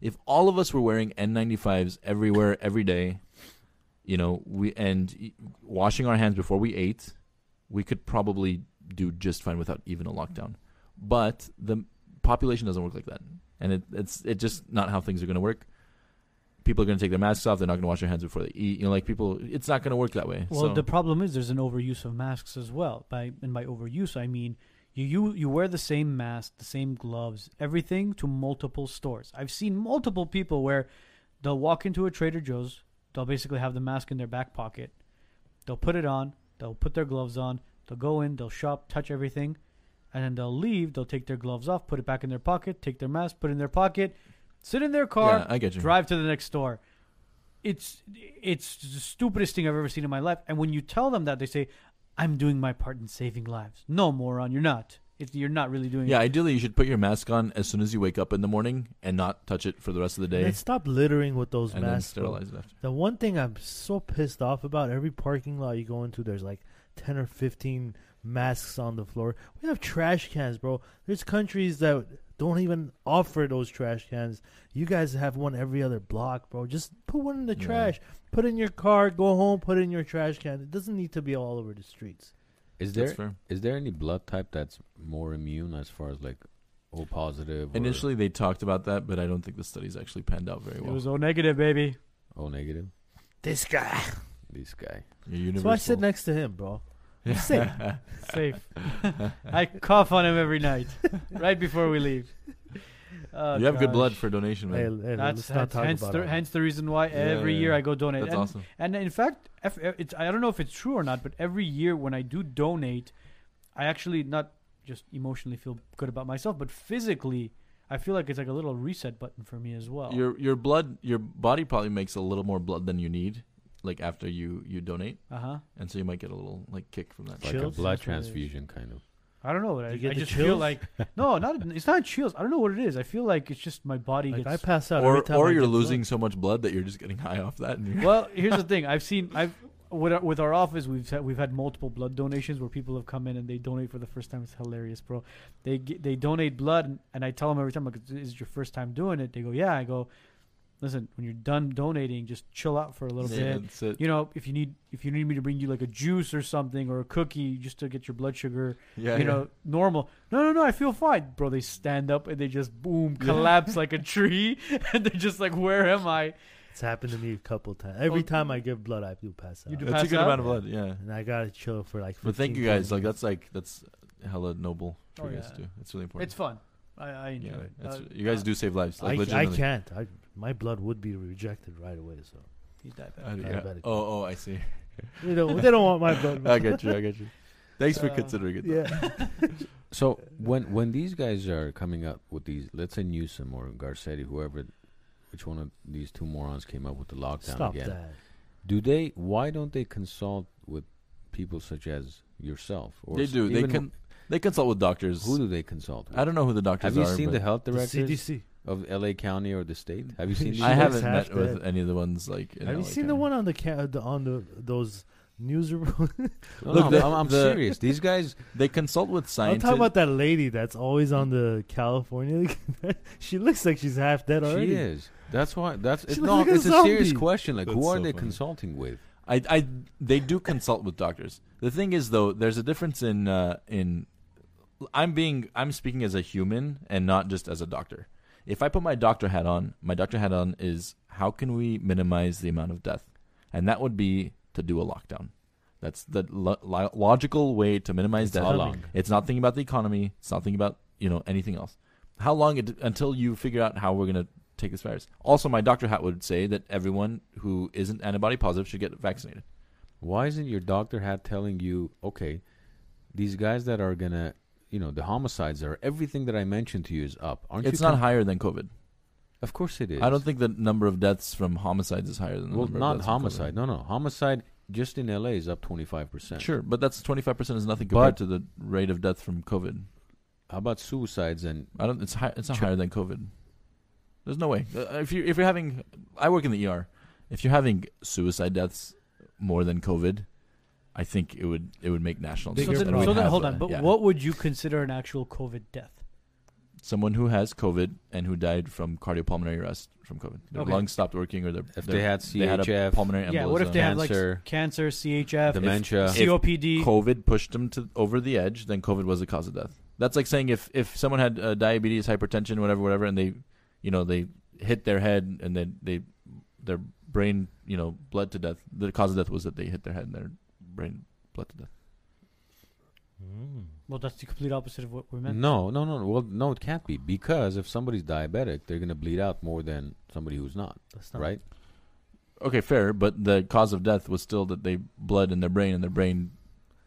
If all of us were wearing N95s everywhere, every day, and washing our hands before we ate, we could probably do just fine without even a lockdown. But the population doesn't work like that, and it's just not how things are going to work. People are going to take their masks off. They're not going to wash their hands before they eat. It's not going to work that way. Well, The problem is there's an overuse of masks as well. By overuse, I mean you wear the same mask, the same gloves, everything to multiple stores. I've seen multiple people where they'll walk into a Trader Joe's. They'll basically have the mask in their back pocket. They'll put it on. They'll put their gloves on. They'll go in, they'll shop, touch everything, and then they'll leave. They'll take their gloves off, put it back in their pocket, take their mask, put it in their pocket, sit in their car, yeah, I get you. Drive to the next store. It's the stupidest thing I've ever seen in my life. And when you tell them that, they say, I'm doing my part in saving lives. No, moron, you're not. You're not really doing it. Yeah, ideally you should put your mask on as soon as you wake up in the morning and not touch it for the rest of the day. And stop littering with those masks. And then sterilize it after. The one thing I'm so pissed off about, every parking lot you go into, there's like 10 or 15 masks on the floor. We have trash cans, bro. There's countries that don't even offer those trash cans. You guys have one every other block, bro. Just put one in the trash. Put it in your car, go home, put it in your trash can. It doesn't need to be all over the streets. Is there any blood type that's more immune as far as like O positive? Initially they talked about that, but I don't think the studies actually panned out very well. It was O negative, baby. O negative? This guy. So I sit next to him, bro. Yeah. Safe. I cough on him every night, right before we leave. Oh, you have good blood for donation, man. Hey, hence the reason why every year I go donate. That's awesome. And in fact, I don't know if it's true or not, but every year when I do donate, I actually not just emotionally feel good about myself, but physically, I feel like it's like a little reset button for me as well. Your blood, your body probably makes a little more blood than you need. Like after you donate, and so you might get a little like kick from that, like a blood transfusion kind of. I don't know. I just feel like it's not chills. I don't know what it is. I feel like it's just my body gets. I pass out, or you're losing blood. So much blood that you're just getting high off that. Well, here's the thing. With our office, we've had multiple blood donations where people have come in and they donate for the first time. It's hilarious, bro. They donate blood, and I tell them every time, like, "Is it your first time doing it?" They go, "Yeah." I go, "Listen, when you're done donating, just chill out for a little bit. If you need me to bring you like a juice or something or a cookie just to get your blood sugar, normal. No, I feel fine, bro." They stand up and they just boom collapse like a tree, and they're just like, "Where am I?" It's happened to me a couple times. Every time I give blood, I do pass out. You do pass out. That's a good amount of blood, yeah. And I gotta chill for like. But thank you guys. Like that's hella noble for you guys to do. It's really important. It's fun. I enjoy it. You guys do save lives. Like, I can't. My blood would be rejected right away. So he's diabetic. Oh, I see. They don't want my blood. I get you. Thanks for considering it. Yeah. So when these guys are coming up with these, let's say Newsom or Garcetti, whoever, which one of these two morons came up with the lockdown again? Stop that. Why don't they consult with people such as yourself? Or they do. They consult with doctors. Who do they consult with? I don't know who the doctors are. Have you seen the health director? The CDC. Of LA County or the state? Have you seen? I haven't met with any of the ones like. In Have LA you seen County. The one on those newsroom? I'm serious. These guys, they consult with scientists. I'm talking about that lady that's always on the California. She looks like she's half dead already. She is. That's why. It's a serious question. Like, who are they consulting with? They do consult with doctors. The thing is, though, there's a difference in I'm speaking as a human and not just as a doctor. If I put my doctor hat on, is how can we minimize the amount of death? And that would be to do a lockdown. That's the logical way to minimize death. How long? It's not thinking about the economy. It's not thinking about, anything else. How long until you figure out how we're going to take this virus? Also, my doctor hat would say that everyone who isn't antibody positive should get vaccinated. Why isn't your doctor hat telling you, okay, these guys that are going to, the homicides are, everything that I mentioned to you is up. It's not higher than COVID. Of course it is. I don't think the number of deaths from homicides is higher than the number of deaths from COVID. Well, not homicide. No. Homicide just in LA is up 25%. Sure, but that's 25% is nothing compared to the rate of death from COVID. How about suicides? And it's not higher than COVID. There's no way. If you're having, I work in the ER. If you're having suicide deaths more than COVID, I think it would make national sense. So then hold on. But what would you consider an actual COVID death? Someone who has COVID and who died from cardiopulmonary arrest from COVID. Their lungs stopped working, or they had a pulmonary embolism. Yeah, what if they had cancer, CHF, dementia, COPD? If COVID pushed them over the edge, then COVID was the cause of death. That's like saying if someone had diabetes, hypertension, whatever, and they hit their head and then their brain, bled to death. The cause of death was that they hit their head and their brain bled to death. Mm. Well, that's the complete opposite of what we meant. No. Well, no, it can't be, because if somebody's diabetic, they're going to bleed out more than somebody who's not. That's not right. Okay, fair, but the cause of death was still that they bled in their brain, and their brain,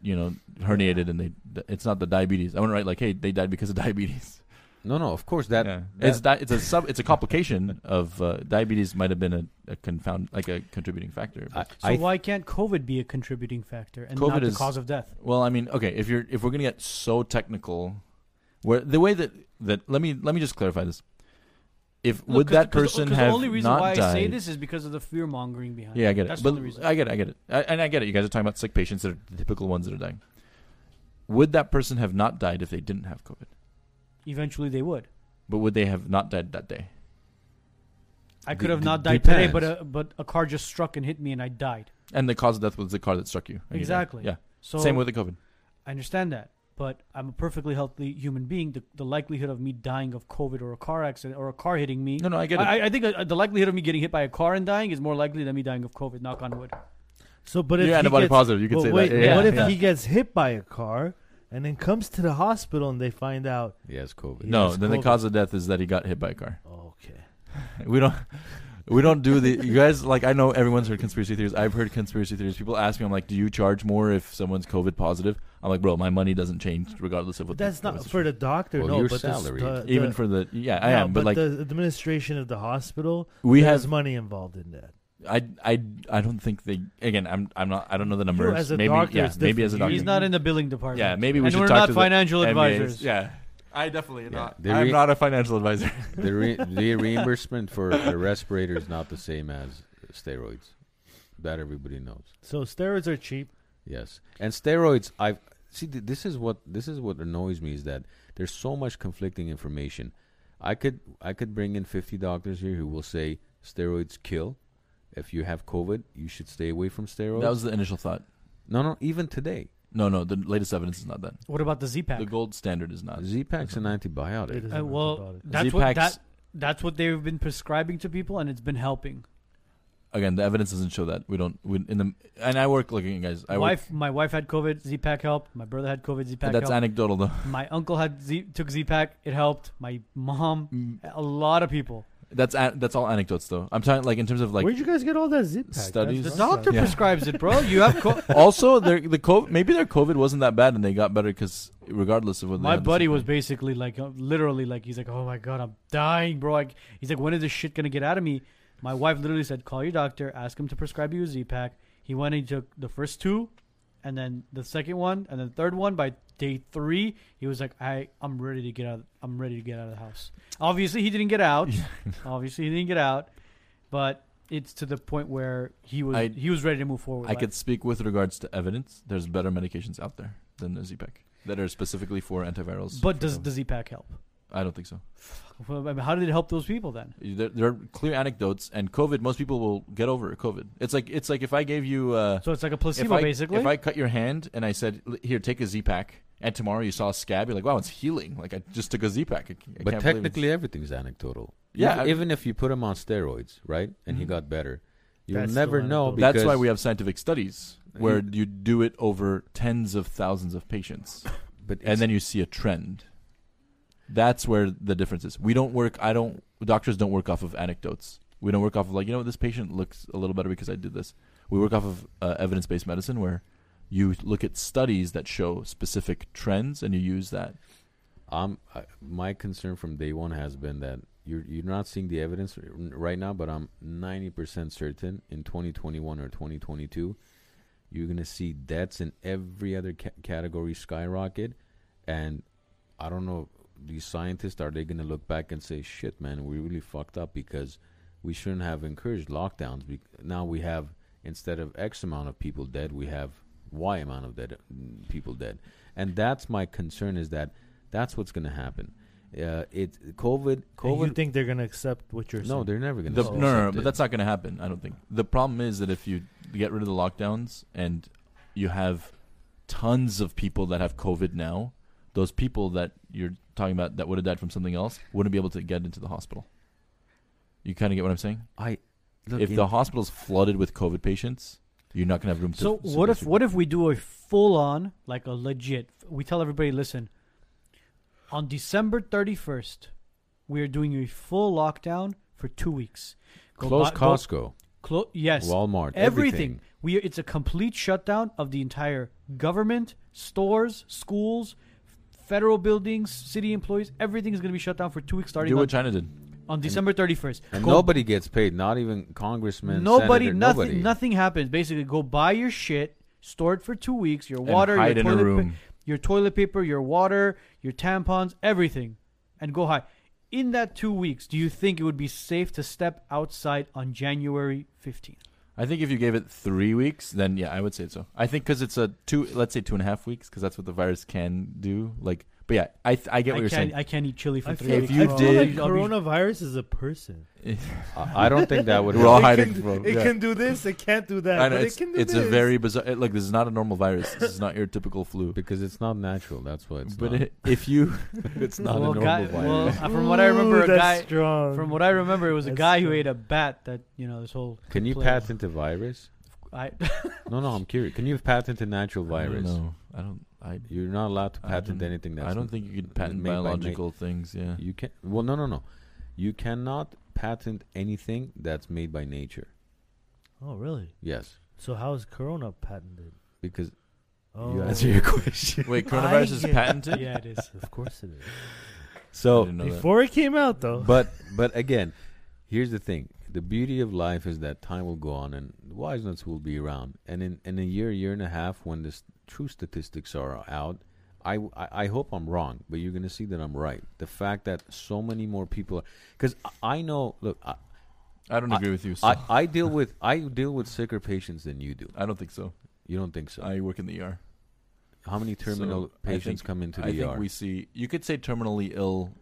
herniated, and it's not the diabetes. I wouldn't write like, hey, they died because of diabetes. No, of course that. Yeah. It's a complication of diabetes. Might have been a contributing factor. So why can't COVID be a contributing factor and COVID not the cause of death? Well, I mean, okay, if we're going to get so technical, where the way that let me just clarify this. If no, would that person have not died? The only reason why I say this is because of the fear mongering behind it. Yeah, I get it. That's the only reason. I get it. And I get it. You guys are talking about sick patients that are the typical ones that are dying. Would that person have not died if they didn't have COVID? Eventually they would. But would they have not died that day? I could have not died today, but a car just struck and hit me and I died. And the cause of death was the car that struck you. Exactly. Yeah. So same with the COVID. I understand that. But I'm a perfectly healthy human being. The likelihood of me dying of COVID or a car accident or a car hitting me. No, I get it. I think the likelihood of me getting hit by a car and dying is more likely than me dying of COVID, knock on wood. So, but if you're antibody positive, you can say that. Yeah, what if he gets hit by a car and then comes to the hospital and they find out he has COVID? Then the cause of death is that he got hit by a car. Okay. We don't do the... You guys, I know everyone's heard conspiracy theories. I've heard conspiracy theories. People ask me, I'm like, do you charge more if someone's COVID positive? I'm like, bro, my money doesn't change regardless of what... That's not for the doctor, well, no. Your salary. Even for the... Yeah, I am, but the administration of the hospital, there's money involved in that. I don't think they... Again, I'm not... I don't know the numbers. As a doctor, it's different. Maybe as a doctor. He's not in the billing department. Yeah, maybe we should talk to... And we're not financial advisors. Yeah. I definitely am not. I'm not a financial advisor. The reimbursement for the respirator is not the same as steroids. That everybody knows. So steroids are cheap. Yes, and steroids. This is what annoys me is that there's so much conflicting information. I could bring in 50 doctors here who will say steroids kill. If you have COVID, you should stay away from steroids. That was the initial thought. No, even today. No, the latest evidence is not that. What about the Z-Pack? The gold standard is not. Z-Pack's an antibiotic. That's what they've been prescribing to people, and it's been helping. Again, the evidence doesn't show that. I work looking, guys. My wife had COVID. Z-Pack helped. My brother had COVID. Z-Pack helped. That's anecdotal, though. My uncle took Z-Pack. It helped. My mom, a lot of people. That's all anecdotes, though. I'm talking in terms of where'd you guys get all that Z-Pack? Studies. The doctor prescribes it, bro. You have also the COVID. Maybe their COVID wasn't that bad, and they got better because regardless of what. My buddy was basically literally he's like, oh my God, I'm dying, bro. He's like, when is this shit gonna get out of me? My wife literally said, call your doctor, ask him to prescribe you a Z-Pack. He went and he took the first two, and then the second one, and then the third one. By day 3, he was like, I'm ready to get out. I'm ready to get out of the house. Obviously, he didn't get out. But it's to the point where he was ready to move forward. I could speak with regards to evidence. There's better medications out there than the Z-Pack that are specifically for antivirals. But does the Z-Pack help? I don't think so. Well, I mean, how did it help those people then? They're clear anecdotes, and COVID, most people will get over COVID. It's like if I gave you... so it's like a placebo, basically? If I cut your hand and I said, here, take a Z-Pack, and tomorrow you saw a scab, you're like, wow, it's healing. Like, I just took a Z-Pack. But technically, everything's anecdotal. Yeah. Even if you put him on steroids, right, and he got better, you'll never know. Because that's why we have scientific studies where you do it over tens of thousands of patients, and then you see a trend. That's where the difference is. Doctors don't work off of anecdotes. We don't work off of this patient looks a little better because I did this. We work off of evidence-based medicine where you look at studies that show specific trends and you use that. My concern from day one has been that you're not seeing the evidence right now, but I'm 90% certain in 2021 or 2022, you're going to see deaths in every other category skyrocket. And I don't know... These scientists, are they going to look back and say, shit, man, we really fucked up because we shouldn't have encouraged lockdowns. Now we have, instead of X amount of people dead, we have Y amount of people dead. And that's my concern, is that that's what's going to happen. COVID. You think they're going to accept what you're saying? No, they're never going to accept it. No, but that's not going to happen, I don't think. The problem is that if you get rid of the lockdowns and you have tons of people that have COVID now, those people that you're talking about that would have died from something else wouldn't be able to get into the hospital. You kind of get what I'm saying? If the hospital's flooded with COVID patients, you're not going to have room to... So what if we do a full-on, like a legit... We tell everybody, listen, on December 31st, we're doing a full lockdown for 2 weeks. Close Costco. Yes. Walmart. Everything. It's a complete shutdown of the entire government, stores, schools... Federal buildings, city employees, everything is going to be shut down for 2 weeks starting on China did. On December 31st. And nobody gets paid, not even congressmen, senator, nobody. Nothing happens. Basically, go buy your shit, store it for 2 weeks, your water, your toilet paper, your water, your tampons, everything, and go hide. In that 2 weeks, do you think it would be safe to step outside on January 15th? I think if you gave it 3 weeks, then yeah, I would say so. I think because it's 2.5 weeks, because that's what the virus can do. But yeah, I get what you're saying. I can't eat chili for 3 weeks. If you did, coronavirus is a person. I don't think that would. We're all hiding from. It can do this. It can't do that. I know, but it can do this. It's a very bizarre. This is not a normal virus. This is not your typical flu because it's not natural. That's why it's. But not. It's not a normal virus. Well, from what I remember, From what I remember, it was a guy who ate a bat. That this whole. Can you patent a virus? No, I'm curious. Can you patent a natural virus? No, I don't. You're not allowed to patent anything. I don't think you can patent biological things. Yeah, you can. Well, no. You cannot patent anything that's made by nature. Oh, really? Yes. So how is Corona patented? Because you answer your question. Wait, coronavirus is patented? Yeah, it is. Of course it is. So before it came out, though. But again, here's the thing. The beauty of life is that time will go on and the wise nuts will be around. And in a year and a half, when the true statistics are out, I hope I'm wrong, but you're going to see that I'm right. The fact that so many more people are... Because I know... Look, I don't agree with you. So. I deal with sicker patients than you do. I don't think so. You don't think so? I work in the ER. How many terminal patients come into the ER? I think we see... You could say terminally ill,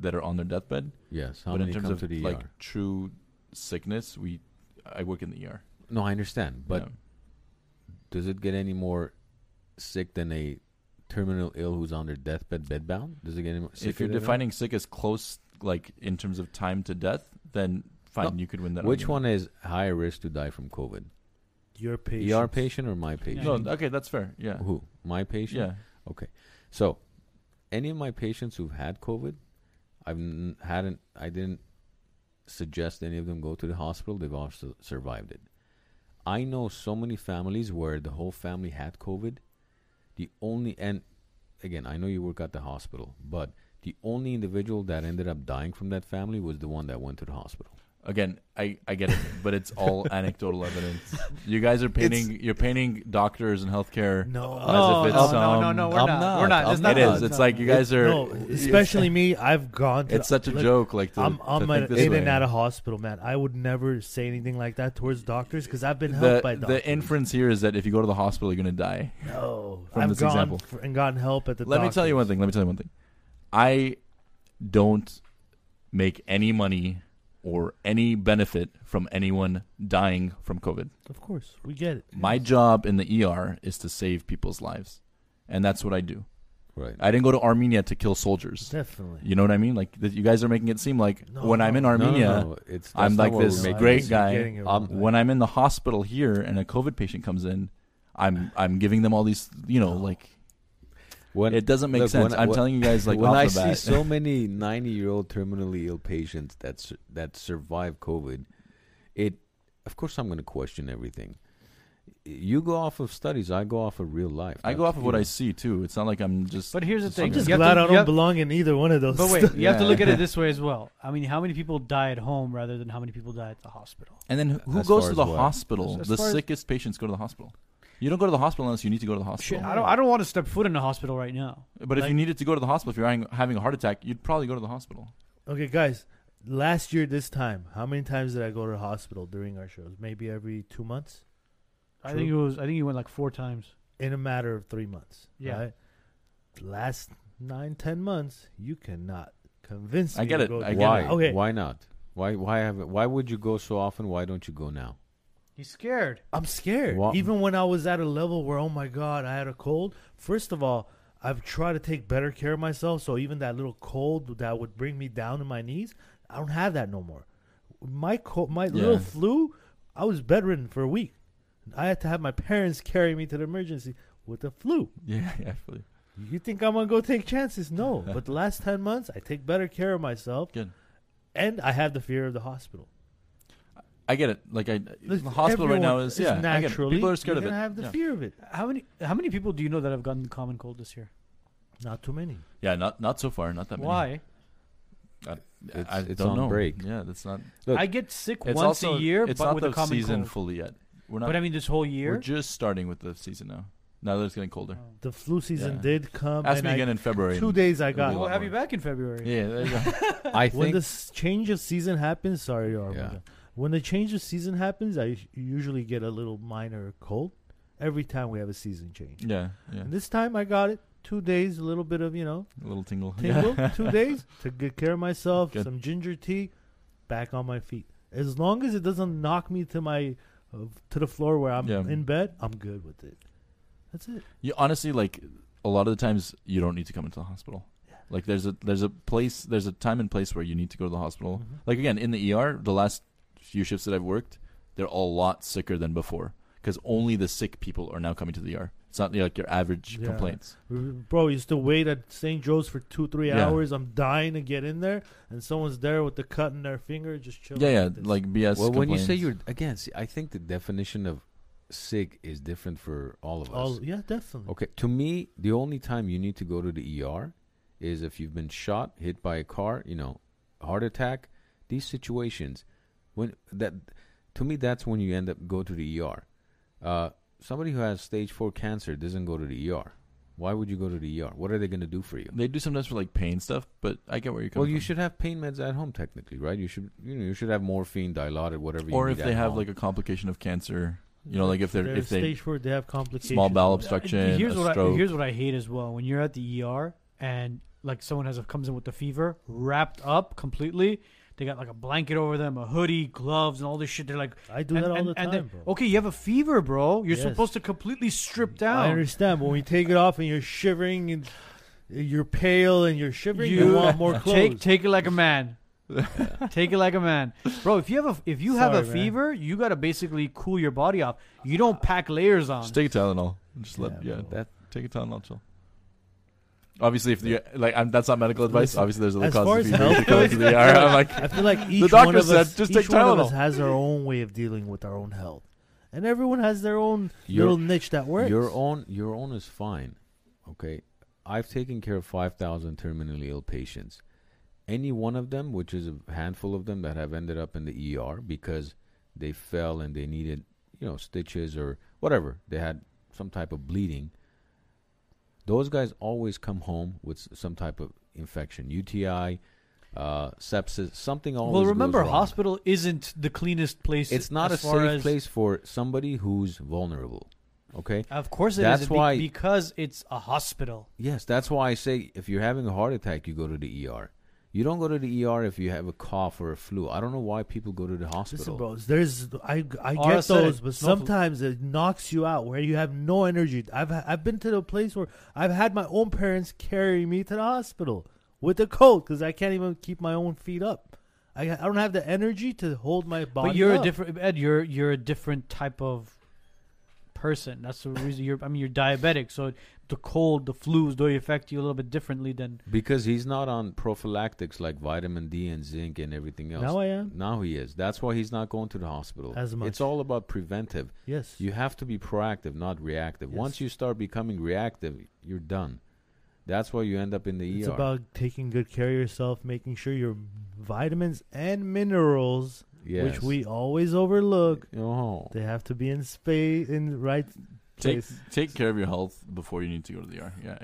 that are on their deathbed. Yes. How many come to the ER? But in terms of, true... sickness, I work in the ER. No, I understand, but does it get any more sick than a terminal ill who's on their deathbed, bedbound? Does it get any more sick? If you're defining sick as close, in terms of time to death, then fine, you could win that. Which one is higher risk to die from COVID? Your patient, ER patient, or my patient? No, okay, that's fair. Yeah, who? My patient. Yeah, okay. So, any of my patients who've had COVID, I didn't suggest any of them go to the hospital. They've also survived it. I know so many families where the whole family had COVID. And again, I know you work at the hospital, but the only individual that ended up dying from that family was the one that went to the hospital. Again, I get it, but it's all anecdotal evidence. You guys are painting doctors and healthcare as if it's we're not. We're not. It is. It's like you guys are. No, especially me. I've gone to... It's such a joke. I'm in and out of hospital, man. I would never say anything like that towards doctors because I've been helped by doctors. The inference here is that if you go to the hospital, you're going to die. No. I've gone and gotten help at the doctors. Let me tell you one thing. I don't make any money or any benefit from anyone dying from COVID. Of course, we get it. My job in the ER is to save people's lives, and that's what I do. Right. I didn't go to Armenia to kill soldiers. Definitely. You know what I mean? Like, you guys are making it seem like I'm in Armenia, I'm like this great guy. When I'm in the hospital here and a COVID patient comes in, I'm giving them all these, like, it doesn't make sense. I'm telling you guys, like, when I see so many 90-year-old terminally ill patients that survive COVID, of course I'm going to question everything. You go off of studies. I go off of real life. I go off of what I see, too. It's not like I'm just... But here's the thing. I'm just glad I don't belong in either one of those. But wait, you have to look at it this way as well. I mean, how many people die at home rather than how many people die at the hospital? And then who goes to the hospital? The sickest patients go to the hospital. You don't go to the hospital unless you need to go to the hospital. Shit, I don't want to step foot in the hospital right now. But if you needed to go to the hospital, if you're having a heart attack, you'd probably go to the hospital. Okay, guys. Last year this time, how many times did I go to the hospital during our shows? Maybe every 2 months? True. I think he went like 4 times in a matter of 3 months. Yeah, right? The last 9-10 months, you cannot convince me. I get it. Why? Okay. Why not? Why would you go so often? Why don't you go now? He's scared. I'm scared. What? Even when I was at a level where, oh my God, I had a cold. First of all, I've tried to take better care of myself. So even that little cold that would bring me down to my knees, I don't have that no more. My little flu, I was bedridden for a week. I had to have my parents carry me to the emergency with the flu. Yeah, absolutely. You think I'm going to go take chances? No. But the last 10 months, I take better care of myself. Good. And I have the fear of the hospital. I get it. Like, the hospital right now is naturally. People are scared of it. I have the fear of it. How many people do you know that have gotten the common cold this year? Not too many. Yeah, not so far. Not that many. Why? I don't know. Break. Yeah, that's not. Look, I get sick once a year, but with a common cold. It's not the season fully yet. But I mean, this whole year? We're just starting with the season now. Now that it's getting colder. Oh. The flu season did come. Ask me again in February. 2 days I got. We'll have you back in February. Yeah, there you go. I think when the change of season happens, when the change of season happens, I usually get a little minor cold every time we have a season change. Yeah. And this time I got it. 2 days, a little bit of, a little tingle. 2 days to get care of myself, some ginger tea, back on my feet. As long as it doesn't knock me to my... to the floor where I'm in bed, I'm good with it. That's it. You honestly, like, a lot of the times you don't need to come into the hospital. Yeah. Like, there's a time and place where you need to go to the hospital. Mm-hmm. Like, again, in the ER, the last few shifts that I've worked, they're a lot sicker than before because only the sick people are now coming to the ER. It's not like your average complaints. Bro, I used to wait at St. Joe's for 2-3 hours. I'm dying to get in there, and someone's there with the cut in their finger, just chilling. Yeah, like BS. Well, when you say I think the definition of sick is different for all of us. Yeah, definitely. Okay, to me, the only time you need to go to the ER is if you've been shot, hit by a car, heart attack. These situations, to me, that's when you end up go to the ER. Somebody who has stage 4 cancer doesn't go to the ER. Why would you go to the ER? What are they going to do for you? They do sometimes for like pain stuff, but I get where you're coming from. Well, you should have pain meds at home, technically, right? You should, you should have morphine, dilaudid, whatever. Or if they have like a complication of cancer, like if they stage 4, they have complications, small bowel obstruction, stroke. Here's what I hate as well: when you're at the ER and like someone comes in with the fever, wrapped up completely. They got like a blanket over them, a hoodie, gloves, and all this shit. They're like, I do that all the time, bro. Okay, you have a fever, bro. You're supposed to completely strip down. I understand. But when you take it off and you're shivering and you're pale and you're shivering, you want more clothes. Take it like a man. Take it like a man, bro. If you have a fever, you gotta basically cool your body off. You don't pack layers on. Just take a Tylenol. Take a Tylenol, chill. Obviously, if you that's not medical advice. Obviously, there's other causes of fever. I feel like each one of us has our own way of dealing with our own health, and everyone has their own little niche that works. Your own is fine. Okay, I've taken care of 5,000 terminally ill patients. Any one of them, which is a handful of them, that have ended up in the ER because they fell and they needed, stitches or whatever. They had some type of bleeding. Those guys always come home with some type of infection, UTI, sepsis, something always goes wrong. Well, remember, hospital isn't the cleanest place. It's not a safe place for somebody who's vulnerable, okay? Of course it isn't, because it's a hospital. Yes, that's why I say if you're having a heart attack, you go to the ER. You don't go to the ER if you have a cough or a flu. I don't know why people go to the hospital. Listen, bros, I get those, but sometimes it knocks you out where you have no energy. I've been to the place where I've had my own parents carry me to the hospital with a coat because I can't even keep my own feet up. I don't have the energy to hold my body. But you're up. You're a different type of person. That's the reason you're diabetic, so the cold, the flus, do affect you a little bit differently than... Because he's not on prophylactics like vitamin D and zinc and everything else. Now I am. Now he is. That's why he's not going to the hospital. As much. It's all about preventive. Yes. You have to be proactive, not reactive. Yes. Once you start becoming reactive, you're done. That's why you end up in the ER. It's about taking good care of yourself, making sure your vitamins and minerals, yes, which we always overlook, they have to be in space, in right... Take care of your health before you need to go to the ER. Yeah,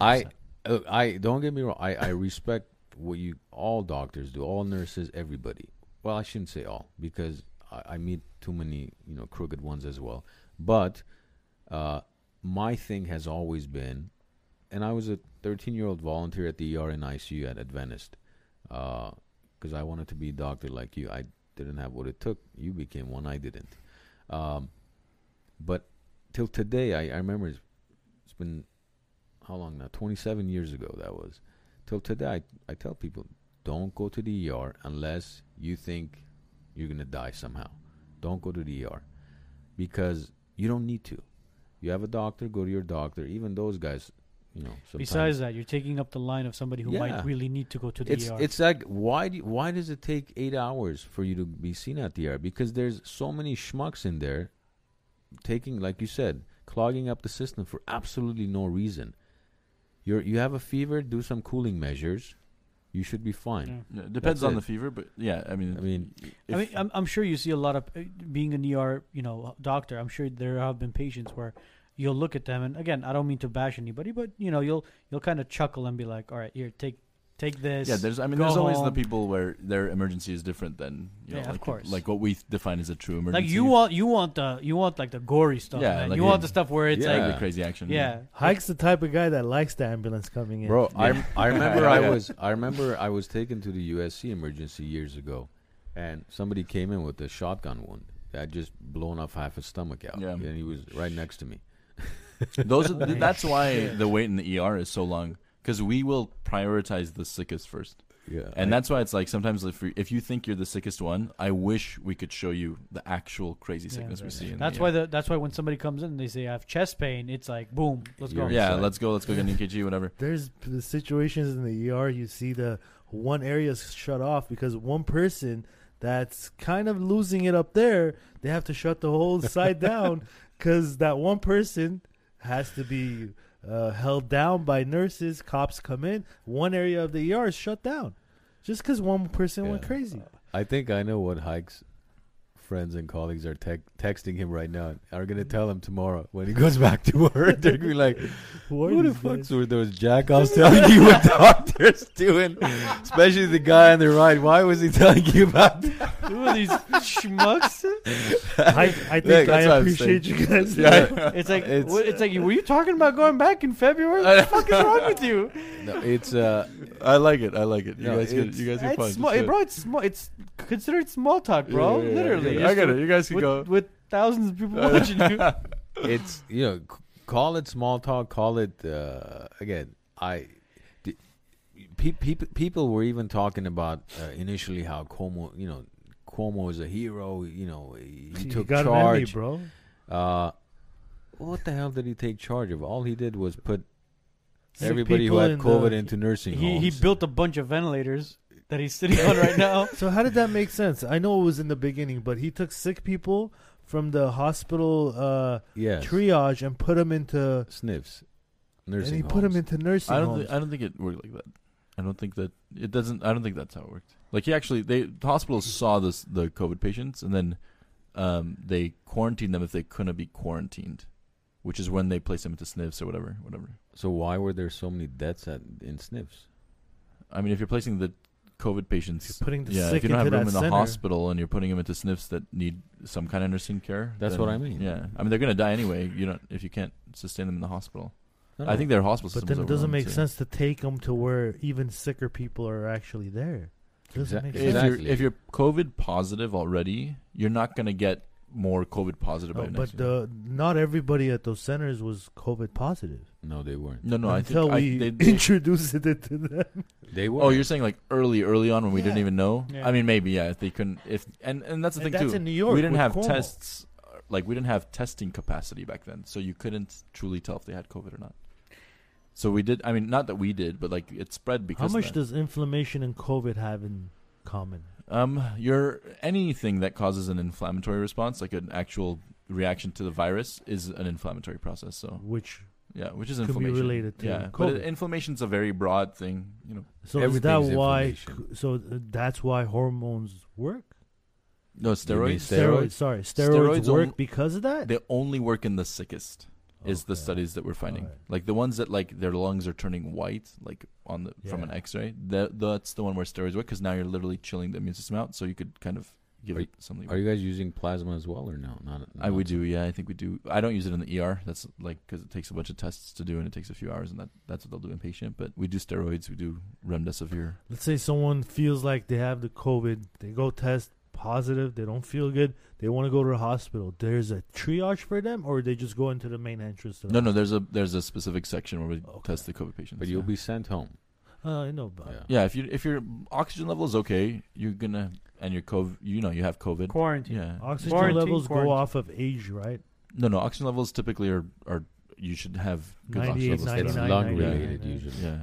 I agree. I don't get me wrong. I respect what you all doctors do, all nurses, everybody. Well, I shouldn't say all because I meet too many crooked ones as well. But my thing has always been, and I was a 13-year-old volunteer at the ER and ICU at Adventist because I wanted to be a doctor like you. I didn't have what it took. You became one. I didn't. But till today, I remember it's been, how long now? 27 years ago that was. Till today, I tell people, don't go to the ER unless you think you're going to die somehow. Don't go to the ER because you don't need to. You have a doctor, go to your doctor. Even those guys, besides that, you're taking up the line of somebody who might really need to go to the ER. It's like, why does it take 8 hours for you to be seen at the ER? Because there's so many schmucks in there taking, like you said, clogging up the system for absolutely no reason. You have a fever, do some cooling measures. You should be fine. Yeah. Depends on the fever, but I'm sure you see a lot of being an ER, doctor. I'm sure there have been patients where you'll look at them, and again, I don't mean to bash anybody, but you'll kind of chuckle and be like, "All right, here, take this." Yeah, there's always the people where their emergency is different than of course, like what we define as a true emergency. Like you want the gory stuff. Yeah, like you want the stuff where it's like the crazy action. Yeah, Haik's the type of guy that likes the ambulance coming in. Bro, yeah. I remember I was taken to the USC emergency years ago, and somebody came in with a shotgun wound that had just blown off half his stomach out, and he was right next to me. That's why the wait in the ER is so long. Because we will prioritize the sickest first. Yeah. And that's why it's like sometimes if you think you're the sickest one, I wish we could show you the actual crazy sickness we see. That's why when somebody comes in and they say, I have chest pain, it's like, boom, let's go. Yeah, let's go get an EKG, whatever. There's the situations in the ER, you see the one area is shut off because one person that's kind of losing it up there, they have to shut the whole side down because that one person has to be... held down by nurses, cops come in. One area of the ER is shut down, just because one person went crazy. I think I know what Haik's friends and colleagues are texting him right now. Are gonna tell him tomorrow when he goes back to work. They're gonna be like, "What the fuck were those jackoffs telling you what doctors doing?" Especially the guy on the right. Why was he telling you about that? Who are these schmucks? I think I appreciate you guys. Yeah. It's like, were you talking about going back in February? What the fuck is wrong with you? No, it's I like it. You guys get fun. Bro, it's small. It's considered small talk, bro. Yeah, literally. Yeah. I get it. You guys can go. With thousands of people watching you. It's, call it small talk. Call it, again, people were even talking about initially how Cuomo is a hero. He took charge. Bro. What the hell did he take charge of? All he did was put everybody who had COVID into nursing homes. He built a bunch of ventilators that he's sitting on right now. So how did that make sense? I know it was in the beginning, but he took sick people from the hospital triage and put them into SNFs, nursing homes. Put them into nursing homes. I don't think it worked like that. I don't think that's how it worked. Like he actually, the hospitals saw the COVID patients, and then they quarantined them if they couldn't be quarantined, which is when they placed them into SNFs or whatever. So why were there so many deaths in SNFs? I mean, if you're placing the COVID patients, you're putting the sick if you don't have room in the hospital and you're putting them into SNFs that need some kind of nursing care. That's what I mean. Yeah, I mean they're gonna die anyway. If you can't sustain them in the hospital. I think their hospital system. But then it doesn't make sense to take them to where even sicker people are actually there. Exactly. If you're COVID positive already, you're not going to get more COVID positive by next year. But not everybody at those centers was COVID positive. No, they weren't. No, until they introduced it to them. They were. Oh, you're saying like early on when we didn't even know? Yeah. I mean, maybe, yeah, if they couldn't. And that's the thing, too. That's in New York. We didn't have tests. Like, we didn't have testing capacity back then, so you couldn't truly tell if they had COVID or not. So we did. I mean, not that we did, but like it spread because. How much does inflammation and COVID have in common? Anything that causes an inflammatory response, like an actual reaction to the virus, is an inflammatory process. So which is inflammation. Could be related to COVID. But inflammation's a very broad thing, you know. So is that why? So that's why hormones work. No, steroids. Sorry, steroids work because of that. They only work in the sickest. Is the studies that we're finding. Right. Like the ones that like their lungs are turning white, like on the from an X-ray. That's the one where steroids work because now you're literally chilling the immune system out. So you could kind of give it something. Are you guys using plasma as well or no? We do. Yeah, I think we do. I don't use it in the ER. That's like because it takes a bunch of tests to do and it takes a few hours and that's what they'll do inpatient. But we do steroids. We do remdesivir. Let's say someone feels like they have the COVID. They go test positive. They don't feel good. They want to go to the hospital. There's a triage for them, or they just go into the main entrance? To the hospital? There's a specific section where we test the COVID patients. But you'll be sent home. I know. If your oxygen level is okay, you're gonna and your COVID. You know you have COVID. Quarantine. Yeah. Oxygen levels go off of age, right? No. Oxygen levels typically are you should have good oxygen levels. It's lung related usually. Yeah.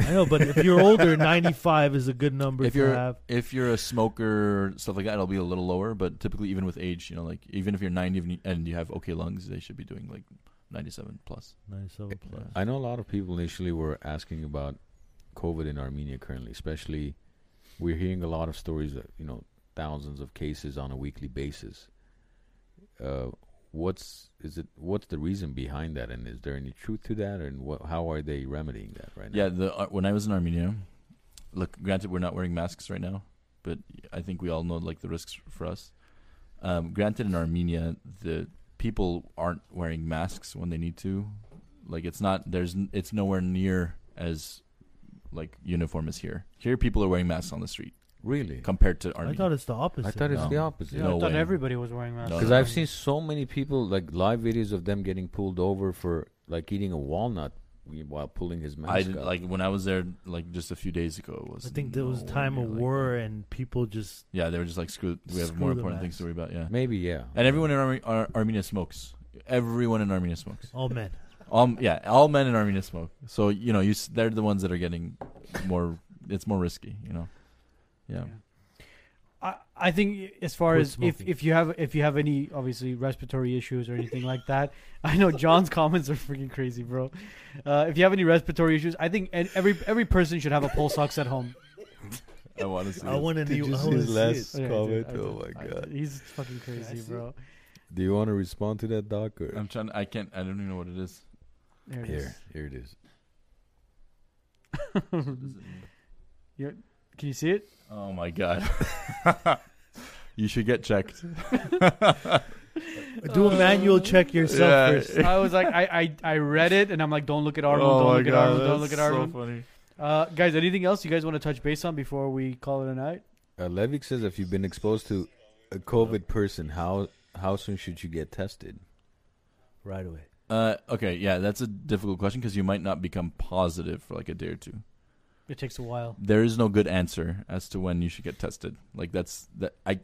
I know, but if you're older, 95 is a good number to have. If you're a smoker, stuff like that, it'll be a little lower. But typically, even with age, you know, like even if you're 90 and you have okay lungs, they should be doing like 97 plus. I know a lot of people initially were asking about COVID in Armenia currently. Especially, we're hearing a lot of stories that thousands of cases on a weekly basis. What's the reason behind that, and is there any truth to that, and how are they remedying that right now? When I was in Armenia, look, granted we're not wearing masks right now, but I think we all know like the risks for us. Granted, in Armenia the people aren't wearing masks when they need to. Like it's nowhere near as like uniform as here. Here people are wearing masks on the street. Really? Compared to Armenia. I thought it's the opposite. Yeah, I thought everybody was wearing masks. Because I've seen so many people, like live videos of them getting pulled over for like eating a walnut while pulling his mask up. Like when I was there, like just a few days ago, I think there was a time of war and people just. Yeah, they were just like, screw. We have more important things to worry about. Yeah. Maybe, yeah. And everyone in Armenia smokes. Everyone in Armenia smokes. All men. All men in Armenia smoke. So they're the ones that are getting more. It's more risky, Yeah. I think as far as if you have any obviously respiratory issues or anything like that, I know John's comments are freaking crazy, bro. If you have any respiratory issues, I think every person should have a pulse ox at home. I want to see. Comment? Oh my god, he's fucking crazy, bro. Do you want to respond to that, Doc? Or? I'm trying. I can't. I don't even know what it is. Here it is. Can you see it? Oh my god! You should get checked. Do a manual check yourself first. I was like, I read it, and I'm like, don't look at Arvind. Don't look at Arvind. So funny. Guys, anything else you guys want to touch base on before we call it a night? Levik says, if you've been exposed to a COVID person, how soon should you get tested? Right away. Okay, yeah, that's a difficult question because you might not become positive for like a day or two. It takes a while. There is no good answer as to when you should get tested. Like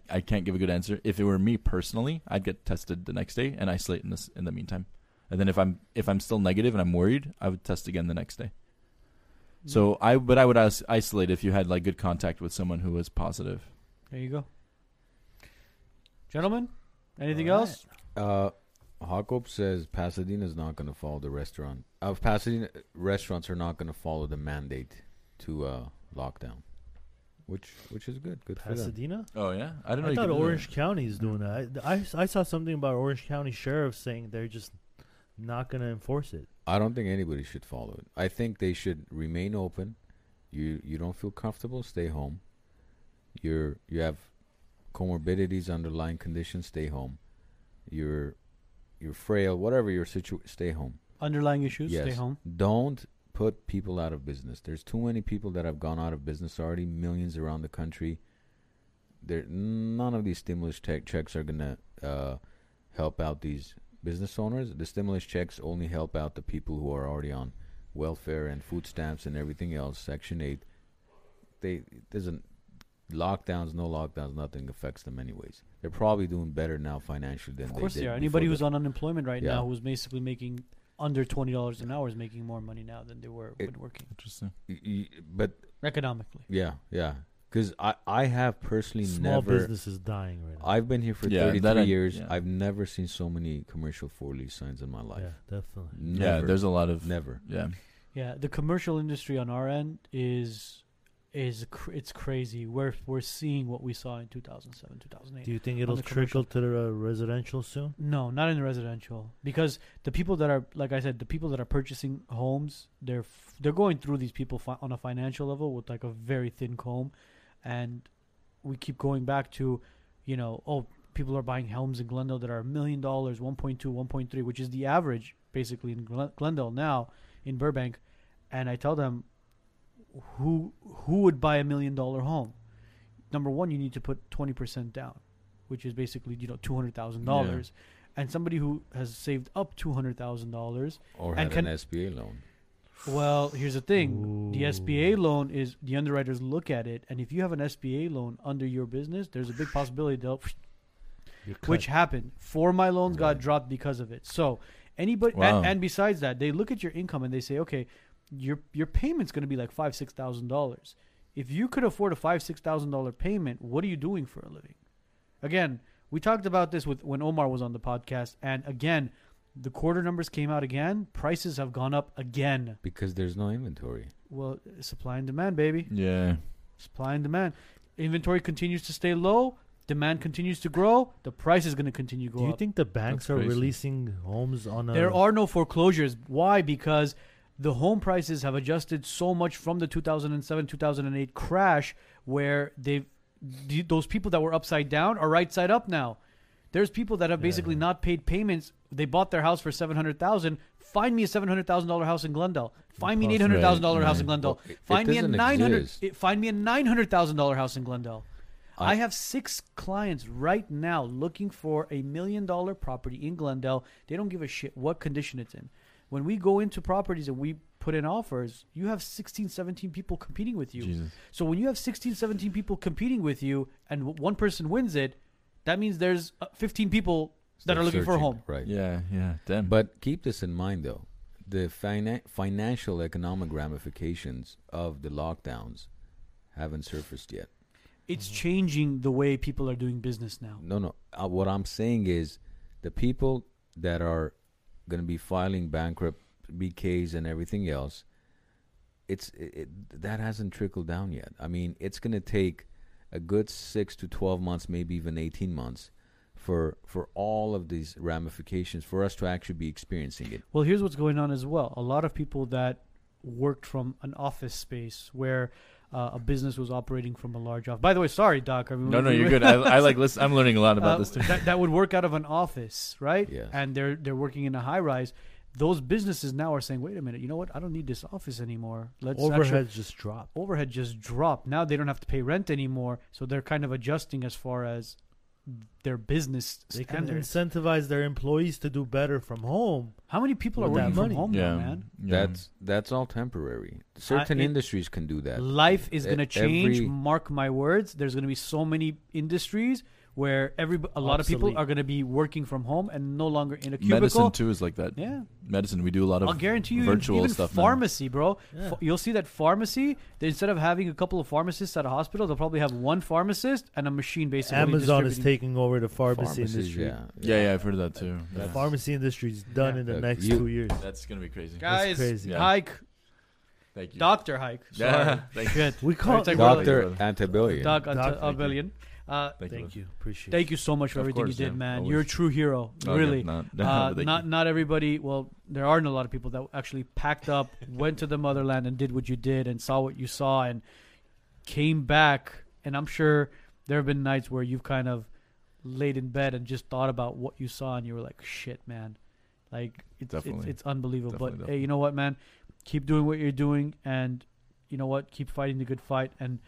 I can't give a good answer. If it were me personally, I'd get tested the next day and isolate in the meantime. And then if I'm still negative and I'm worried, I would test again the next day. Yeah. So I would isolate if you had like good contact with someone who was positive. There you go. Gentlemen, anything else? Jacob says Pasadena is not going to follow the restaurant. Pasadena restaurants are not going to follow the mandate to lockdown, which is good. Pasadena? For them. Oh yeah, I don't know. I thought Orange County is doing that. I saw something about Orange County sheriff saying they're just not going to enforce it. I don't think anybody should follow it. I think they should remain open. You don't feel comfortable, stay home. You have comorbidities, underlying conditions, stay home. You're frail, whatever your situation, stay home. Underlying issues, yes. Stay home. Don't put people out of business. There's too many people that have gone out of business already, millions around the country. None of these stimulus checks are going to help out these business owners. The stimulus checks only help out the people who are already on welfare and food stamps and everything else, Section 8. Lockdowns, no lockdowns, nothing affects them anyways. They're probably doing better now financially than they did. Of course they are. Anybody who's on unemployment right now who's basically making under $20 an hour is making more money now than they were when working. Interesting. But economically. Yeah. Because I have personally small business is dying right now. I've been here for 33 years. Yeah. I've never seen so many commercial for lease signs in my life. Yeah, definitely. Never. Yeah, there's a lot of... Never. Yeah. Yeah, the commercial industry on our end it's crazy. We're seeing what we saw in 2007, 2008. Do you think it'll trickle to the residential soon? No, not in the residential, because the people that are, like I said, the people that are purchasing homes, they're going through these people on a financial level with like a very thin comb, and we keep going back to, people are buying homes in Glendale that are $1 million, 1.2, 1.3, which is the average basically in Glendale now in Burbank, and I tell them, Who would buy $1 million home? Number one, you need to put 20% down, which is basically $200,000, and somebody who has saved up $200,000 or had an SBA loan. Well, here's the thing: the SBA loan is the underwriters look at it, and if you have an SBA loan under your business, there's a big possibility they'll. Which happened. 4 of my loans got dropped because of it. So anybody, and besides that, they look at your income and they say, okay. Your payment's going to be like $5,000-$6,000. If you could afford a $5,000-$6,000 payment, what are you doing for a living? Again, we talked about this when Omar was on the podcast, and again, the quarter numbers came out again. Prices have gone up again because there's no inventory. Well, supply and demand, baby. Yeah, supply and demand. Inventory continues to stay low. Demand continues to grow. The price is going to continue going up. Do you think the banks are releasing homes on? There are no foreclosures. Why? Because the home prices have adjusted so much from the 2007-2008 crash where those people that were upside down are right side up now. There's people that have basically not paid payments. They bought their house for $700,000. Find me a $700,000 house in Glendale. Find me an $800,000 house in Glendale. Find me a $900,000 house in Glendale. I have 6 clients right now looking for $1 million property in Glendale. They don't give a shit what condition it's in. When we go into properties and we put in offers, you have 16, 17 people competing with you. Jesus. So when you have 16, 17 people competing with you and one person wins it, that means there's 15 people that are looking for a home. Right. Yeah. Damn. But keep this in mind, though. The financial economic ramifications of the lockdowns haven't surfaced yet. It's changing the way people are doing business now. No. What I'm saying is the people that are going to be filing bankrupt BKs and everything else, that hasn't trickled down yet. I mean, it's going to take a good 6 to 12 months, maybe even 18 months for all of these ramifications for us to actually be experiencing it. Well, here's what's going on as well. A lot of people that worked from an office space where a business was operating from a large office. By the way, sorry, Doc. I mean, no, you're good. I like listen. I'm learning a lot about this too. That would work out of an office, right? Yes. And they're working in a high rise. Those businesses now are saying, "Wait a minute, you know what? I don't need this office anymore. Overhead just dropped. Now they don't have to pay rent anymore, so they're kind of adjusting as far as their business. They can incentivize their employees to do better from home. How many people are working from home now, man? Yeah. That's all temporary. Certain industries can do that. Life is going to change. Mark my words. There's going to be so many industries where a lot of people are going to be working from home and no longer in a cubicle. Medicine too is like that. Yeah, medicine. We do a lot of. I'll guarantee you, virtual even stuff. Pharmacy, now. Bro. Yeah. You'll see that pharmacy. Instead of having a couple of pharmacists at a hospital, they'll probably have one pharmacist and a machine. Basically, Amazon is taking over the pharmacy industry. Yeah, I've heard of that too. The pharmacy industry is done in the next 2 years. That's going to be crazy, guys. Hike. Thank you, Dr. Haik. Sorry, we call it Dr. Antabalian. Dr. Antabalian. Thank you. Appreciate it. Thank you so much for everything you did, man. Always. You're a true hero, really. Not everybody. Well, there aren't a lot of people that actually packed up, went to the motherland, and did what you did, and saw what you saw, and came back. And I'm sure there have been nights where you've kind of laid in bed and just thought about what you saw, and you were like, "Shit, man." Like it's unbelievable. Definitely. Hey, you know what, man? Keep doing what you're doing, and you know what? Keep fighting the good fight, and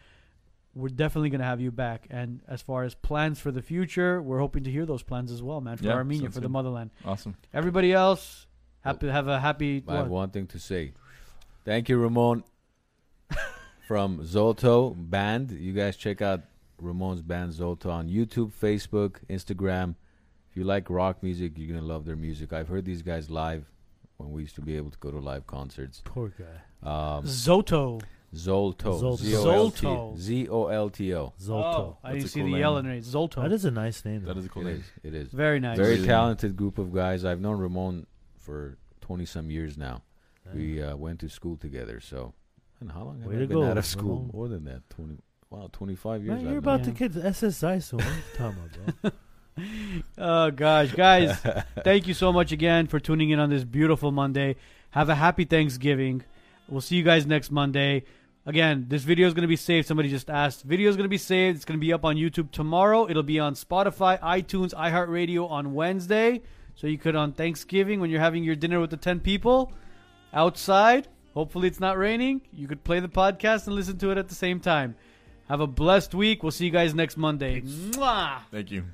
we're definitely going to have you back. And as far as plans for the future, we're hoping to hear those plans as well, man, for Armenia, for the motherland. Awesome. Everybody else, have a happy... I have one thing to say. Thank you, Ramon, from Zolto Band. You guys check out Ramon's band, Zolto, on YouTube, Facebook, Instagram. If you like rock music, you're going to love their music. I've heard these guys live when we used to be able to go to live concerts. Poor guy. Zolto. Zolto. Zolto. Zolto. Zolto. I didn't see the L in it. Zolto. That is a nice name. That is a cool name. It is. Very nice. Very talented group of guys. I've known Ramon for 20-some years now. We went to school together. So, and how long have I been out of school? Ramon. More than that. 25 years. Man, you're about to get SSI soon. What bro? Oh, gosh. Guys, thank you so much again for tuning in on this beautiful Monday. Have a happy Thanksgiving. We'll see you guys next Monday. Again, this video is going to be saved. Somebody just asked. Video is going to be saved. It's going to be up on YouTube tomorrow. It'll be on Spotify, iTunes, iHeartRadio on Wednesday. So you could on Thanksgiving, when you're having your dinner with the 10 people outside, hopefully it's not raining, you could play the podcast and listen to it at the same time. Have a blessed week. We'll see you guys next Monday. Mwah! Thank you.